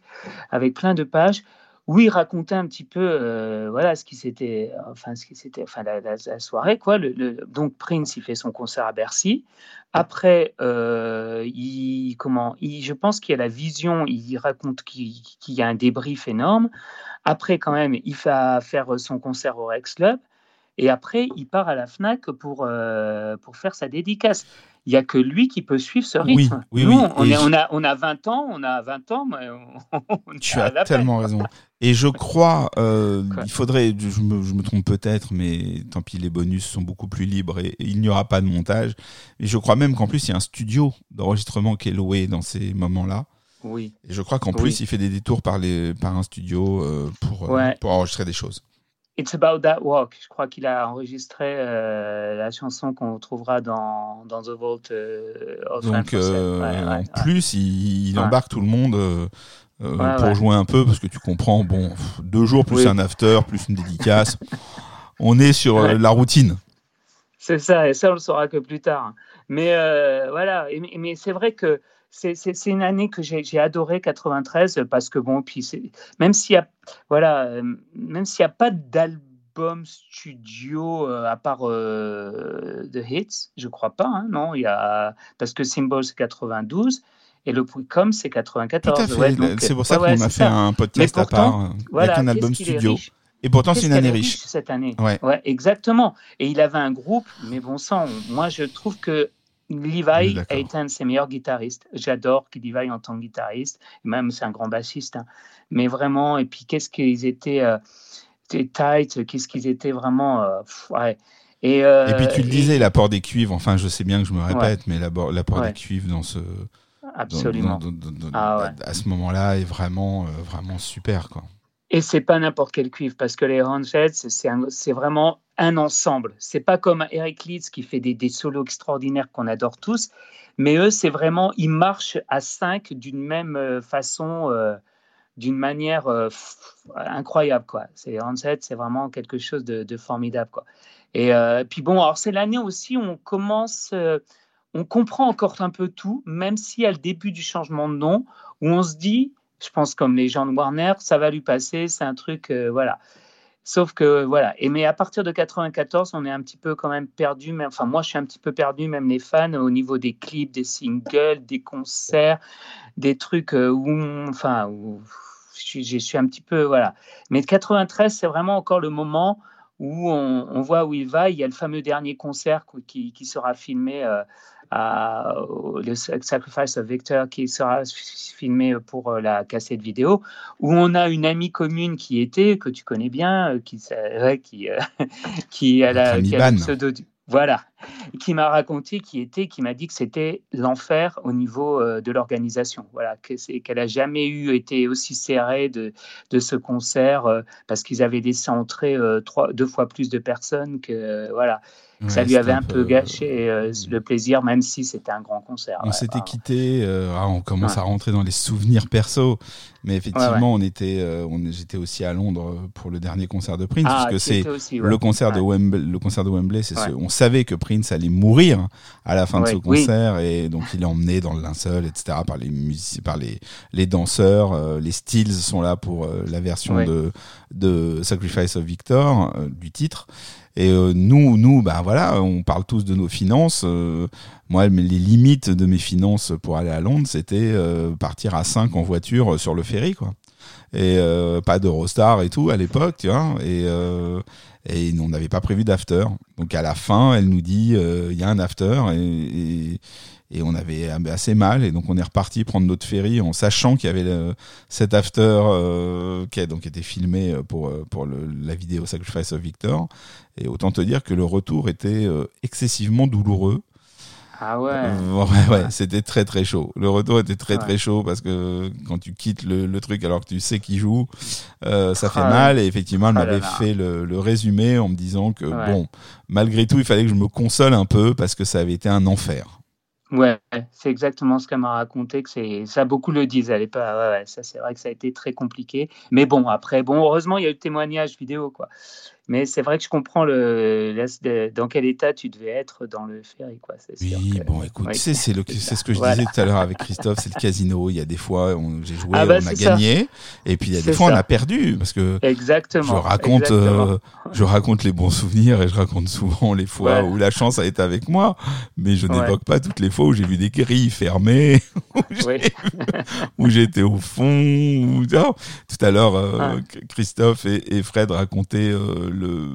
avec plein de pages. Oui, raconter un petit peu, euh, voilà, ce qui s'était, enfin ce qui s'était, enfin la, la, la soirée, quoi. Le, le, donc Prince, il fait son concert à Bercy. Après, euh, il, comment, il, je pense qu'il y a la vision. Il raconte qu'il, qu'il y a un débrief énorme. Après, quand même, il va faire son concert au Rex Club. Et après, il part à la Fnac pour euh, pour faire sa dédicace. Il y a que lui qui peut suivre ce rythme. Oui, oui, Nous, oui. On, est, je... on a on a vingt ans, on a vingt ans. Mais on tu as tellement peine. raison. Et je crois, euh, il faudrait, je me, je me trompe peut-être, mais tant pis, les bonus sont beaucoup plus libres et, et il n'y aura pas de montage. Et je crois même qu'en plus, il y a un studio d'enregistrement qui est loué dans ces moments-là. Oui. Et je crois qu'en oui. plus, il fait des détours par les par un studio euh, pour ouais. euh, pour enregistrer des choses. It's About That Walk. Je crois qu'il a enregistré euh, la chanson qu'on trouvera dans, dans The Vault. Euh, Donc, euh, ouais, en ouais, plus, ouais. il, il ouais. embarque tout le monde euh, ouais, pour ouais. jouer un peu, parce que tu comprends, bon, deux jours plus oui. un after, plus une dédicace. On est sur ouais. euh, la routine. C'est ça, et ça, on le saura que plus tard. Mais euh, voilà, mais, mais c'est vrai que C'est, c'est, c'est une année que j'ai, j'ai adoré quatre-vingt-treize, parce que bon, puis c'est, même s'il y a voilà, euh, même s'il y a pas d'album studio euh, à part euh, The Hits, je crois pas, hein, non, il y a parce que Symbol c'est quatre-vingt-douze et le Puy-Com c'est quatre-vingt-quatorze. Tout à fait, ouais, donc, c'est pour ça ouais, qu'on ouais, a fait ça. un podcast pourtant, à part voilà, avec un album studio. Et pourtant, Qu'est-ce c'est une année riche. riche cette année. Ouais. ouais, exactement. Et il avait un groupe, mais bon sang, moi je trouve que Levi a été un de ses meilleurs guitaristes. J'adore Levi en tant que guitariste. Même, c'est un grand bassiste. Hein. Mais vraiment, et puis qu'est-ce qu'ils étaient euh, tight, qu'est-ce qu'ils étaient vraiment... Euh, pff, ouais. et, euh, et puis tu le disais, et... l'apport des cuivres, enfin je sais bien que je me répète, ouais. mais l'apport, l'apport ouais. des cuivres dans ce... Absolument. Dans, dans, dans, dans, ah, ouais. à, à ce moment-là est vraiment, euh, vraiment super, quoi. Et c'est pas n'importe quel cuivre, parce que les Ranchet, c'est, un, c'est vraiment un ensemble. C'est pas comme Eric Leeds qui fait des, des solos extraordinaires qu'on adore tous, mais eux, c'est vraiment, ils marchent à cinq d'une même façon, euh, d'une manière euh, pff, incroyable, quoi. C'est les Ranchet, c'est vraiment quelque chose de, de formidable, quoi. Et euh, puis bon, alors c'est l'année aussi où on commence, euh, on comprend encore un peu tout, même s'il y a le début du changement de nom, où on se dit. Je pense comme les gens de Warner, ça va lui passer, c'est un truc, euh, voilà. Sauf que, voilà. Et, mais à partir de quatre-vingt-quatorze, on est un petit peu quand même perdu. Même, enfin, moi, je suis un petit peu perdu, même les fans, au niveau des clips, des singles, des concerts, des trucs où, enfin, où je, je suis un petit peu, voilà. Mais quatre-vingt-treize, c'est vraiment encore le moment où on, on voit où il va. Il y a le fameux dernier concert qui, qui sera filmé... Euh, à le Sacrifice of Victor qui sera filmé pour la cassette vidéo, où on a une amie commune qui était, que tu connais bien, qui, qui, euh, qui a la, qui a le pseudo du, voilà, qui m'a raconté qui était, qui m'a dit que c'était l'enfer au niveau euh, de l'organisation. Voilà, que c'est, qu'elle n'a jamais eu été aussi serrée de, de ce concert euh, parce qu'ils avaient laissé entrer euh, trois, deux fois plus de personnes que euh, voilà. Ouais, ça lui avait un peu, peu gâché euh, le plaisir, même si c'était un grand concert. On ouais, s'était enfin... quitté, euh, ah, on commence ouais. à rentrer dans les souvenirs perso, mais effectivement, ouais, ouais. on était, euh, on, j'étais aussi à Londres pour le dernier concert de Prince, ah, parce que c'est aussi, ouais. le concert ouais. de Wembley. Le concert de Wembley, c'est ouais. ce, on savait que Prince allait mourir à la fin ouais. de ce concert, oui. et donc il est emmené dans le linceul, et cetera par les music- par les, les danseurs, euh, les Steels sont là pour euh, la version ouais. de, de Sacrifice of Victor euh, du titre. Et euh, nous, nous, bah voilà, on parle tous de nos finances. Euh, moi, les limites de mes finances pour aller à Londres, c'était euh, partir à cinq en voiture sur le ferry, quoi. Et euh, pas d'Eurostar et tout à l'époque, tu vois. Et, euh, et on n'avait pas prévu d'after. Donc à la fin, elle nous dit, euh, y a un after et, et Et on avait assez mal, et donc on est reparti prendre notre ferry en sachant qu'il y avait le, cet after euh, qui a donc été filmé pour, pour le, la vidéo Sacrifice of Victor. Et autant te dire que le retour était euh, excessivement douloureux. Ah ouais. Euh, ouais, ouais, c'était très très chaud. Le retour était très ouais. très chaud parce que quand tu quittes le, le truc alors que tu sais qu'il joue, euh, ça fait ah mal. Et effectivement, elle ah m'avait fait le, le résumé en me disant que ouais. bon, malgré tout, il fallait que je me console un peu parce que ça avait été un enfer. Ouais, c'est exactement ce qu'elle m'a raconté, que c'est ça, beaucoup le disent à l'époque. Ouais, ouais, ça c'est vrai que ça a été très compliqué, mais bon après bon heureusement il y a eu le témoignage vidéo quoi. Mais c'est vrai que je comprends le, le dans quel état tu devais être dans le ferry quoi. C'est sûr oui que, bon écoute ouais, tu sais c'est le c'est, c'est ce que je voilà. disais tout à l'heure avec Christophe, c'est le casino. Il y a des fois on, j'ai joué ah bah, on a gagné ça. Et puis il y a des c'est fois ça. On a perdu parce que exactement. Je raconte exactement. Euh, je raconte les bons souvenirs et je raconte souvent les fois ouais. où la chance a été avec moi, mais je ouais. n'évoque pas toutes les fois où j'ai vu des grilles fermées, où, oui. où j'étais au fond. Où... Oh, tout à l'heure, euh, ah. Christophe et, et Fred racontaient euh, le,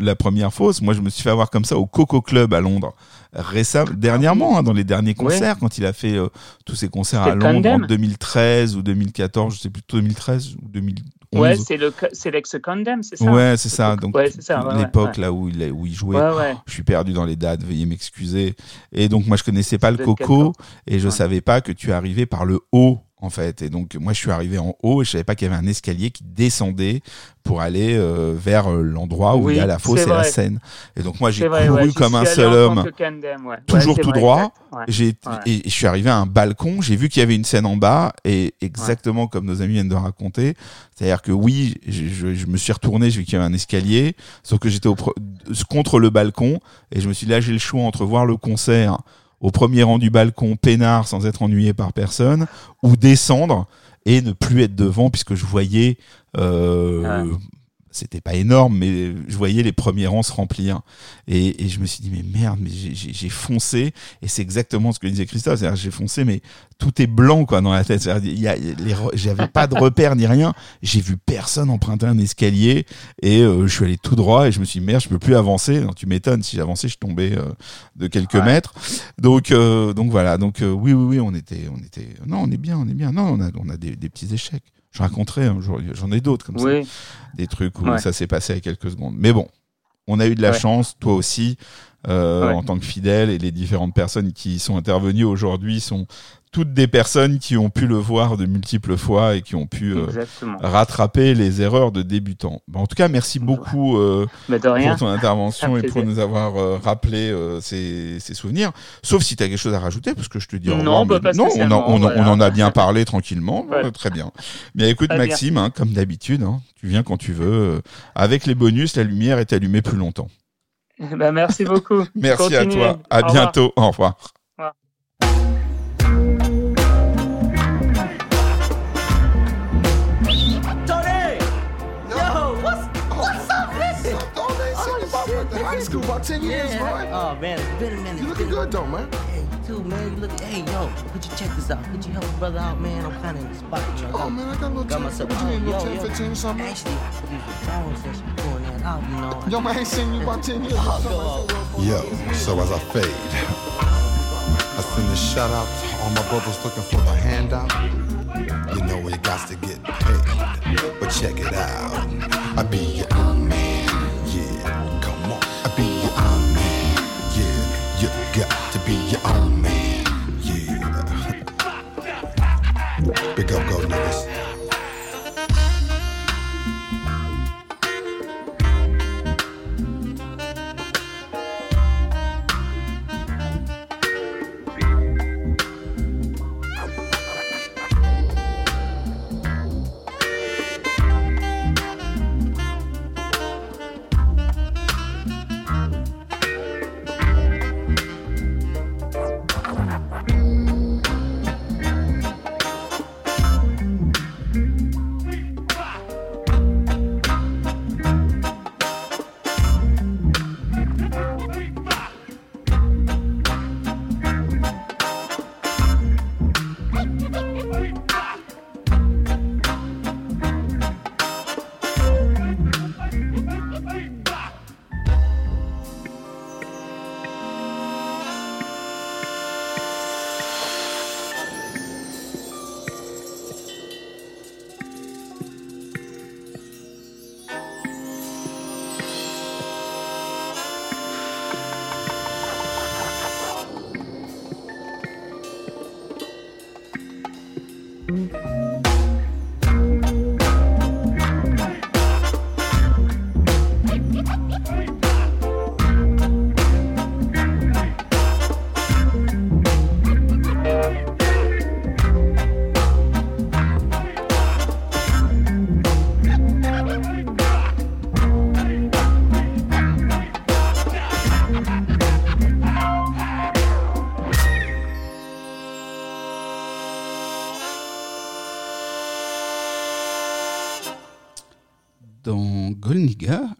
la première fausse. Moi, je me suis fait avoir comme ça au Coco Club à Londres. Récem- dernièrement, hein, dans les derniers concerts, oui. quand il a fait euh, tous ses concerts C'était à Londres Condem. En deux mille treize ou deux mille quatorze, je sais plus, deux mille treize ou deux mille quatorze. Ouais, c'est, le, c'est l'ex Condem, c'est ça? Ouais, c'est ça. Donc, ouais, c'est ça, ouais, l'époque ouais. là où il, a, où il jouait, ouais, ouais. je suis perdu dans les dates, veuillez m'excuser. Et donc, moi, je connaissais pas c'est le Coco et je ouais. savais pas que tu arrivais par le haut, en fait. Et donc, moi, je suis arrivé en haut et je savais pas qu'il y avait un escalier qui descendait pour aller euh, vers l'endroit où oui, il y a la fosse et vrai. La scène. Et donc, moi, j'ai vrai, couru ouais, comme un seul homme, Condem, ouais. toujours ouais, tout vrai, droit. Ouais. J'ai, ouais. Et je suis arrivé à un balcon, j'ai vu qu'il y avait une scène en bas et exactement ouais. comme nos amis viennent de raconter, c'est-à-dire que oui, je, je, je me suis retourné, j'ai vu qu'il y avait un escalier, sauf que j'étais au pro- contre le balcon et je me suis dit, là, j'ai le choix entre voir le concert au premier rang du balcon, peinard, sans être ennuyé par personne, ou descendre et ne plus être devant, puisque je voyais, euh, ouais. c'était pas énorme, mais je voyais les premiers rangs se remplir. Et, et je me suis dit, mais merde, mais j'ai, j'ai, j'ai foncé, et c'est exactement ce que disait Christophe, c'est-à-dire j'ai foncé, mais tout est blanc quoi, dans la tête. Il y a, les, j'avais pas de repères ni rien, j'ai vu personne emprunter un escalier, et euh, je suis allé tout droit, et je me suis dit, merde, je peux plus avancer. Non, tu m'étonnes, si j'avançais, je tombais euh, de quelques ouais. mètres. Donc, euh, donc voilà, donc euh, oui, oui, oui, on était, on était, non, on est bien, on est bien, non, on a, on a des, des petits échecs. Je raconterai un jour, j'en ai d'autres comme oui. ça, des trucs où ouais. ça s'est passé à quelques secondes. Mais bon, on a eu de la ouais. chance, toi aussi, euh, ouais. en tant que fidèle, et les différentes personnes qui sont intervenues aujourd'hui sont toutes des personnes qui ont pu le voir de multiples fois et qui ont pu euh, rattraper les erreurs de débutants. Bah, en tout cas, merci beaucoup euh, bah pour ton intervention et pour nous avoir euh, rappelé euh, ces, ces souvenirs. Sauf si tu as quelque chose à rajouter, parce que je te dis au revoir. Non, bah, pas non on, a, on, voilà. on en a bien parlé tranquillement. Voilà. Très bien. Mais écoute, pas Maxime, hein, comme d'habitude, hein, tu viens quand tu veux. Euh, avec les bonus, la lumière est allumée plus longtemps. Bah, merci beaucoup. Merci Continuez. À toi. À au bientôt. Revoir. Au revoir. About ten years, yeah. right? Oh man, it's been a minute. You looking good though, man. Hey, you too, man. You look. Hey, yo, could you check this out? Could you help a brother out, man? I'm kind of in the spot, yo. Oh man, I got a little ten, fifteen or something. Actually, I believe the phone session before that. I don't know. Yo, man, I ain't seen you about ten years. Oh, yo, so as I fade, I send a shout out to all my brothers looking for the handout. You know we got to get paid, but check it out. I be your man, yeah. Be a man, yeah.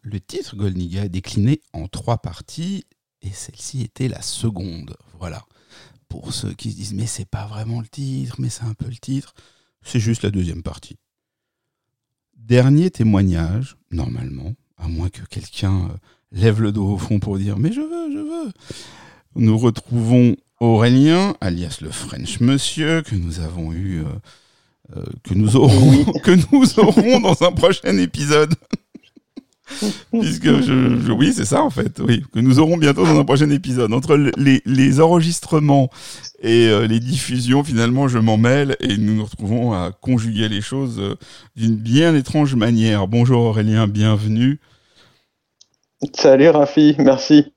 Le titre Goldnigga est décliné en trois parties et celle-ci était la seconde. Voilà. Pour ceux qui se disent mais c'est pas vraiment le titre, mais c'est un peu le titre, c'est juste la deuxième partie. Dernier témoignage, normalement, à moins que quelqu'un lève le dos au fond pour dire mais je veux, je veux. Nous retrouvons Aurélien, alias le French Monsieur, que nous avons eu, euh, euh, que nous aurons, que nous aurons dans un prochain épisode. Puisque je, je, oui, c'est ça en fait, oui, que nous aurons bientôt dans un prochain épisode. Entre les, les enregistrements et euh, les diffusions, finalement, je m'en mêle et nous nous retrouvons à conjuguer les choses euh, d'une bien étrange manière. Bonjour Aurélien, bienvenue. Salut Rafi, merci.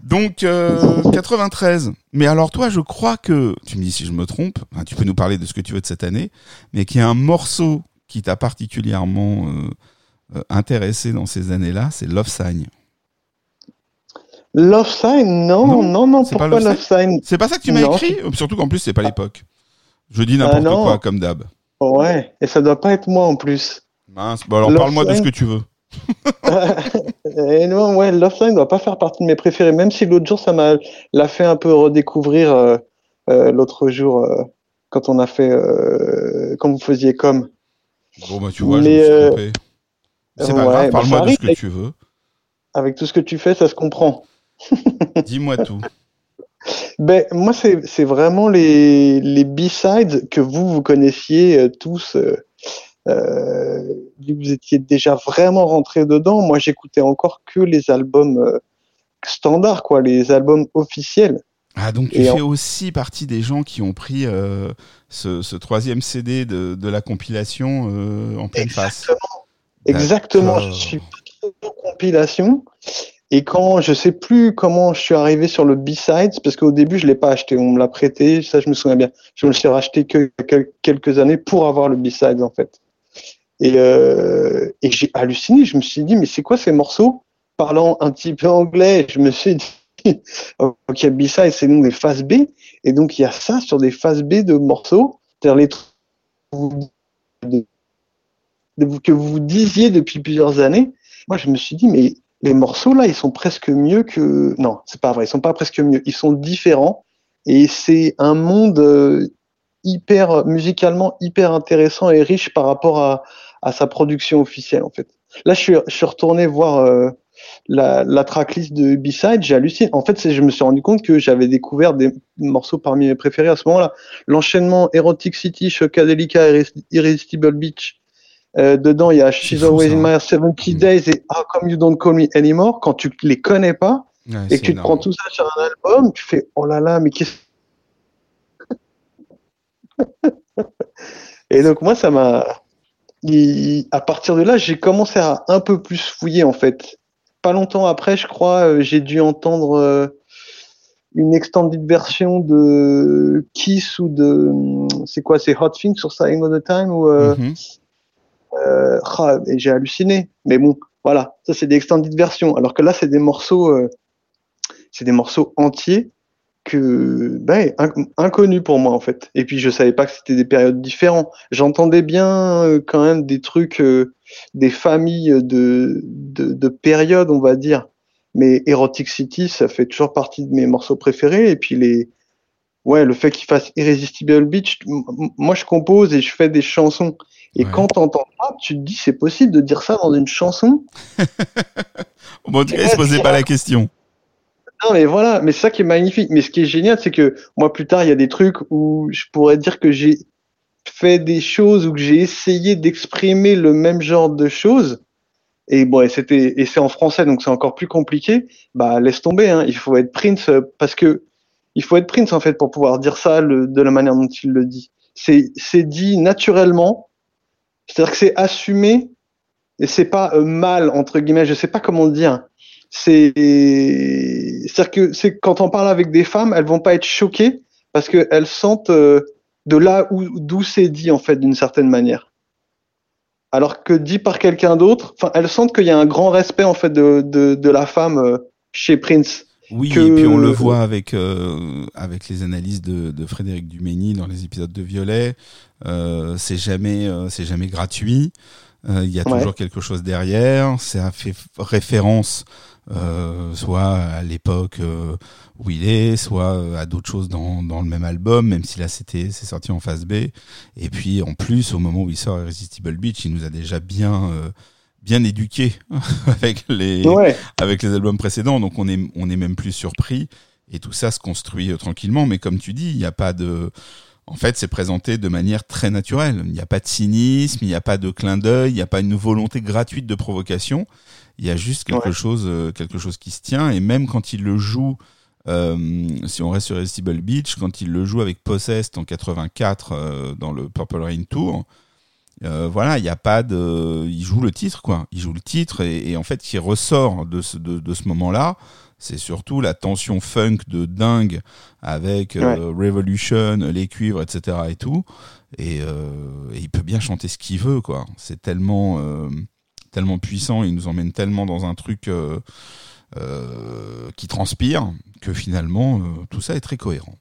Donc, euh, quatre-vingt-treize. Mais alors toi, je crois que, tu me dis si je me trompe, hein, tu peux nous parler de ce que tu veux de cette année, mais qu'il y a un morceau qui t'a particulièrement... Euh, intéressé dans ces années-là, c'est Love Sign. Love Sign, non, non, non, non pourquoi Love, Love Sign, Sign c'est pas ça que tu m'as non. écrit, surtout qu'en plus, c'est pas l'époque. Je dis n'importe ah, quoi, comme d'hab. Ouais, et ça doit pas être moi en plus. Mince, bah alors Love parle-moi Sign... de ce que tu veux. Et non, ouais, Love Sign doit pas faire partie de mes préférés, même si l'autre jour, ça m'a l'a fait un peu redécouvrir euh, euh, l'autre jour, euh, quand on a fait, euh, quand vous faisiez comme. Bon, bah tu vois, Mais, je me suis euh... trompé. C'est pas ouais, grave, parle-moi bah de ce que tu veux. Avec tout ce que tu fais, ça se comprend. Dis-moi tout. Ben, moi, c'est, c'est vraiment les, les B-Sides que vous, vous connaissiez tous. Euh, vous étiez déjà vraiment rentrés dedans. Moi, j'écoutais encore que les albums euh, standards, quoi, les albums officiels. Ah, donc tu Et fais en... aussi partie des gens qui ont pris euh, ce, ce troisième C D de, de la compilation euh, en pleine face. Exactement. Exactement, D'accord. Je suis pas trop compilation et quand je sais plus comment je suis arrivé sur le B-Sides, parce qu'au début je l'ai pas acheté, on me l'a prêté, ça je me souviens bien, je me le suis racheté que quelques années pour avoir le B-Sides en fait. Et, euh, et j'ai halluciné, je me suis dit mais c'est quoi ces morceaux parlant un petit peu anglais, je me suis dit ok B-Sides c'est donc des faces B et donc il y a ça sur des faces B de morceaux, c'est-à-dire les trucs de que vous vous disiez depuis plusieurs années, moi je me suis dit mais les morceaux là ils sont presque mieux que non c'est pas vrai ils sont pas presque mieux ils sont différents et c'est un monde euh, hyper musicalement hyper intéressant et riche par rapport à à sa production officielle en fait. Là je suis je suis retourné voir euh, la la tracklist de B-Side, j'ai halluciné. En fait c'est je me suis rendu compte que j'avais découvert des morceaux parmi mes préférés à ce moment-là. L'enchaînement Erotic City, Chocadelica, Irresistible Beach. Euh, dedans, il y a She's Always in My Air, Seventeen Days et I Love You Don't Call Me Anymore. Quand tu les connais pas ouais, et que tu énorme. Te prends tout ça sur un album, tu fais oh là là, mais qu'est-ce Et donc, moi, ça m'a. Il... À partir de là, j'ai commencé à un peu plus fouiller en fait. Pas longtemps après, je crois, euh, j'ai dû entendre euh, une extended version de Kiss ou de. C'est quoi C'est Hot Thing sur Sign of the Times ou. Euh... Mm-hmm. Euh, et j'ai halluciné, mais bon, voilà, ça c'est des extended versions. Alors que là, c'est des morceaux, euh, c'est des morceaux entiers que ben inc- inconnus pour moi en fait. Et puis je savais pas que c'était des périodes différentes. J'entendais bien euh, quand même des trucs, euh, des familles de, de de périodes, on va dire. Mais Erotic City, ça fait toujours partie de mes morceaux préférés. Et puis les, ouais, le fait qu'ils fassent Irresistible Beach, m- m- moi je compose et je fais des chansons. Et ouais. Quand t'entends ça, tu te dis c'est possible de dire ça dans une chanson. Bon, en tout cas, ils se posaient pas la question. Non, mais voilà, mais c'est ça qui est magnifique. Mais ce qui est génial, c'est que moi, plus tard, il y a des trucs où je pourrais dire que j'ai fait des choses ou que j'ai essayé d'exprimer le même genre de choses. Et bon, et c'était, et c'est en français, donc c'est encore plus compliqué. Bah, laisse tomber, hein. Il faut être Prince parce que il faut être Prince en fait pour pouvoir dire ça le, de la manière dont il le dit. c'est, c'est dit naturellement, c'est-à-dire que c'est assumé et c'est pas euh, mal, entre guillemets, je sais pas comment le dire. C'est, c'est-à-dire que c'est, quand on parle avec des femmes, elles vont pas être choquées parce qu'elles sentent euh, de là où, d'où c'est dit, en fait, d'une certaine manière. Alors que dit par quelqu'un d'autre, enfin, elles sentent qu'il y a un grand respect, en fait, de, de, de la femme euh, chez Prince. Oui, que... et puis on le voit avec, euh, avec les analyses de, de Frédéric Dumény dans les épisodes de Violet. Euh, c'est jamais, euh, c'est jamais gratuit. Il euh, y a toujours ouais. quelque chose derrière. Ça fait référence euh, soit à l'époque euh, où il est, soit à d'autres choses dans, dans le même album, même si là c'était, c'est sorti en phase B. Et puis en plus, au moment où il sort Irresistible Beach, il nous a déjà bien... Euh, bien éduqué avec les ouais. avec les albums précédents, donc on est on est même plus surpris et tout ça se construit tranquillement. Mais comme tu dis, il y a pas de, en fait, c'est présenté de manière très naturelle. Il n'y a pas de cynisme, il n'y a pas de clin d'œil, il n'y a pas une volonté gratuite de provocation. Il y a juste quelque ouais. chose quelque chose qui se tient. Et même quand il le joue, euh, si on reste sur Irresistible Beach, quand il le joue avec Possessed en quatre-vingt-quatre euh, dans le Purple Rain Tour. Euh, voilà, il y a pas de, il joue le titre quoi, il joue le titre et, et en fait, ce qui ressort de ce de, de ce moment-là, c'est surtout la tension funk de dingue avec euh, ouais. Revolution, les cuivres, et cetera et tout. Et, euh, et il peut bien chanter ce qu'il veut quoi. C'est tellement euh, tellement puissant, il nous emmène tellement dans un truc euh, euh, qui transpire que finalement euh, tout ça est très cohérent.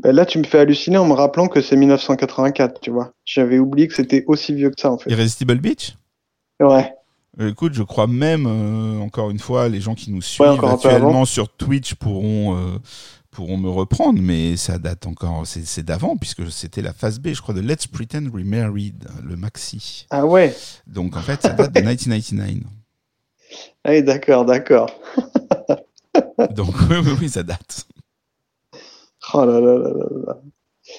Ben là, tu me fais halluciner en me rappelant que c'est dix-neuf cent quatre-vingt-quatre, tu vois. J'avais oublié que c'était aussi vieux que ça, en fait. Irresistible Beach ? Ouais. Écoute, je crois même, euh, encore une fois, les gens qui nous suivent ouais, actuellement sur Twitch pourront, euh, pourront me reprendre, mais ça date encore, c'est, c'est d'avant, puisque c'était la phase B, je crois, de Let's Pretend We're Married, le maxi. Ah ouais ? Donc, en fait, ça date de dix-neuf cent quatre-vingt-dix-neuf. Allez, d'accord, d'accord. Donc, oui, oui, oui, ça date. Oh là là là là là.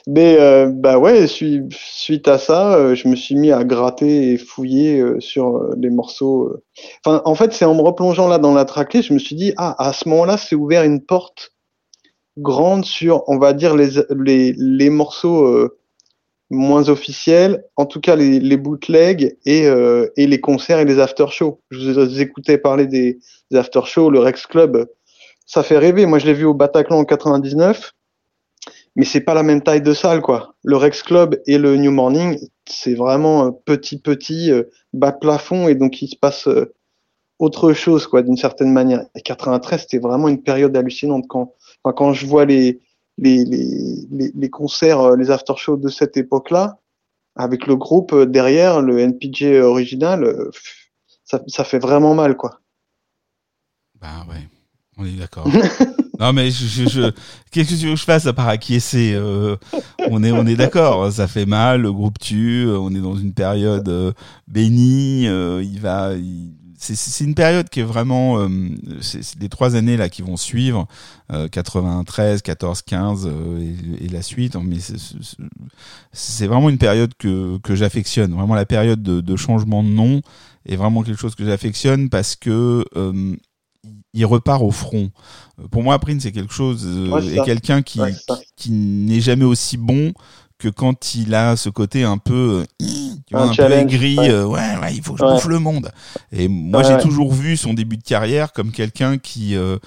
Mais euh, bah ouais, suite à ça, euh, je me suis mis à gratter et fouiller euh, sur euh, les morceaux. Euh. Enfin, en fait, c'est en me replongeant là dans la tracklist, je me suis dit ah, à ce moment-là, c'est ouvert une porte grande sur, on va dire les les les morceaux euh, moins officiels, en tout cas les les bootlegs et euh, et les concerts et les aftershows. Je vous écoutais parler des, des aftershows, le Rex Club, ça fait rêver. Moi, je l'ai vu au Bataclan en quatre-vingt-dix-neuf. Mais c'est pas la même taille de salle, quoi. Le Rex Club et le New Morning, c'est vraiment petit, petit, bas de plafond, et donc il se passe autre chose, quoi, d'une certaine manière. Et quatre-vingt-treize, c'était vraiment une période hallucinante quand, enfin, quand je vois les, les, les, les, les concerts, les aftershows de cette époque-là, avec le groupe derrière, le N P J original, ça, ça fait vraiment mal, quoi. Bah ouais. On est d'accord. Non mais je, je, je qu'est-ce que tu veux que je fasse à part acquiescer euh, on est on est d'accord, ça fait mal, le groupe tue, on est dans une période euh, bénie, euh, il va il, c'est c'est une période qui est vraiment euh, c'est, c'est les trois années là qui vont suivre euh, quatre-vingt-treize, quatorze, quinze euh, et, et la suite, mais c'est, c'est, c'est vraiment une période que que j'affectionne, vraiment la période de, de changement de nom est vraiment quelque chose que j'affectionne parce que euh, il repart au front. Pour moi, Prince, c'est quelque chose, ouais, est quelqu'un qui, ouais, qui n'est jamais aussi bon que quand il a ce côté un peu, tu vois, un, un peu aigri. Ouais. Euh, ouais, ouais, il faut que je ouais. bouffe le monde. Et moi, ouais, j'ai ouais. toujours vu son début de carrière comme quelqu'un qui, euh,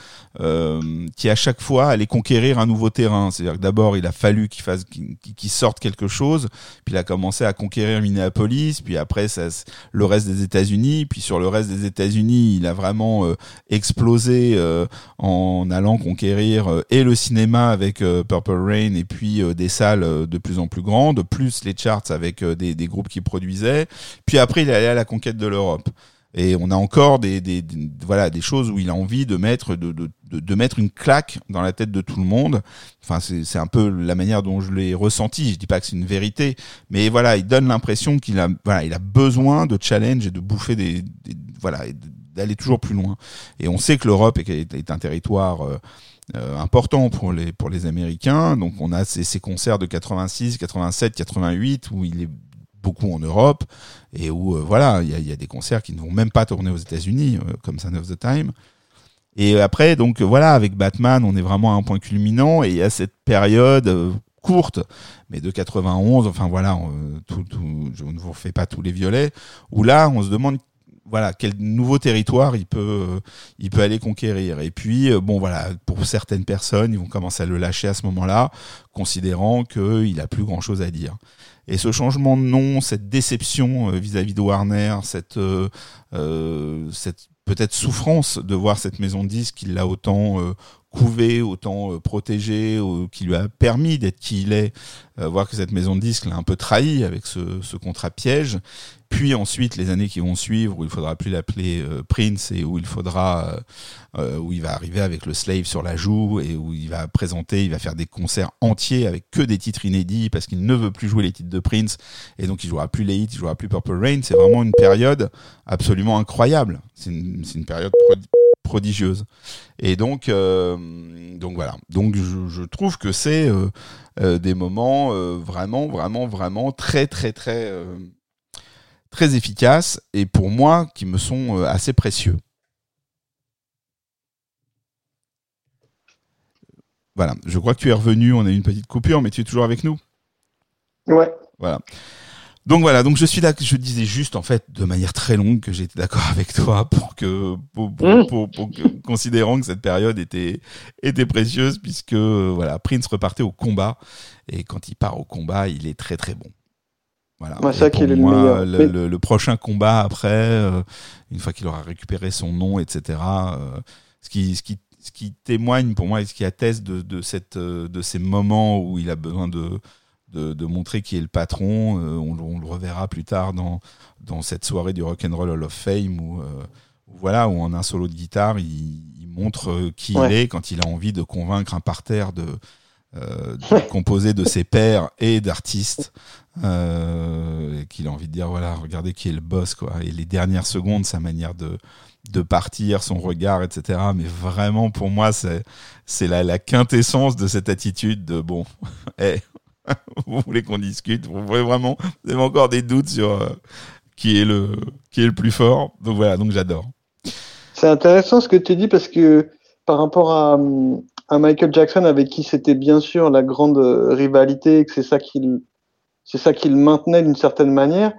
euh, qui à chaque fois allait conquérir un nouveau terrain. C'est-à-dire que d'abord, il a fallu qu'il fasse, qu'il, qu'il sorte quelque chose. Puis il a commencé à conquérir Minneapolis. Puis après, ça, le reste des États-Unis. Puis sur le reste des États-Unis, il a vraiment euh, explosé euh, en allant conquérir euh, et le cinéma avec euh, Purple Rain et puis euh, des salles euh, de plus en plus grande, plus les charts avec des, des groupes qui produisaient. Puis après, il est allé à la conquête de l'Europe. Et on a encore des, des, des voilà, des choses où il a envie de mettre, de, de, de, de mettre une claque dans la tête de tout le monde. Enfin, c'est, c'est un peu la manière dont je l'ai ressenti. Je dis pas que c'est une vérité, mais voilà, il donne l'impression qu'il a, voilà, il a besoin de challenge et de bouffer des, des voilà, et d'aller toujours plus loin. Et on sait que l'Europe est, est un territoire euh, Euh, important pour les pour les Américains, donc on a ces, ces concerts de quatre-vingt-six, quatre-vingt-sept, quatre-vingt-huit où il est beaucoup en Europe et où euh, voilà il y a, y a des concerts qui ne vont même pas tourner aux États-Unis euh, comme Sign of the Times. Et après donc voilà, avec Batman on est vraiment à un point culminant et il y a cette période euh, courte, mais de quatre-vingt-onze, enfin voilà, on, tout, tout, je ne vous refais pas tous les violets, où là, on se demande voilà, quel nouveau territoire il peut, il peut aller conquérir. Et puis, bon, voilà, pour certaines personnes, ils vont commencer à le lâcher à ce moment-là, considérant qu'il n'a plus grand-chose à dire. Et ce changement de nom, cette déception vis-à-vis de Warner, cette, euh, cette peut-être souffrance de voir cette maison de disques qui l'a autant euh, couvé, autant euh, protégé, euh, qui lui a permis d'être qui il est, euh, voir que cette maison de disques l'a un peu trahi avec ce, ce contrat piège. Puis ensuite, les années qui vont suivre, où il faudra plus l'appeler euh, Prince, et où il faudra, euh, où il va arriver avec le Slave sur la joue, et où il va présenter, il va faire des concerts entiers avec que des titres inédits, parce qu'il ne veut plus jouer les titres de Prince, et donc il jouera plus les hits, il jouera plus Purple Rain. C'est vraiment une période absolument incroyable. C'est une, c'est une période prodigieuse. Et donc, euh, donc voilà. Donc je, je trouve que c'est euh, euh, des moments euh, vraiment, vraiment, vraiment très, très, très. Euh, très efficaces et pour moi qui me sont assez précieux. Voilà, je crois que tu es revenu, on a eu une petite coupure, mais tu es toujours avec nous ? Ouais. Voilà. Donc voilà, donc je suis d'accord, je disais juste en fait de manière très longue que j'étais d'accord avec toi pour que, pour, pour, pour, pour que considérant que cette période était, était précieuse puisque voilà, Prince repartait au combat et quand il part au combat, il est très très bon. Voilà. Bah, ça pour qui est moi, le, le, le, le prochain combat après, euh, une fois qu'il aura récupéré son nom, et cetera, euh, ce, qui, ce, qui, ce qui témoigne pour moi et ce qui atteste de, de, cette, de ces moments où il a besoin de, de, de montrer qui est le patron, euh, on, on le reverra plus tard dans, dans cette soirée du Rock'n'Roll Hall of Fame où, euh, voilà, où en un solo de guitare, il, il montre qui ouais. il est quand il a envie de convaincre un parterre de... Euh, composé de ses pairs et d'artistes euh, et qu'il a envie de dire voilà regardez qui est le boss quoi et les dernières secondes sa manière de de partir son regard etc mais vraiment pour moi c'est c'est la, la quintessence de cette attitude de bon hey, vous voulez qu'on discute vous voulez vraiment vous avez encore des doutes sur euh, qui est le qui est le plus fort donc voilà donc j'adore c'est intéressant ce que tu dis parce que par rapport à hum... à Michael Jackson avec qui c'était bien sûr la grande rivalité et que c'est ça qu'il c'est ça qu'il maintenait d'une certaine manière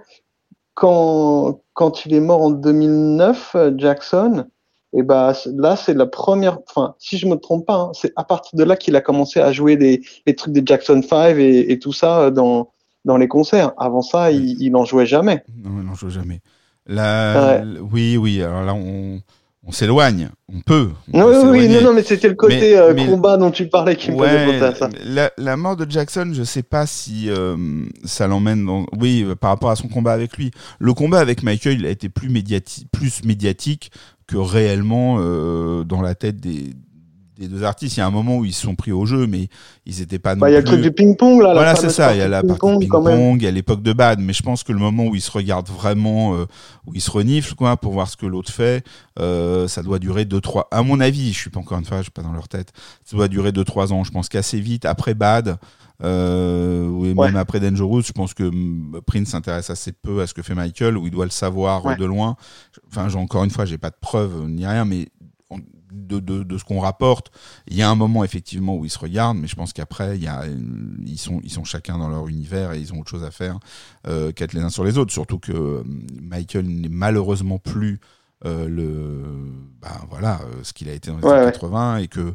quand quand il est mort en deux mille neuf Jackson et ben là c'est la première enfin si je me trompe pas hein, c'est à partir de là qu'il a commencé à jouer les les trucs des Jackson five et, et tout ça dans dans les concerts avant ça oui. il il en jouait jamais non il en jouait jamais là ouais. oui oui alors là on On s'éloigne, on peut. On oui, peut oui, non, non, mais c'était le côté mais, euh, mais, combat dont tu parlais qui me ouais, faisait penser à ça. La, la mort de Jackson, je sais pas si euh, ça l'emmène dans. Oui, par rapport à son combat avec lui. Le combat avec Michael a été plus, médiati- plus médiatique que réellement euh, dans la tête des. Les deux artistes, il y a un moment où ils se sont pris au jeu, mais ils n'étaient pas. Bah, non plus... Il y a le truc du ping-pong, là. Voilà, c'est ça. Il y a la partie ping-pong, il y a l'époque de Bad, mais je pense que le moment où ils se regardent vraiment, euh, où ils se reniflent, quoi, pour voir ce que l'autre fait, euh, ça doit durer deux, trois. À mon avis, je suis pas encore une fois, je suis pas dans leur tête. Ça doit durer deux, trois ans. Je pense qu'assez vite, après Bad, euh, ou même ouais. après Dangerous, je pense que Prince s'intéresse assez peu à ce que fait Michael, où il doit le savoir ouais. de loin. Enfin, j'ai, encore une fois, j'ai pas de preuves ni rien, mais. De, de, de ce qu'on rapporte, il y a un moment effectivement où ils se regardent, mais je pense qu'après il y a, ils, sont, ils sont chacun dans leur univers et ils ont autre chose à faire euh, qu'être les uns sur les autres, surtout que Michael n'est malheureusement plus euh, le, bah, voilà, ce qu'il a été dans les ouais, années ouais. quatre-vingts et que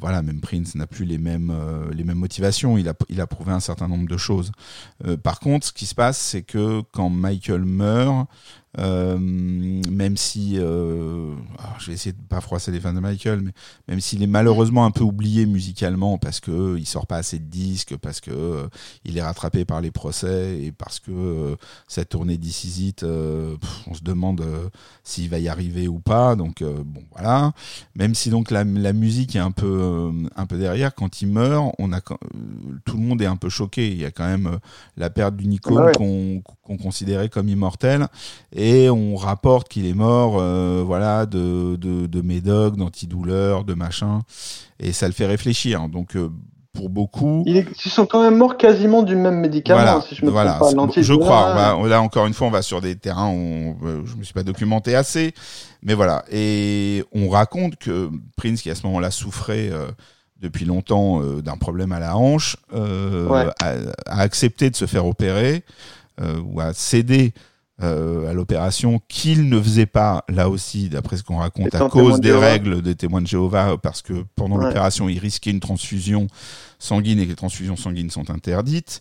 voilà, même Prince n'a plus les mêmes, euh, les mêmes motivations, il a, il a prouvé un certain nombre de choses. Euh, par contre, ce qui se passe, c'est que quand Michael meurt, Euh, même si euh, alors je vais essayer de pas froisser les fans de Michael, mais même s'il est malheureusement un peu oublié musicalement parce que euh, il sort pas assez de disques, parce que euh, il est rattrapé par les procès et parce que euh, cette tournée This Is It, euh, pff, on se demande euh, s'il va y arriver ou pas. Donc euh, bon voilà. Même si donc la, la musique est un peu euh, un peu derrière, quand il meurt, on a euh, tout le monde est un peu choqué. Il y a quand même euh, la perte d'une icône ah ouais. qu'on, qu'on considérait comme immortelle. Et Et on rapporte qu'il est mort euh, voilà, de, de, de médocs, d'antidouleurs, de machin. Et ça le fait réfléchir. Donc, euh, pour beaucoup... Il est, ils sont quand même morts quasiment du même médicament, voilà, si je me voilà, trompe pas. L'antidouleur... Je crois. Va, là, encore une fois, on va sur des terrains où on, je me suis pas documenté assez. Mais voilà. Et on raconte que Prince, qui à ce moment-là souffrait... Euh, depuis longtemps euh, d'un problème à la hanche, euh, ouais. à, à accepter de se faire opérer euh, ou à céder euh, à l'opération qu'il ne faisait pas, là aussi, d'après ce qu'on raconte, à cause des règles des témoins de Jéhovah, parce que pendant ouais. l'opération, il risquait une transfusion sanguine et que les transfusions sanguines sont interdites.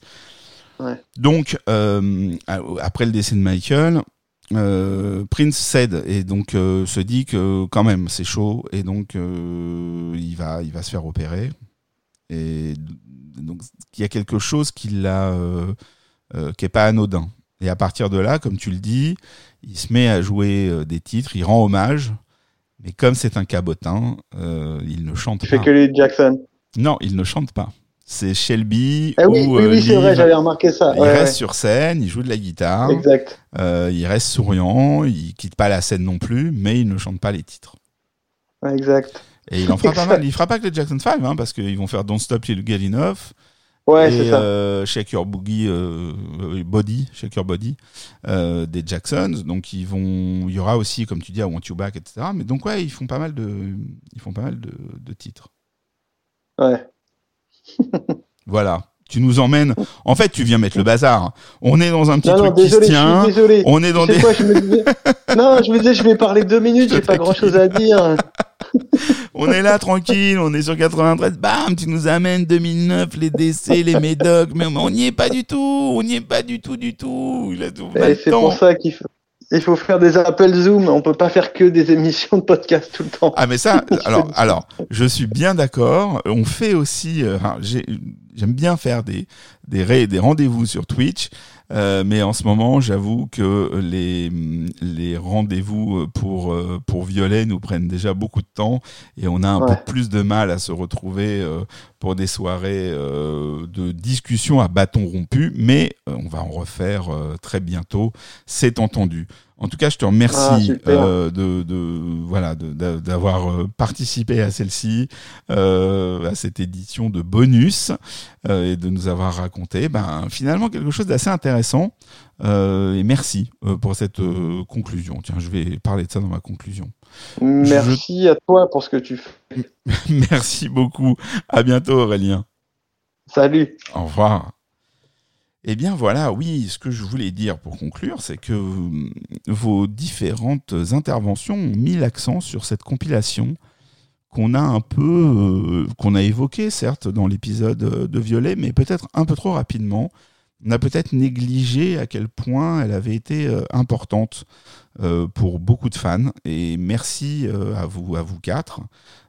Ouais. Donc, euh, après le décès de Michael, euh, Prince cède et donc euh, se dit que quand même c'est chaud et donc euh, il va, il va se faire opérer. Et donc il y a quelque chose qui l'a, euh, euh, qui est pas anodin. Et à partir de là, comme tu le dis, il se met à jouer euh, des titres, il rend hommage, mais comme c'est un cabotin, euh, il ne chante pas. Fais que lui, Jackson. Non, il ne chante pas. C'est Shelby eh oui, ou oui, oui, Liv, c'est vrai, j'avais remarqué ça. Il ouais, reste ouais. sur scène, il joue de la guitare, exact. Euh, il reste souriant, il quitte pas la scène non plus, mais il ne chante pas les titres. Exact. Et il en fera pas mal. Il fera pas que les Jackson five, hein, parce qu'ils vont faire Don't Stop Till You Get Enough. Ouais, et, c'est ça. Euh, Shake Your Boogie, euh, Body, Shake Your Body euh, des Jacksons. Donc ils vont, il y aura aussi, comme tu dis, I Want You Back, et cetera. Mais donc ouais, ils font pas mal de, ils font pas mal de, de titres. Ouais. Voilà, tu nous emmènes. En fait, tu viens mettre le bazar. On est dans un petit non, truc non, désolé, qui se tient. Je suis désolé. On est dans des. Quoi, je me disais... Non, je me disais, je vais parler deux minutes. J'ai pas grand chose à dire. On est là tranquille. On est sur quatre-vingt-treize. Bam, tu nous amènes deux mille neuf, les décès, les médocs. Mais on n'y est pas du tout. On n'y est pas du tout, du tout. Il a tout Et c'est temps. Pour ça qu'il faut. Il faut faire des appels Zoom, on peut pas faire que des émissions de podcast tout le temps. Ah mais ça, alors, alors je suis bien d'accord, on fait aussi, euh, j'ai, j'aime bien faire des, des, ré, des rendez-vous sur Twitch, euh, mais en ce moment j'avoue que les, les rendez-vous pour, pour Violet nous prennent déjà beaucoup de temps et on a un ouais. peu plus de mal à se retrouver euh, pour des soirées euh, de discussion à bâton rompu, mais euh, on va en refaire euh, très bientôt, c'est entendu. En tout cas, je te remercie ah, euh, de, de, voilà, de, de, d'avoir participé à celle-ci, euh, à cette édition de bonus, euh, et de nous avoir raconté ben, finalement quelque chose d'assez intéressant. Euh, et merci euh, pour cette euh, conclusion. Tiens, je vais parler de ça dans ma conclusion. Merci je... à toi pour ce que tu fais. Merci beaucoup. À bientôt, Aurélien. Salut. Au revoir. Eh bien voilà, oui, ce que je voulais dire pour conclure, c'est que vos différentes interventions ont mis l'accent sur cette compilation qu'on a un peu, euh, qu'on a évoquée certes dans l'épisode de Violet, mais peut-être un peu trop rapidement. On a peut-être négligé à quel point elle avait été euh, importante euh, pour beaucoup de fans. Et merci euh, à vous, à vous quatre,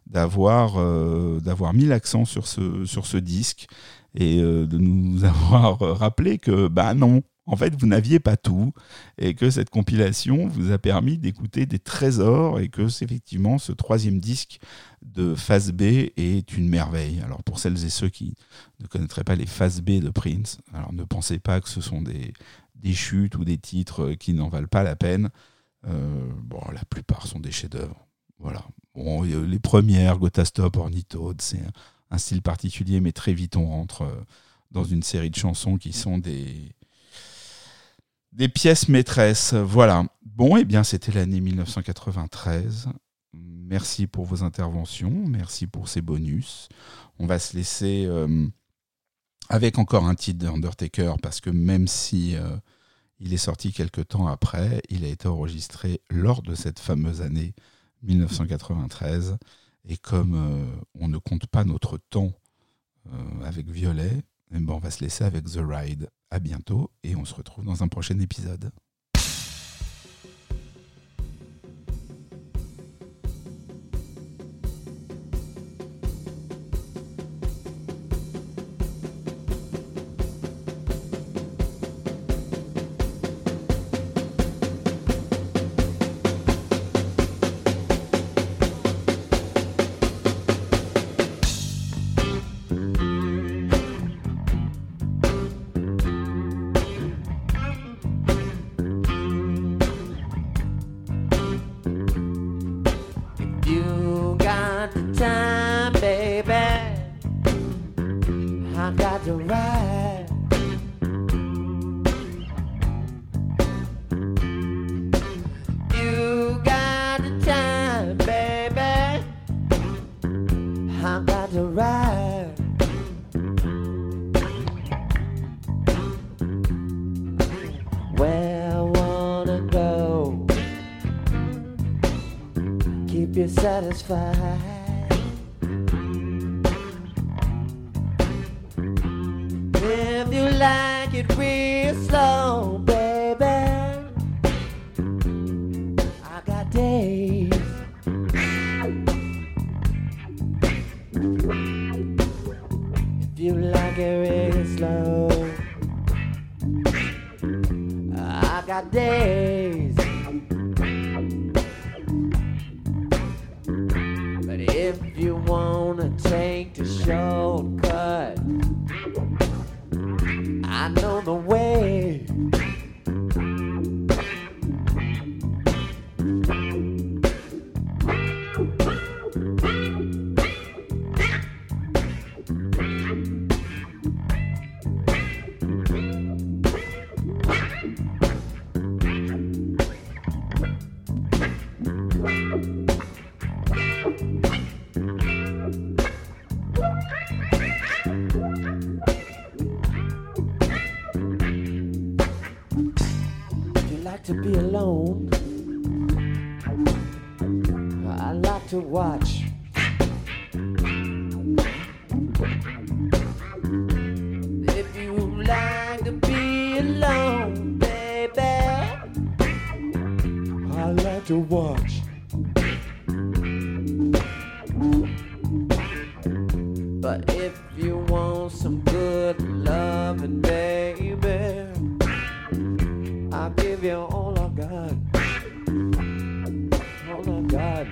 d'avoir euh, d'avoir mis l'accent sur ce sur ce disque. Et euh, de nous avoir rappelé que, bah non, en fait, vous n'aviez pas tout, et que cette compilation vous a permis d'écouter des trésors, et que, effectivement, ce troisième disque de Phase B est une merveille. Alors, pour celles et ceux qui ne connaîtraient pas les Phase B de Prince, alors ne pensez pas que ce sont des, des chutes ou des titres qui n'en valent pas la peine. Euh, bon, la plupart sont des chefs-d'œuvre. Voilà. Bon, les premières, Gotastop, Ornithode, c'est... un style particulier, mais très vite on rentre dans une série de chansons qui sont des, des pièces maîtresses. Voilà. Bon, eh bien, c'était l'année dix-neuf cent quatre-vingt-treize. Merci pour vos interventions, merci pour ces bonus. On va se laisser euh, avec encore un titre de Undertaker, parce que même si euh, il est sorti quelques temps après, il a été enregistré lors de cette fameuse année dix-neuf cent quatre-vingt-treize. Et comme euh, on ne compte pas notre temps euh, avec Violet, ben on va se laisser avec The Ride. À bientôt et on se retrouve dans un prochain épisode. I got to ride. keep you satisfied. If you like it real slow, baby, I got days. If you like it real slow, I got days. If you wanna take the shortcut, I know the way. To watch. If you like to be alone, baby, I like to watch. But if you want some good loving, baby, I'll give you all I got. All I got.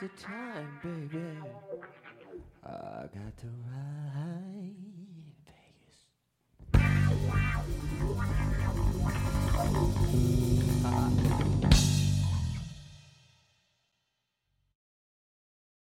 The time, baby, I got to ride.